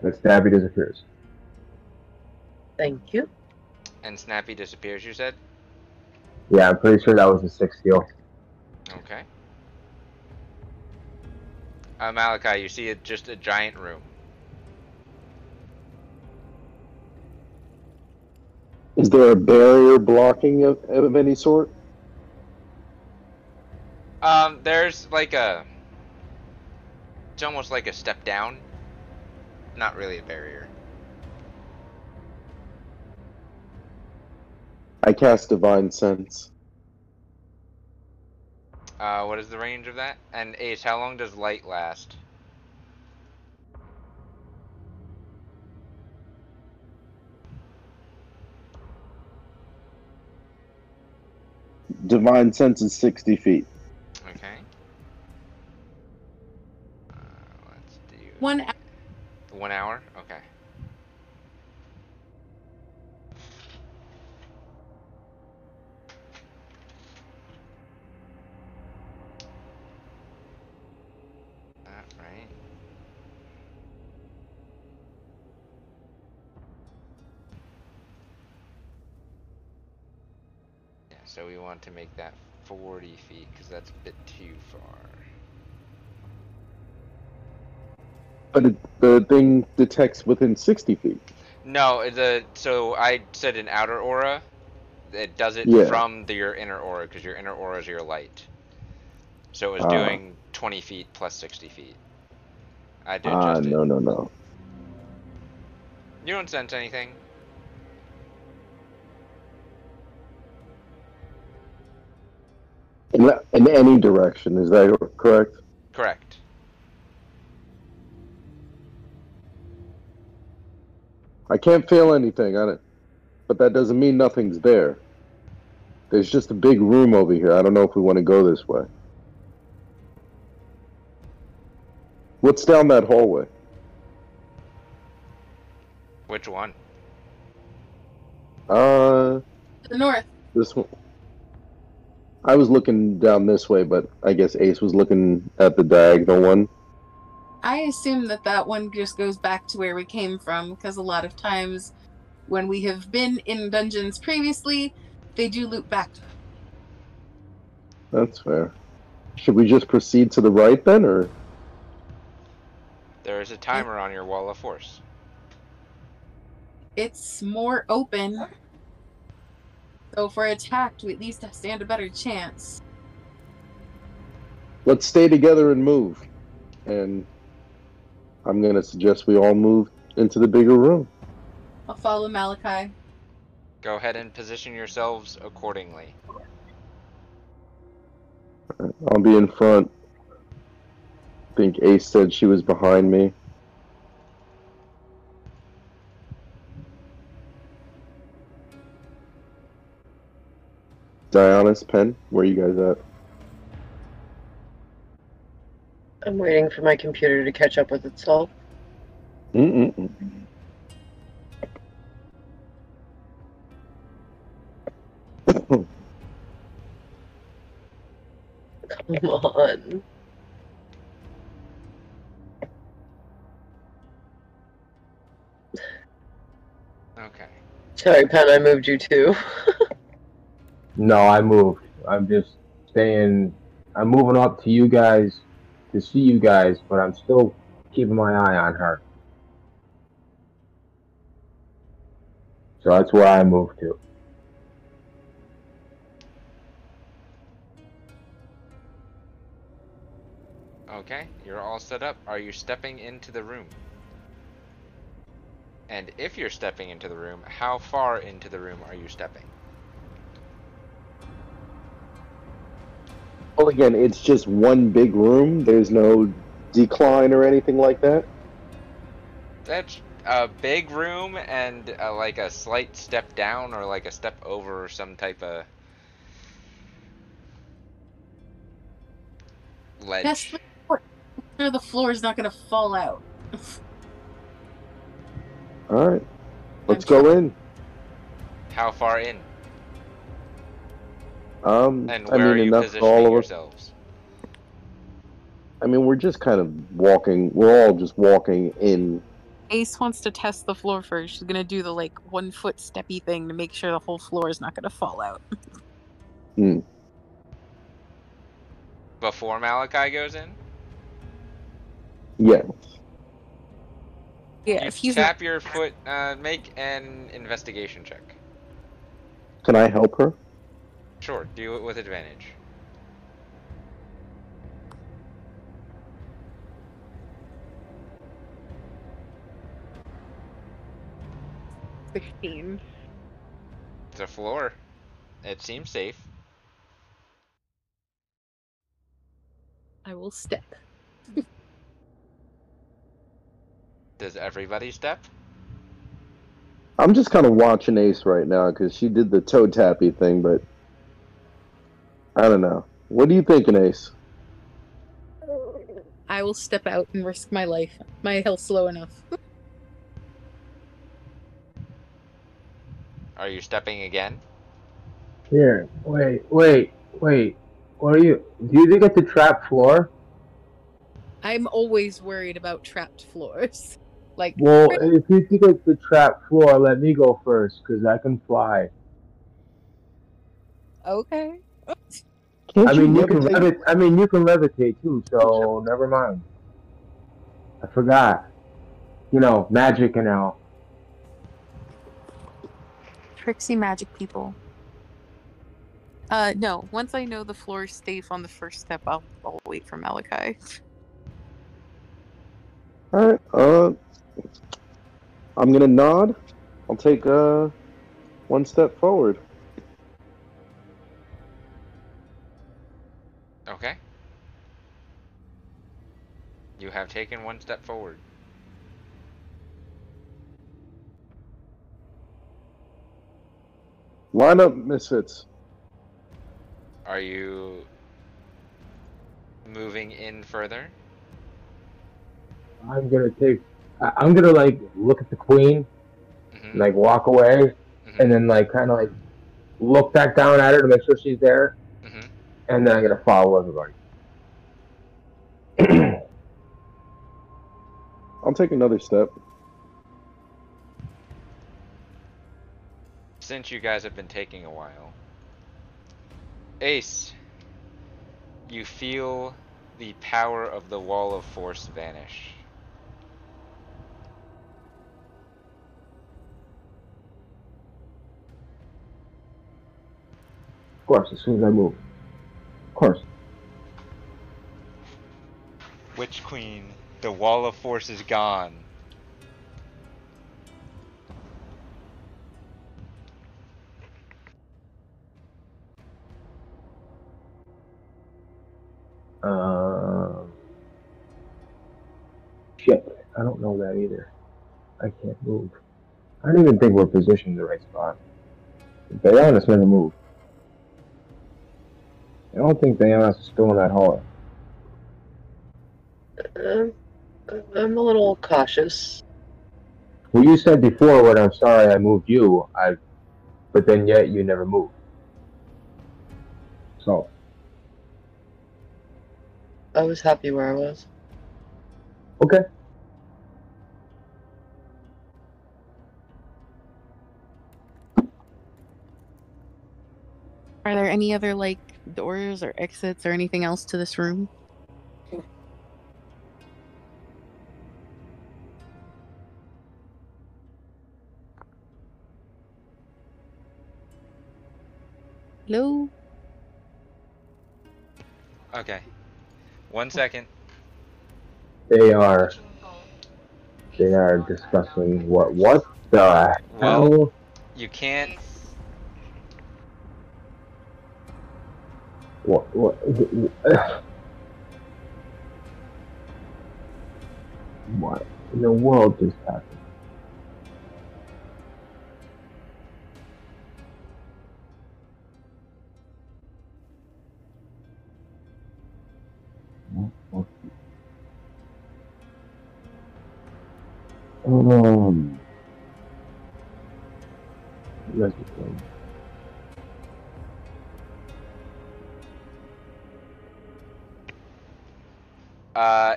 And Snappy disappears. Thank you. And Snappy disappears, you said? Yeah, I'm pretty sure that was a 6 deal. Okay. Malachi, you see it, just a giant room. Is there a barrier blocking of any sort? There's like a... it's almost like a step down. Not really a barrier. I cast Divine Sense. What is the range of that? And Ace, how long does light last? Divine Sense is 60 feet. Okay. Let's do... 1 hour. 1 hour? Okay. All right. Yeah, so we want to make that 40 feet, because that's a bit too far. But the thing detects within 60 feet. No, so I said an outer aura. It does it from your inner aura, because your inner aura is your light. So it was doing 20 feet plus 60 feet. I did adjust it. No. You don't sense anything. In any direction, is that correct? Correct. I can't feel anything on it, but that doesn't mean nothing's there. There's just a big room over here. I don't know if we want to go this way. What's down that hallway? Which one? The north. This one. I was looking down this way, but I guess Ace was looking at the diagonal one. I assume that that one just goes back to where we came from, because a lot of times when we have been in dungeons previously, they do loop back. That's fair. Should we just proceed to the right then, or...? There is a timer on your Wall of Force. It's more open. So if we're attacked, we at least stand a better chance. Let's stay together and move. And I'm going to suggest we all move into the bigger room. I'll follow Malachi. Go ahead and position yourselves accordingly. I'll be in front. I think Ace said she was behind me. Deonis, Penn, where are you guys at? I'm waiting for my computer to catch up with itself. Come on. Okay. Sorry, Penn, I moved you too. No, I moved. I'm just staying. I'm moving up to you guys to see you guys, but I'm still keeping my eye on her. So that's where I moved to. Okay, you're all set up. Are you stepping into the room? And if you're stepping into the room, how far into the room are you stepping? Well, again, it's just one big room. There's no decline or anything like that. That's a big room and like a slight step down or like a step over or some type of ledge. That's the floor. I'm sure the floor is not going to fall out. All right, let's go in. How far in? And where are you positioning yourselves? I mean, we're just kind of walking. We're all just walking in. Ace wants to test the floor first. She's gonna do the like 1 foot steppy thing to make sure the whole floor is not gonna fall out. Before Malachi goes in? Yes. Yeah. If he's tap your foot, make an investigation check. Can I help her? Sure, do it with advantage. It's a floor. It seems safe. I will step. Does everybody step? I'm just kind of watching Ace right now because she did the toe tappy thing, but I don't know. What are you thinking, Ace? I will step out and risk my life. My health's low enough. Are you stepping again? Here, wait. What are you? Do you think it's a trap floor? I'm always worried about trapped floors. Like. Well, if you think it's the trap floor, let me go first, because I can fly. Okay. I mean, you can levitate too, so never mind. I forgot. You know, magic and all. Tricksy magic people. No. Once I know the floor is safe on the first step, I'll wait for Malachi. Alright, I'm gonna nod. I'll take, one step forward. Okay. You have taken one step forward. Line up, Misfits. Are you moving in further? I'm gonna like look at the queen, mm-hmm. like walk away, mm-hmm. and then like kind of like look back down at her to make sure she's there, mm-hmm. and then I'm gonna follow everybody. I'll take another step. Since you guys have been taking a while, Ace, you feel the power of the Wall of Force vanish. Of course, as soon as I move. Of course. Witch Queen, the Wall of Force is gone. Shit, I don't know that either. I can't move. I don't even think we're positioned in the right spot. Deonis never moved. I don't think Deonis is still in that hall. I'm a little cautious. Well, you said before when I'm sorry I moved you, but then yet you never moved. So. I was happy where I was. Okay. Are there any other, like, doors or exits or anything else to this room? Hello? Okay. 1 second. They are discussing what the hell? Well, you can't. What in the world just happened? That's the thing.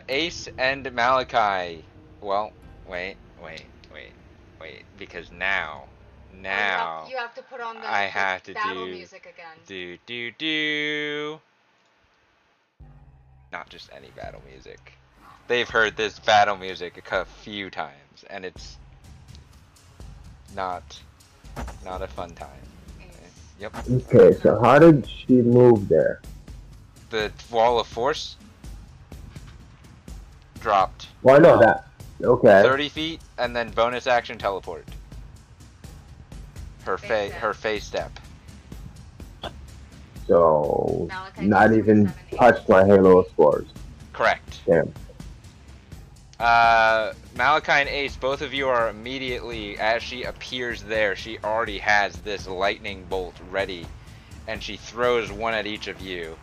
Ace and Malachi. Well, wait. Because now you have to put on the battle music again. Do. Not just any battle music. They've heard this battle music a few times, and it's not a fun time. Yep. Okay, so how did she move there? The Wall of Force dropped. Well, I know that. Okay. 30 feet, and then bonus action teleport. Her face step. So, Malachi not even touched my Halo Spores. Correct. Damn. Malachi and Ace, both of you are immediately, as she appears there, she already has this lightning bolt ready, and she throws one at each of you.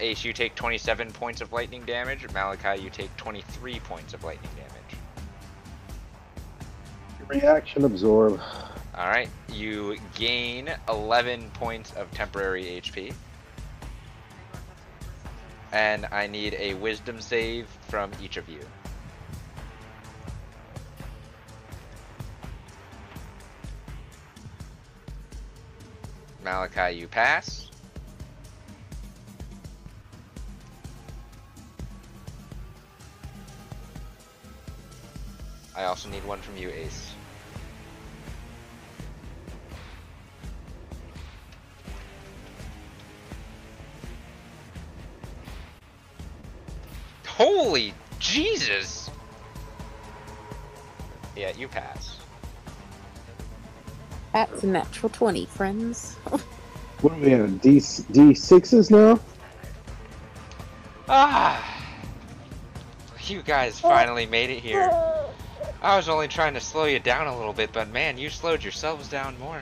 Ace, you take 27 points of lightning damage. Malachi, you take 23 points of lightning damage. Reaction absorb. Alright, you gain 11 points of temporary HP. And I need a wisdom save from each of you. Malachi, you pass. I also need one from you, Ace. Holy Jesus! Yeah, you pass. That's a natural 20, friends. What are we at? D6s now? Ah! You guys finally made it here. I was only trying to slow you down a little bit, but man, you slowed yourselves down more.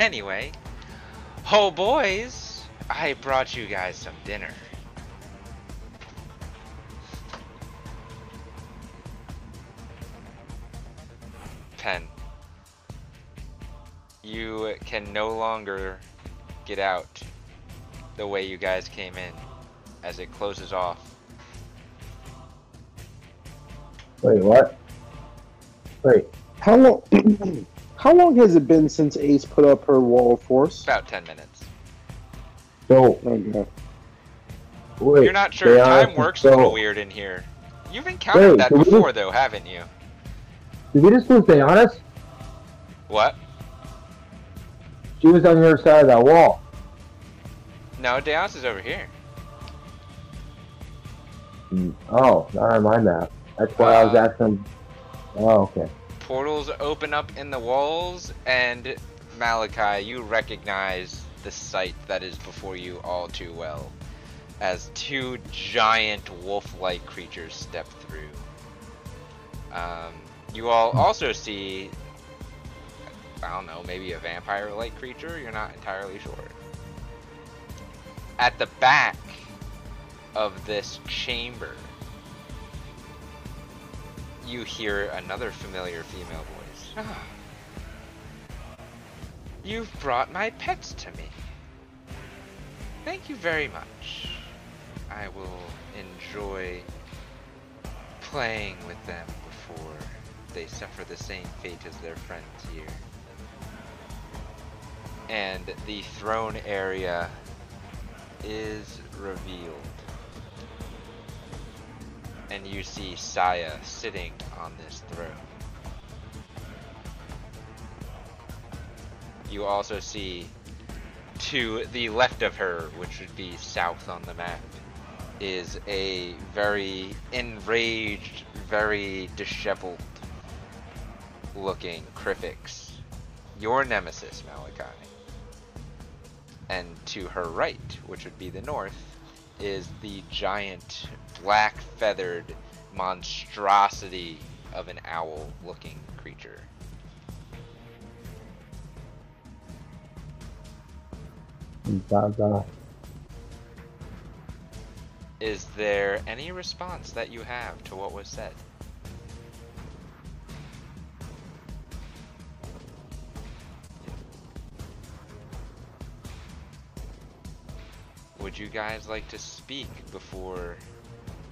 Anyway. Oh, boys! I brought you guys some dinner. Penn, you can no longer get out the way you guys came in, as it closes off. Wait, what? Wait, how long? How long has it been since Ace put up her wall of force? About 10 minutes. No, no. Wait, you're not sure. Time works a little weird in here. You've encountered that before, though, haven't you? Did we just lose Deonis? What? She was on the other side of that wall. No, Deonis is over here. Oh, never mind that. That's why I was asking. Oh, okay. Portals open up in the walls, and Malachi, you recognize the sight that is before you all too well, as two giant wolf-like creatures step through. You all also see, I don't know, maybe a vampire-like creature? You're not entirely sure. At the back of this chamber, you hear another familiar female voice. Oh. You've brought my pets to me. Thank you very much. I will enjoy playing with them before they suffer the same fate as their friends here. And the throne area is revealed. And you see Saya sitting on this throne. You also see to the left of her, which would be south on the map, is a very enraged, very disheveled looking Kryphix, your nemesis, Malachi. And to her right, which would be the north, is the giant black-feathered monstrosity of an owl-looking creature. Zaza. Is there any response that you have to what was said? Would you guys like to speak before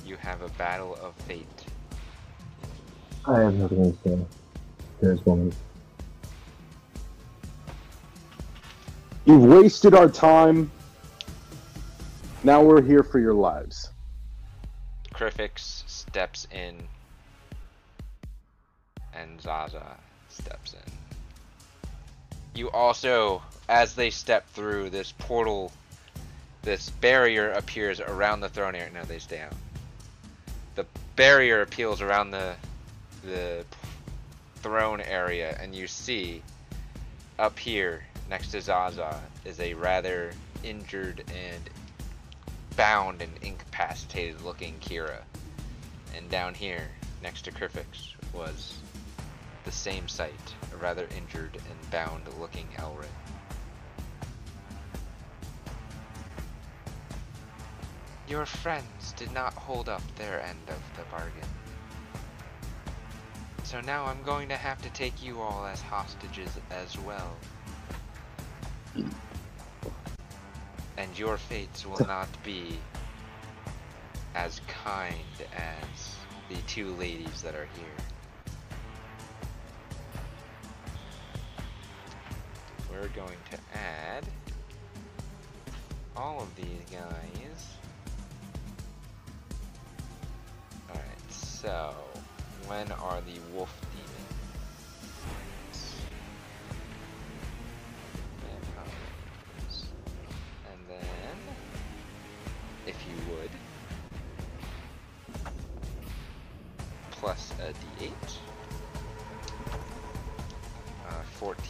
you have a battle of fate? I have nothing to say. There's one. You've wasted our time. Now we're here for your lives. Kryphix steps in. And Zaza steps in. You also, as they step through this portal, this barrier appears around the throne area. No, they stay out. The barrier appeals around the throne area, and you see up here next to Zaza is a rather injured and bound and incapacitated looking Kira. And down here next to Kryphix was the same sight, a rather injured and bound looking Elrin. Your friends did not hold up their end of the bargain. So now I'm going to have to take you all as hostages as well. And your fates will not be as kind as the two ladies that are here. We're going to add all of these guys. So, When are the wolf demons? And then, if you would, plus a d8, 14.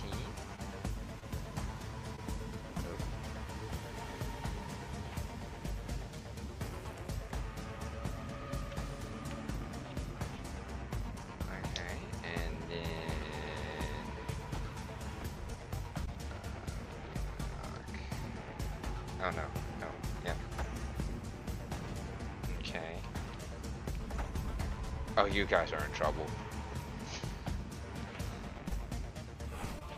You guys are in trouble.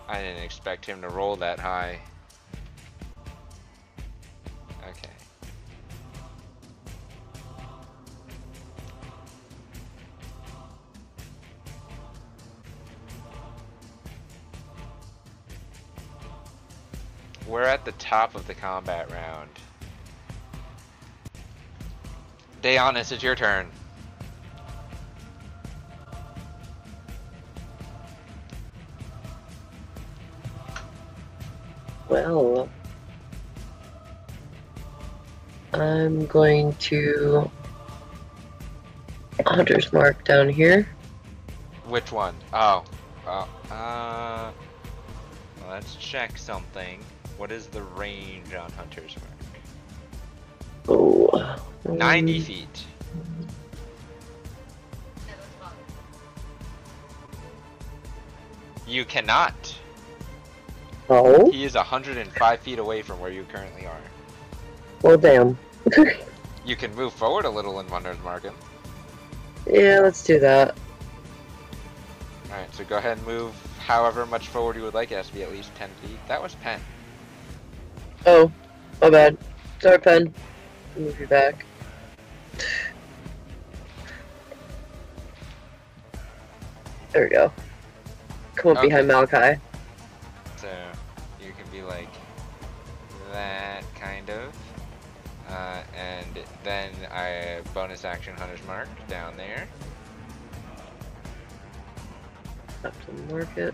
I didn't expect him to roll that high. Okay. We're at the top of the combat round. Deonis, it's your turn. Well, I'm going to Hunter's Mark down here. Which one? Oh, let's check something. What is the range on Hunter's Mark? Oh, 90 feet. You cannot. Oh? He is 105 feet away from where you currently are. Well, damn. You can move forward a little in Hunter's Mark. Yeah, let's do that. Alright, so go ahead and move however much forward you would like. It has to be at least 10 feet. That was Penn. Oh, my bad. Sorry, Penn. Move you back. There we go. Come up behind Malachi. So you can be like that, kind of, and then I bonus action Hunter's Mark down there. Have to mark it.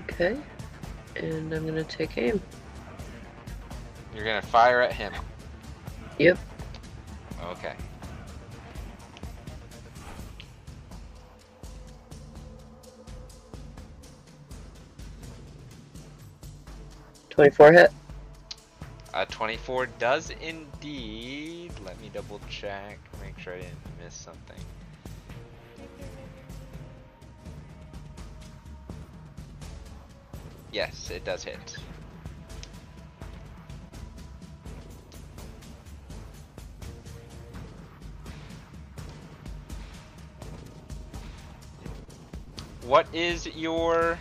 Okay, and I'm gonna take aim. You're gonna fire at him. Yep. Okay. A 24 hit? 24 does indeed. Let me double check, make sure I didn't miss something. Yes, it does hit. What is your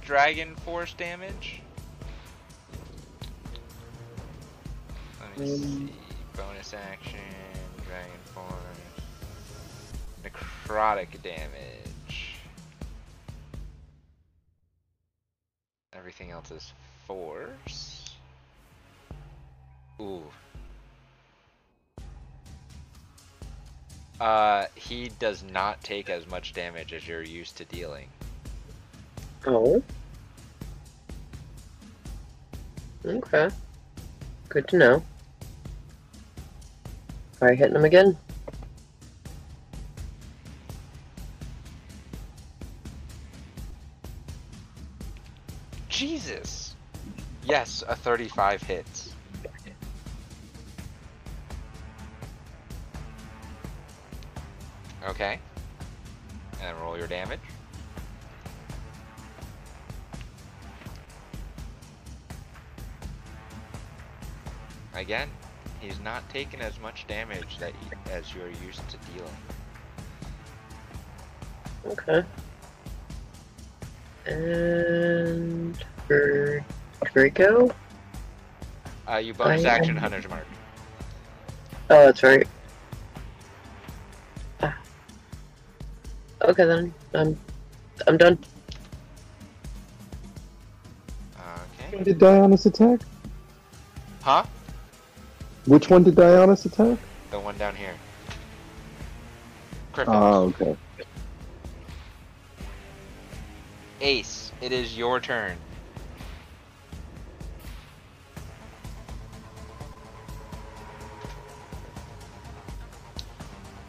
Dragon Force damage? Let's see. Bonus action, Dragon Force, necrotic damage. Everything else is force. Ooh. He does not take as much damage as you're used to dealing. Oh. Okay. Good to know. Alright, hitting him again. Jesus! Yes, a 35 hits. Okay. And roll your damage. Again. He's not taking as much damage that as you're used to dealing. Okay. And for Draco? You bonus action Hunter's Mark. Oh, that's right. Okay then, I'm done. Okay. Did Diana's attack? Huh? Which one did Deonis attack? The one down here. Kryphix. Oh, okay. Ace, it is your turn.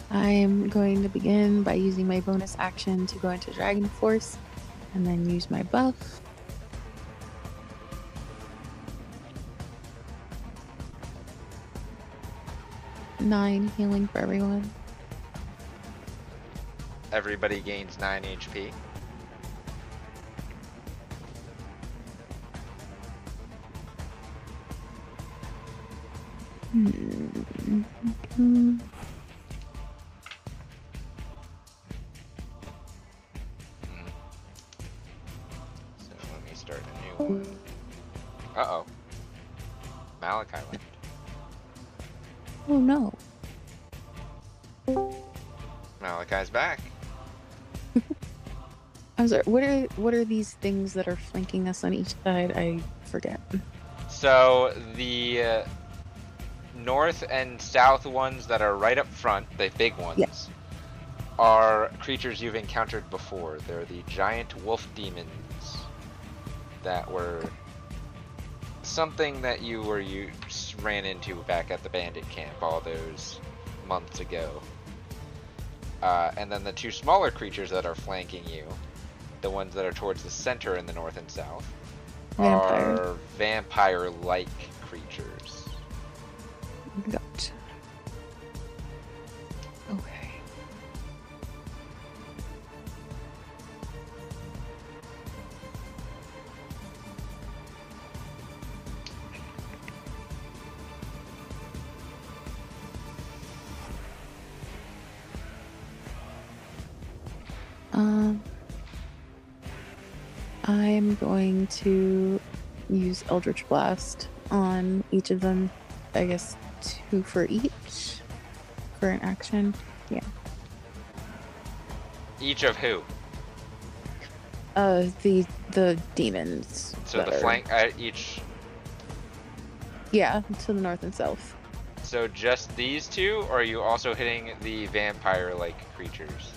I'm going to begin by using my bonus action to go into Dragon Force and then use my buff. Nine healing for everyone. Everybody gains 9 HP. So let me start a new one. Uh-oh. Malachi left. Oh no. Malachi's back. I'm sorry, what are these things that are flanking us on each side? I forget. So the north and south ones that are right up front, the big ones, are creatures you've encountered before. They're the giant wolf demons that were something that you ran into back at the bandit camp all those months ago. And then the two smaller creatures that are flanking you, the ones that are towards the center in the north and south, are vampire-like creatures. Gotcha. Okay. I'm going to use Eldritch Blast on each of them, I guess. 2 for each for an action. Yeah. Each of who? The demons. So the flank at each. Yeah, to the north and south. So just these two, or are you also hitting the vampire-like creatures?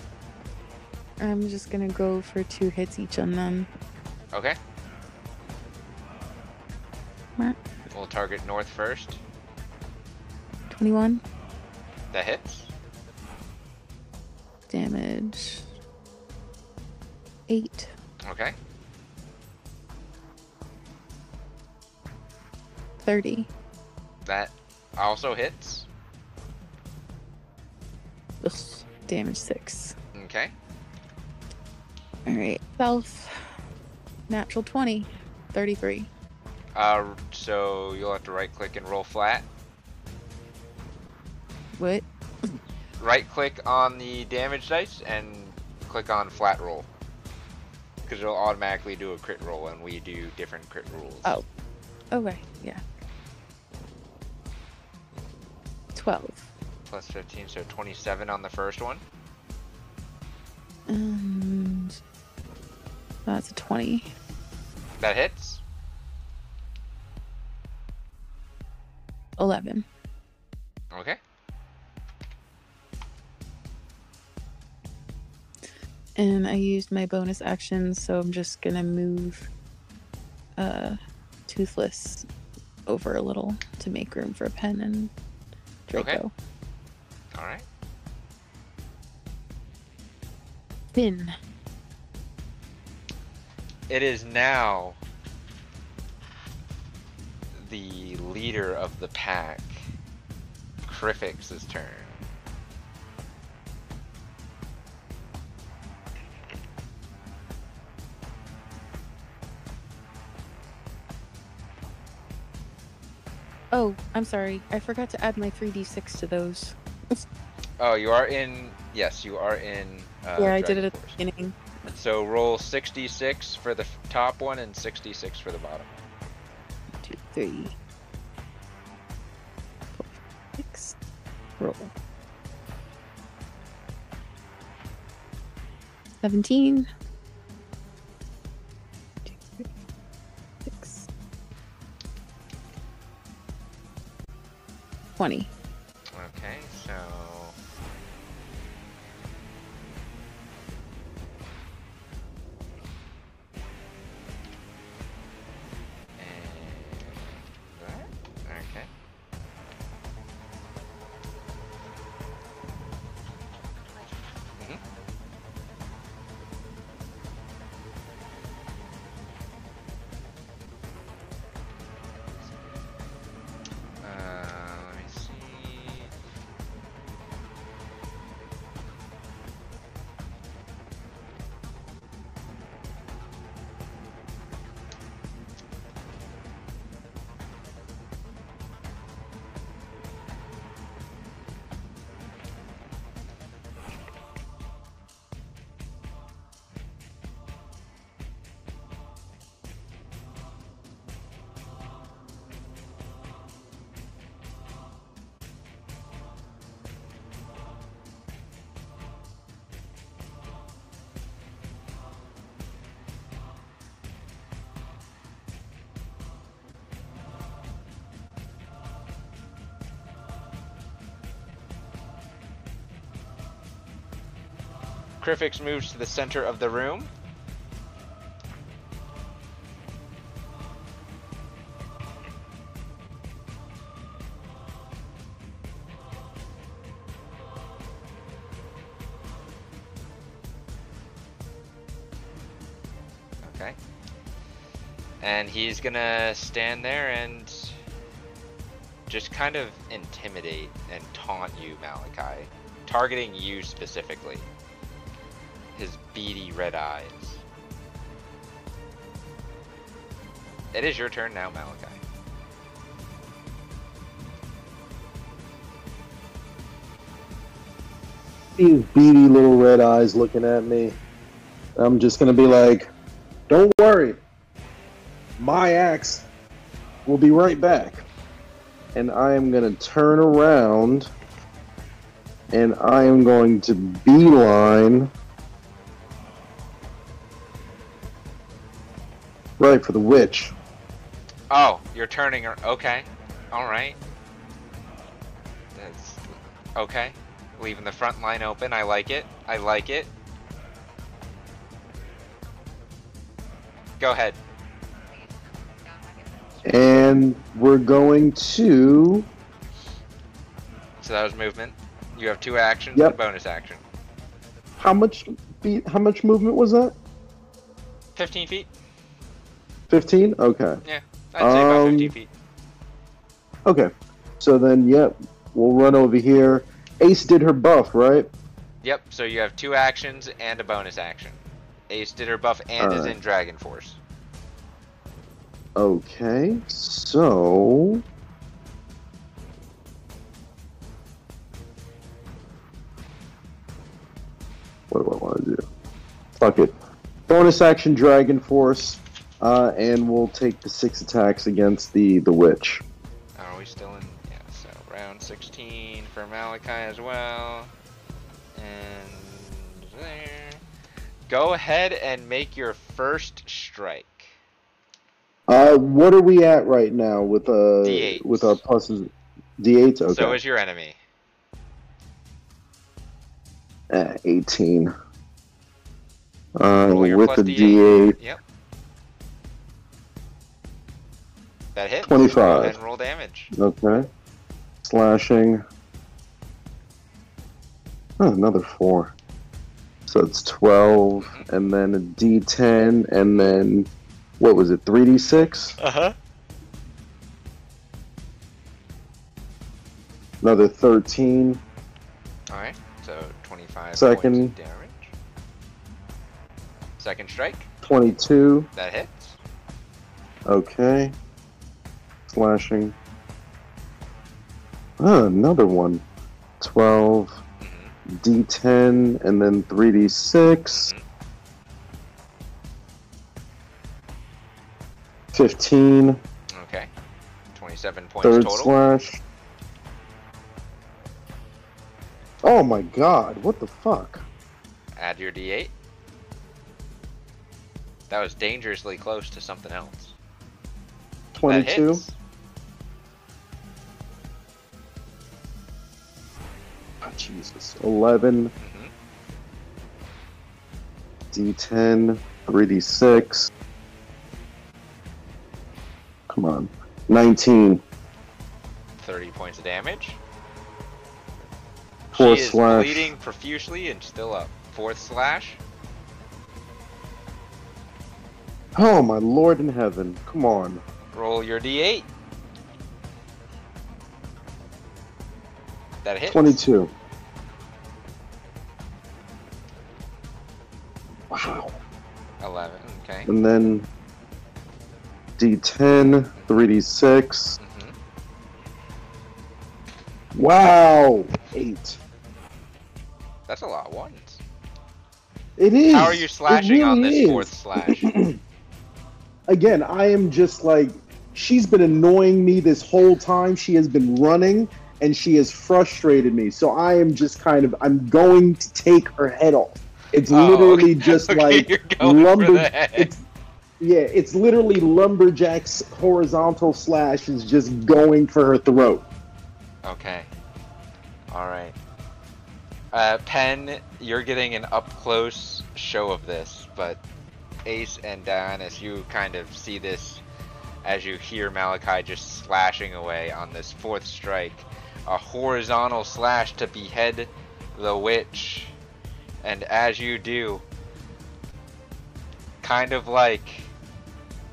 I'm just gonna go for 2 hits each on them. Okay. What? We'll target north first. 21. That hits. Damage. 8. Okay. 30. That also hits. Ugh, damage 6. Okay. Alright. Self. Natural 20. 33. So you'll have to right click and roll flat. What? Right click on the damage dice and click on flat roll, because it'll automatically do a crit roll, and we do different crit rules. Oh, okay, yeah. 12 plus 15, so 27 on the first one. And that's a 20. That hits. 11. Okay. And I used my bonus action, so I'm just gonna move Toothless over a little to make room for Penn and Draco. Okay. All right. Finn. It is now the leader of the pack, Kryphix's turn. Oh, I'm sorry. I forgot to add my 3d6 to those. Oh, you are in... Yes, you are in... yeah, I did it at the beginning. So roll 6d6 for the top one and 6d6 for the bottom. 1, 2, 3, 4, 6. Roll. 17. 20. Okay, so... Kryphix moves to the center of the room. Okay. And he's gonna stand there and just kind of intimidate and taunt you, Malachi. Targeting you specifically. His beady red eyes. It is your turn now, Malachi. These beady little red eyes looking at me. I'm just gonna be like, don't worry. My axe will be right back. And I am gonna turn around and I am going to beeline right for the witch. Oh, you're turning her. Okay. Alright. That's okay. Leaving the front line open. I like it. I like it. Go ahead. And we're going to... So that was movement. You have two actions, yep, and a bonus action. How much movement was that? 15 feet. 15? Okay. Yeah, I'd say about 15 feet. Okay. So then, yep, we'll run over here. Ace did her buff, right? Yep, so you have two actions and a bonus action. Ace did her buff and is in Dragon Force. Okay, so... What do I want to do? Fuck it. Bonus action, Dragon Force. And we'll take the 6 attacks against the witch. Are we still in? Yeah, so round 16 for Malachi as well. And there. Go ahead and make your first strike. What are we at right now with D8s. With our pluses? D8s? Okay. So is your enemy. 18. With the D8. Yep. That hit. 25. And roll damage. Okay. Slashing. Oh, another 4. So it's 12, mm-hmm, and then a D10, and then, what was it, 3D6? Uh-huh. Another 13. Alright, so 25 points damage. Second strike. 22. That hits. Okay. Slashing. Oh, another one. 12, mm-hmm, D10, and then 3D6. Mm-hmm. 15. Okay. 27 points total. Third slash. Oh my god, what the fuck? Add your D8. That was dangerously close to something else. 22. Jesus. 11. D10. 3D6. Come on. 19. 30 points of damage. Fourth slash. She is bleeding profusely and still up. Fourth slash. Oh my lord in heaven. Come on. Roll your D8. That hits. 22. Wow. 11, okay. And then D10, 3D6. Mm-hmm. Wow! 8. That's a lot of ones. It is! How are you slashing on this fourth slash? Again, I am just like, she's been annoying me this whole time. She has been running, and she has frustrated me. So I am just kind of, I'm going to take her head off. It's literally just like it's literally lumberjack's horizontal slash is just going for her throat. Okay. All right. Penn, you're getting an up close show of this, but Ace and Deonis, you kind of see this as you hear Malachi just slashing away on this fourth strike, a horizontal slash to behead the witch. And as you do, kind of like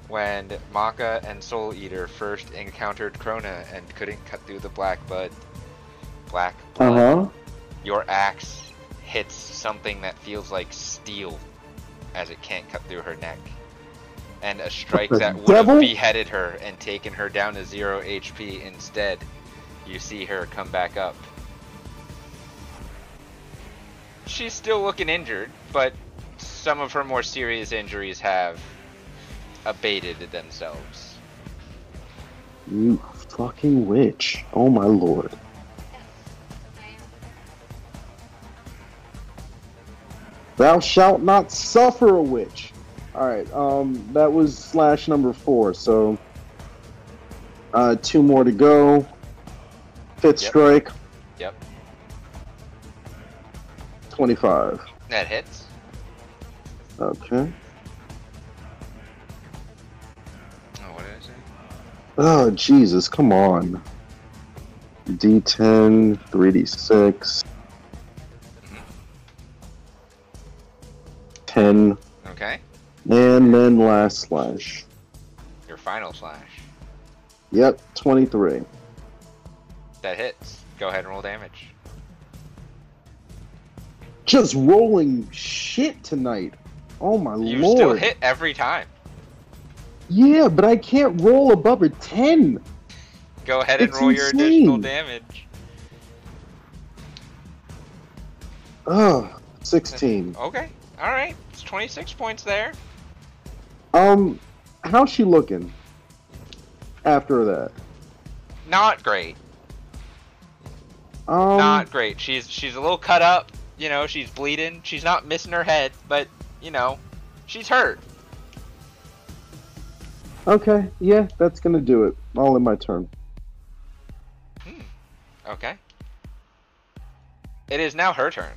when Maka and Soul Eater first encountered Krona and couldn't cut through the black blood, your axe hits something that feels like steel as it can't cut through her neck. And a strike that would have beheaded her and taken her down to 0 HP instead. You see her come back up. She's still looking injured, but some of her more serious injuries have abated themselves. You fucking witch. Oh my lord. Thou shalt not suffer a witch. Alright, that was slash number 4, so 2 more to go. Fifth strike. Yep. 25. That hits. Okay. Oh, what did I say? Oh, Jesus, come on. D10, 3D6. 10. Okay. And then last slash. Your final slash. Yep, 23. That hits. Go ahead and roll damage. Just rolling shit tonight. Oh my lord. You still hit every time. Yeah, but I can't roll above a 10. Go ahead and roll your additional damage. Oh, 16. Okay, alright. It's 26 points there. How's she looking after that? Not great. Not great. She's a little cut up. You know, she's bleeding. She's not missing her head, but, you know, she's hurt. Okay, yeah, that's going to do it. All in my turn. Okay. It is now her turn.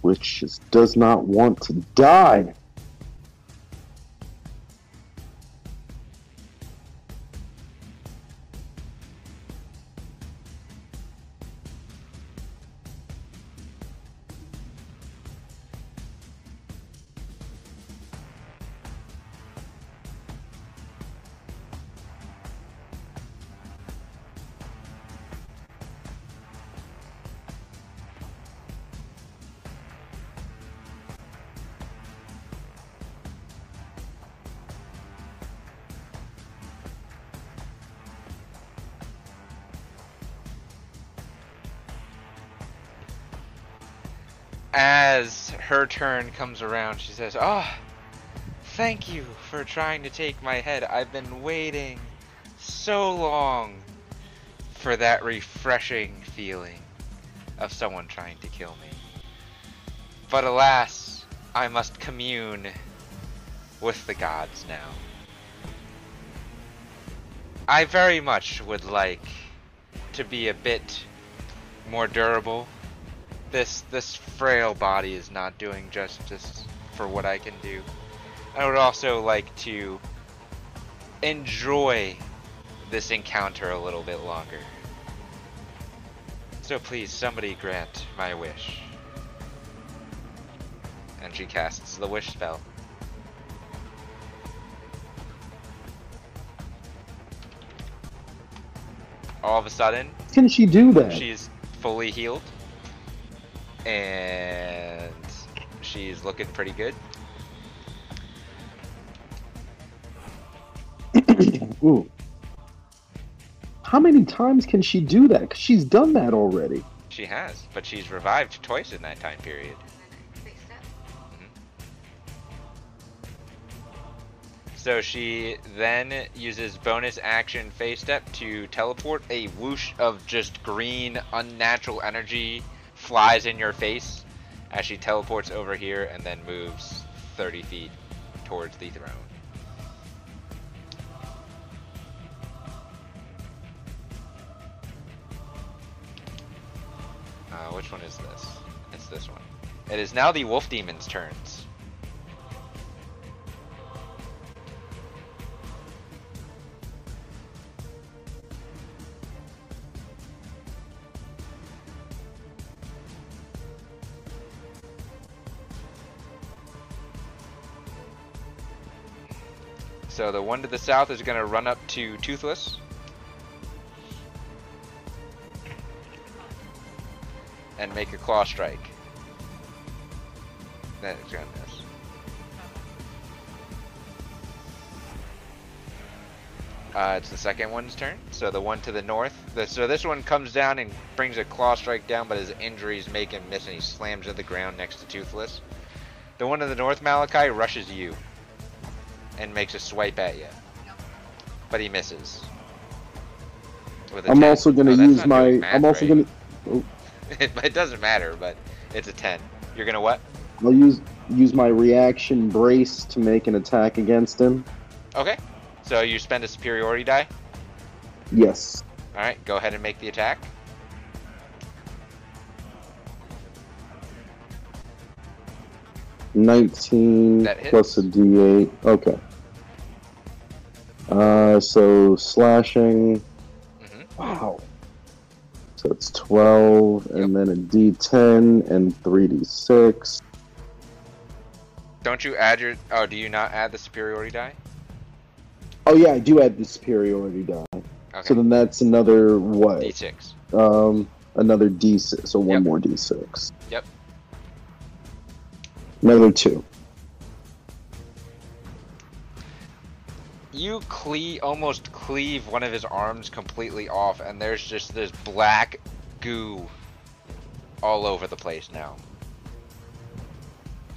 Which just does not want to die. As her turn comes around, she says, "Oh, thank you for trying to take my head. I've been waiting so long for that refreshing feeling of someone trying to kill me. But alas, I must commune with the gods now. I very much would like to be a bit more durable. This frail body is not doing justice for what I can do. I would also like to enjoy this encounter a little bit longer. So please, somebody grant my wish. And she casts the wish spell. All of a sudden, can she do that? She's fully healed, and she's looking pretty good. Ooh. How many times can she do that? 'Cause she's done that already. She has, but she's revived twice in that time period. So she then uses bonus action phase step to teleport. A whoosh of just green, unnatural energy flies in your face as she teleports over here and then moves 30 feet towards the throne. Which one is this? It's this one. It is now the wolf demon's turns. So the one to the south is going to run up to Toothless. And make a claw strike. That is going to miss. It's the second one's turn. So the one to the north. So this one comes down and brings a claw strike down, but his injuries make him miss and he slams to the ground next to Toothless. The one to the north, Malachi, rushes you. And makes a swipe at you, but he misses. I'm also going to use my. I'm also going to. It doesn't matter, but it's a 10. You're going to what? I'll use my reaction brace to make an attack against him. Okay. So you spend a superiority die. Yes. All right. Go ahead and make the attack. +19 plus a d8. Okay. So slashing. Mm-hmm. Wow. So it's 12, yep. And then a d10 and 3d6. Don't you add your? Oh, do you not add the superiority die? Oh yeah, I do add the superiority die. Okay. So then that's another what? D6. Another d6. So one more d6. Yep. Another 2. You almost cleave one of his arms completely off, and there's just this black goo all over the place now.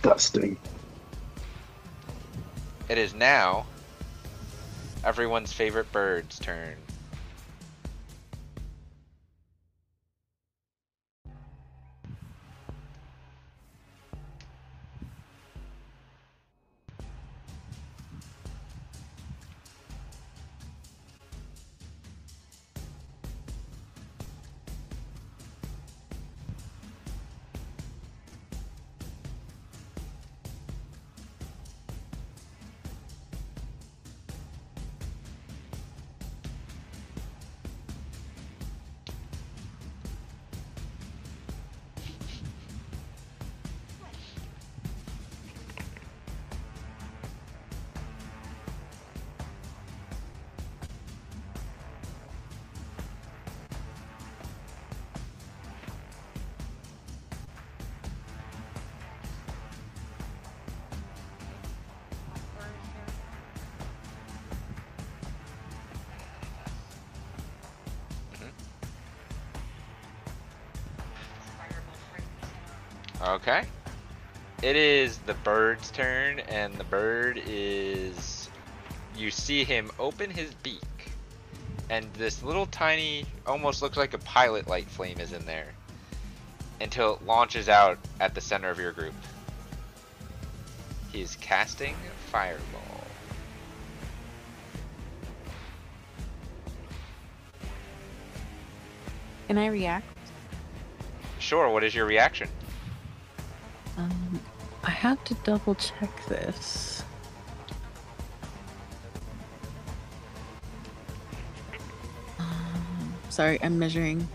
Disgusting. It is now everyone's favorite bird's turn. Okay. It is the bird's turn, and the bird is... You see him open his beak, and this little tiny, almost looks like a pilot light flame is in there, until it launches out at the center of your group. He is casting Fireball. Can I react? Sure, what is your reaction? I have to double check this. Sorry, I'm measuring.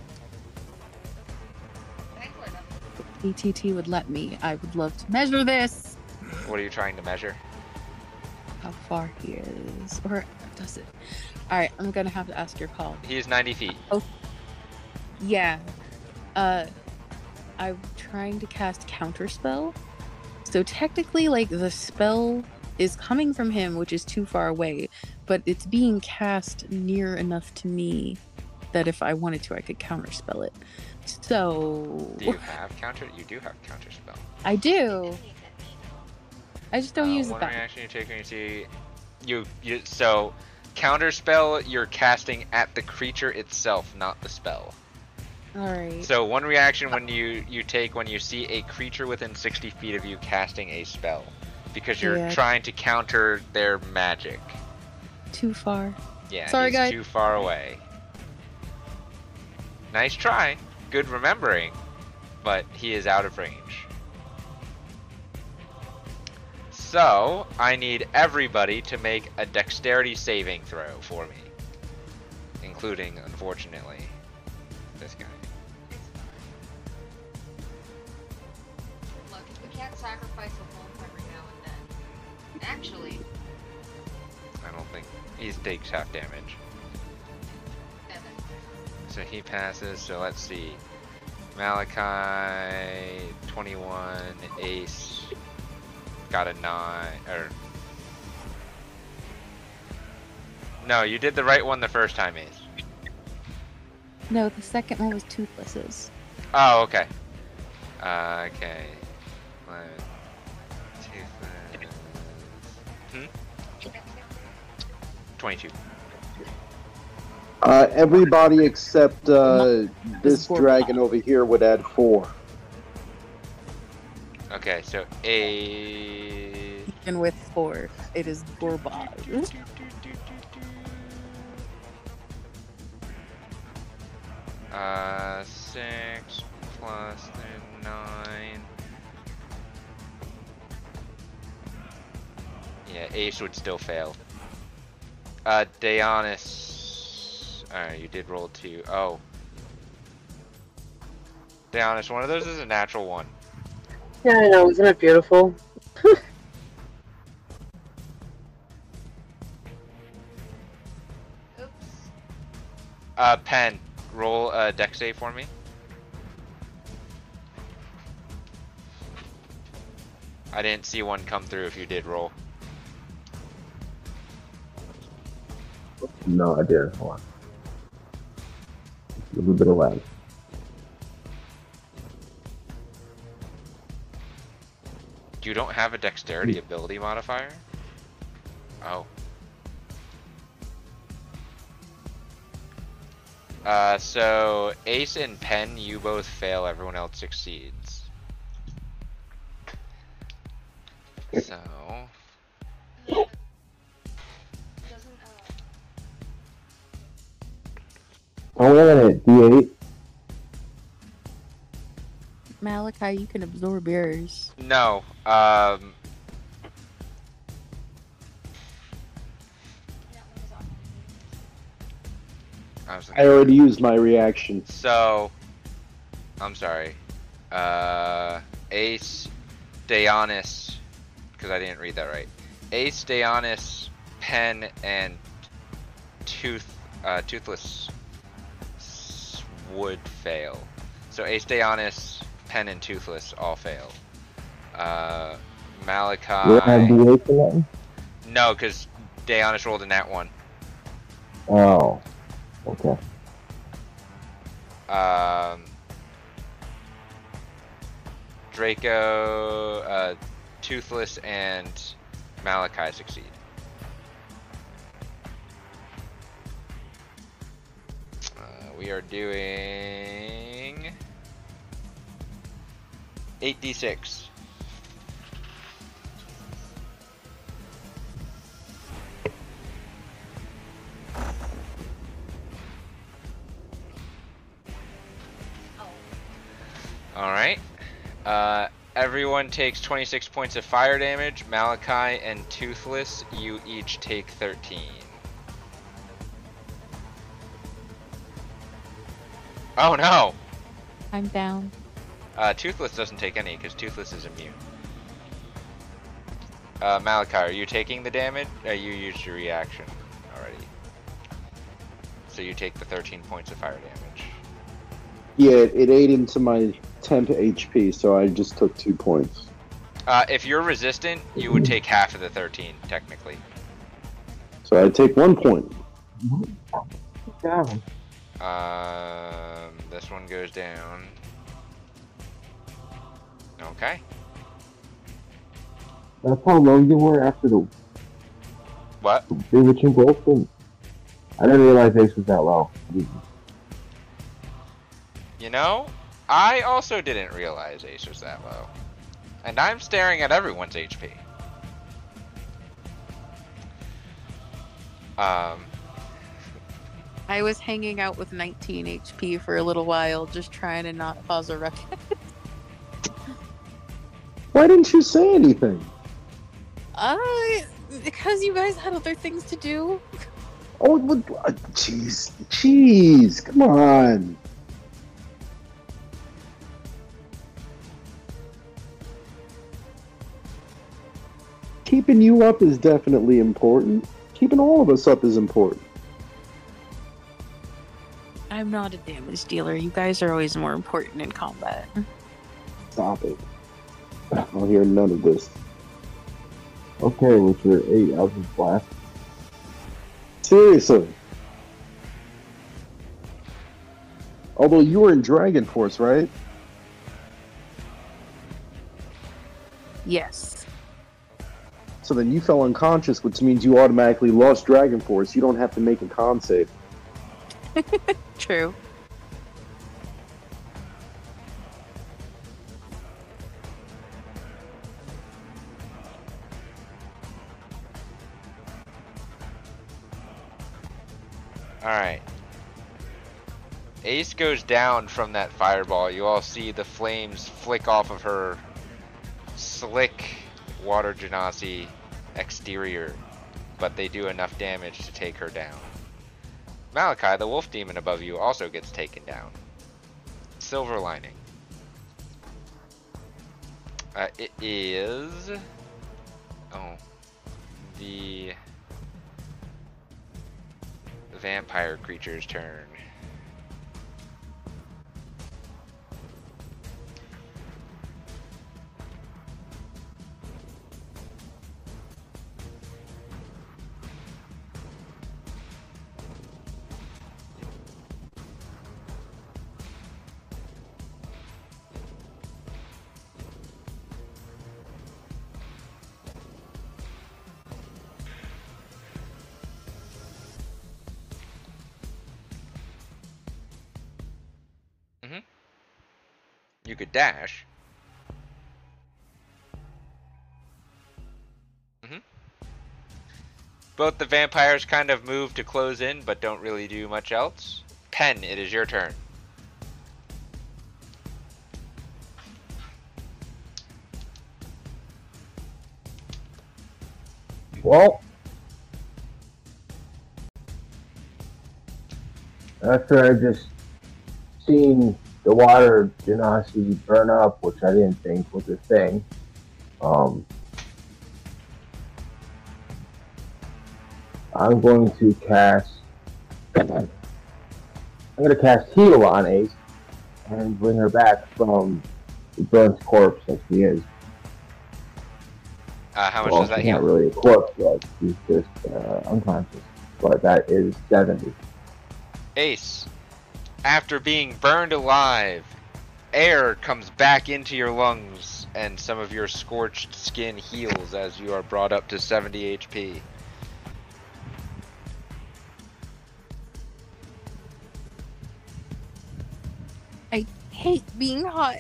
VTT would let me. I would love to measure this. What are you trying to measure? How far he is, or does it? All right, I'm gonna have to ask your call. He is 90 feet. Oh, yeah. I'm trying to cast Counterspell, so technically, like, the spell is coming from him, which is too far away, but it's being cast near enough to me that if I wanted to, I could Counterspell it. So do you have counter? You do have Counterspell. I do. I just don't use it. One reaction you take when you see you. So Counterspell, you're casting at the creature itself, not the spell. All right. So one reaction when you take when you see a creature within 60 feet of you casting a spell, because you're trying to counter their magic. Too far. Yeah. Sorry, guys. Too far away. Nice try. Good remembering, but he is out of range. So I need everybody to make a dexterity saving throw for me, including, unfortunately, this guy. Look, we can't sacrifice a wolf every now and then. Actually, I don't think he takes half damage. So he passes, so let's see. Malachi, 21, Ace, got a 9, No, you did the right one the first time, Ace. No, the second one was Toothless's. Oh, okay. Okay. Toothless. 22. Everybody except this dragon over here would add 4. Okay, so a... Even with 4, it is Gorbog. Six plus 9. Yeah, Ace would still fail. Deonis. Alright, you did roll 2. Oh. Deonis, one of those is a natural one. Yeah, I know. Isn't it beautiful? Oops. Penn, roll a dex save for me. I didn't see one come through if you did roll. No, I didn't. Hold on. A little bit of lag. You don't have a dexterity ability modifier? Oh. So Ace and Penn, you both fail, everyone else succeeds. So oh, wait a minute, D8. Malachi, you can absorb errors. No, I already used my reaction. So, I'm sorry. Ace, Deonis, because I didn't read that right. Ace, Deonis, Penn, and Toothless would fail. So Ace, Deonis, Penn, and Toothless all fail. Malachi... Would I have D8 for that one? No, because Deonis rolled in that one. Oh. Okay. Draco, Toothless, and Malachi succeed. We are doing 8d6. Alright. Everyone takes 26 points of fire damage. Malachi and Toothless, you each take 13. Oh no! I'm down. Toothless doesn't take any because Toothless is immune. Malachi, are you taking the damage? You used your reaction already. So you take the 13 points of fire damage. Yeah, it ate into my temp HP, so I just took 2 points. If you're resistant, you would take half of the 13, technically. So I take 1 point. Down. This one goes down. Okay. That's how low you were after the... What? The Witch and Gold thing. I didn't realize Ace was that low. You know, I also didn't realize Ace was that low. And I'm staring at everyone's HP. I was hanging out with 19 HP for a little while, just trying to not cause a ruckus. Why didn't you say anything? Because you guys had other things to do. Oh, jeez. Jeez, come on. Keeping you up is definitely important. Keeping all of us up is important. I'm not a damage dealer. You guys are always more important in combat. Stop it. I'll hear none of this. Okay, with your 8, I'll just blast. Seriously. Although you were in Dragon Force, right? Yes. So then you fell unconscious, which means you automatically lost Dragon Force. You don't have to make a con save. True. Alright. Ace goes down from that fireball. You all see the flames flick off of her slick water genasi exterior, but they do enough damage to take her down. Malachi, the wolf demon above you, also gets taken down. Silver lining. It is... Oh. The... vampire creature's turn. You could dash. Mm-hmm. Both the vampires kind of move to close in, but don't really do much else. Penn, it is your turn. Well, after I just seen the water genasi burn up, which I didn't think was a thing. I'm going to cast. I'm going to cast Heal on Ace and bring her back from the burnt corpse that she is. How much does that heal? Not really a corpse yet. She's just unconscious, but that is 70. Ace. After being burned alive, air comes back into your lungs, and some of your scorched skin heals as you are brought up to 70 HP. I hate being hot.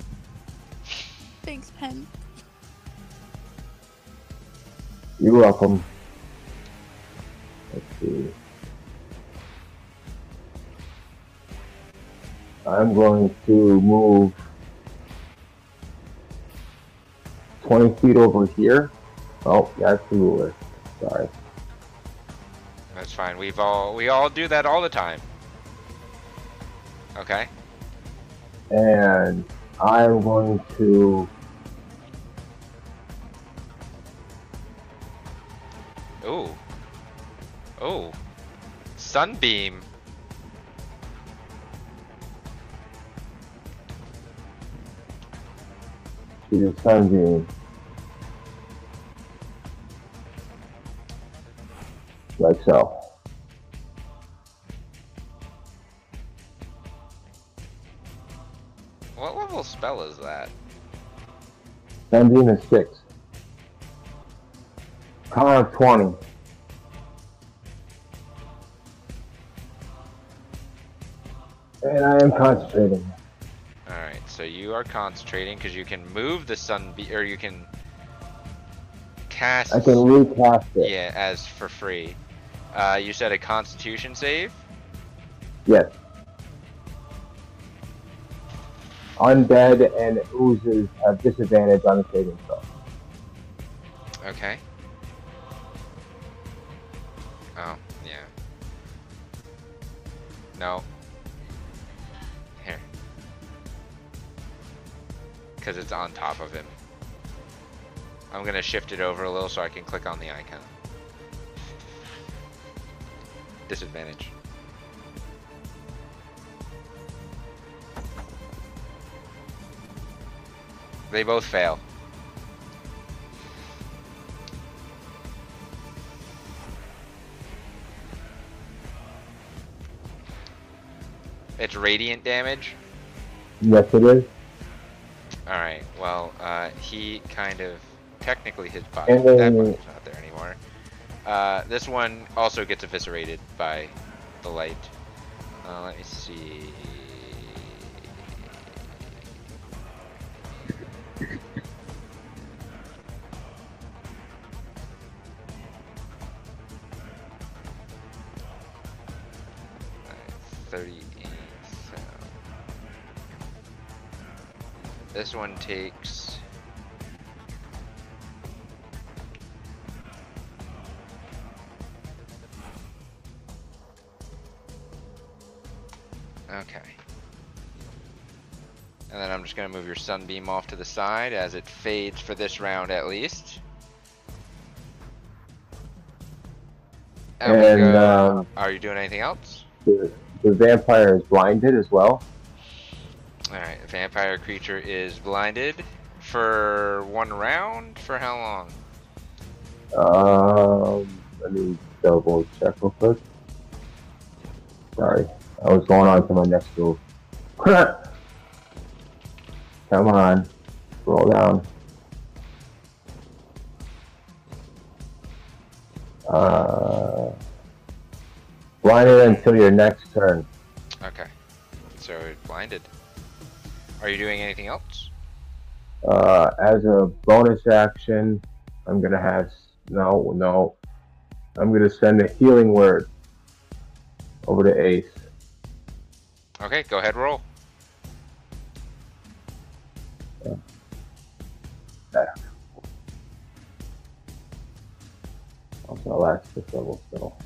Thanks, Penn. You're welcome. Let's see. I'm going to move 20 feet over here. Oh, that's the ruler. Sorry. That's fine. We all do that all the time. Okay. And I'm going to. Ooh. Oh. Sunbeam. She's Sunbeam. Like so. What level spell is that? Sunbeam is 6. Power of 20. And I am concentrating. Alright, so you are concentrating because you can move the Sunbeam, or you can cast. I can recast it. Yeah, as for free. You said a Constitution save? Yes. Undead and oozes have disadvantage on the saving throw. Okay. Oh, yeah. No. Here. Because it's on top of him. I'm going to shift it over a little so I can click on the icon. Disadvantage. They both fail. It's radiant damage? Yes, it is. Alright, well, he kind of technically his body. That bucket's not there anymore. This one also gets eviscerated by the light. Let me see. This one takes your sunbeam off to the side as it fades for this round at least. And go, are you doing anything else? The vampire is blinded as well. Alright, the vampire creature is blinded for one round? For how long? Let me double check real quick. Sorry, I was going on to my next move. Come on, roll down. Blind it until your next turn. Okay, so blinded. Are you doing anything else? As a bonus action, I'm gonna have no. I'm gonna send a healing word over to Ace. Okay, go ahead, roll. Also, I'll ask this level still.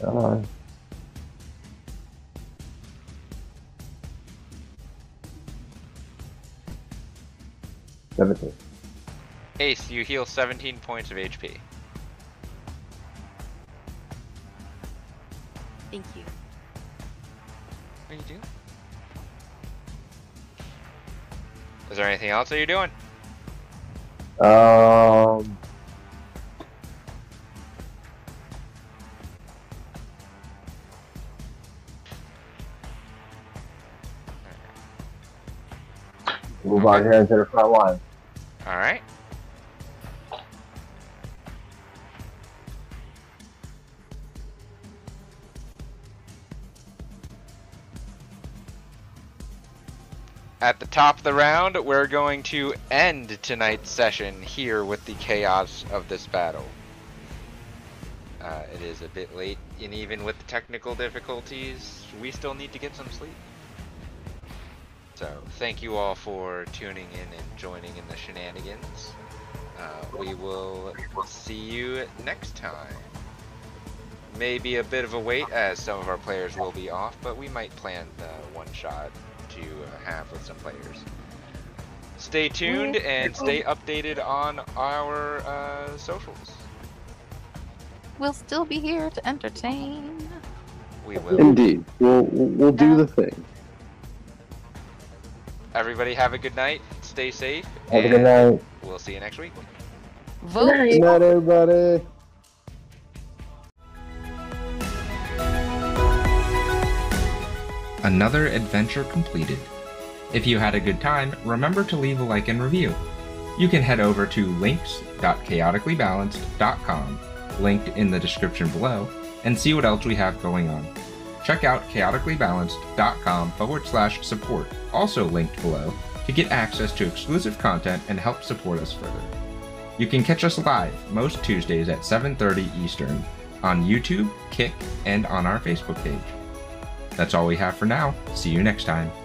Come on. Ace, you heal 17 points of HP. Thank you. What do you do? Is there anything else that you're doing? Move on here into the front line. All right. At the top of the round, we're going to end tonight's session here with the chaos of this battle. It is a bit late, and even with the technical difficulties, we still need to get some sleep. So thank you all for tuning in and joining in the shenanigans. We will see you next time. Maybe a bit of a wait as some of our players will be off, but we might plan the one shot to have with some players. Stay tuned and stay updated on our socials. We'll still be here to entertain. We will. Indeed. We'll do the thing. Everybody have a good night. Stay safe. Have a good night. We'll see you next week. Good night, everybody. Another adventure completed. If you had a good time, remember to leave a like and review. You can head over to links.chaoticallybalanced.com, linked in the description below, and see what else we have going on. Check out chaoticallybalanced.com/support, also linked below, to get access to exclusive content and help support us further. You can catch us live most Tuesdays at 7:30 Eastern on YouTube, Kick, and on our Facebook page. That's all we have for now. See you next time.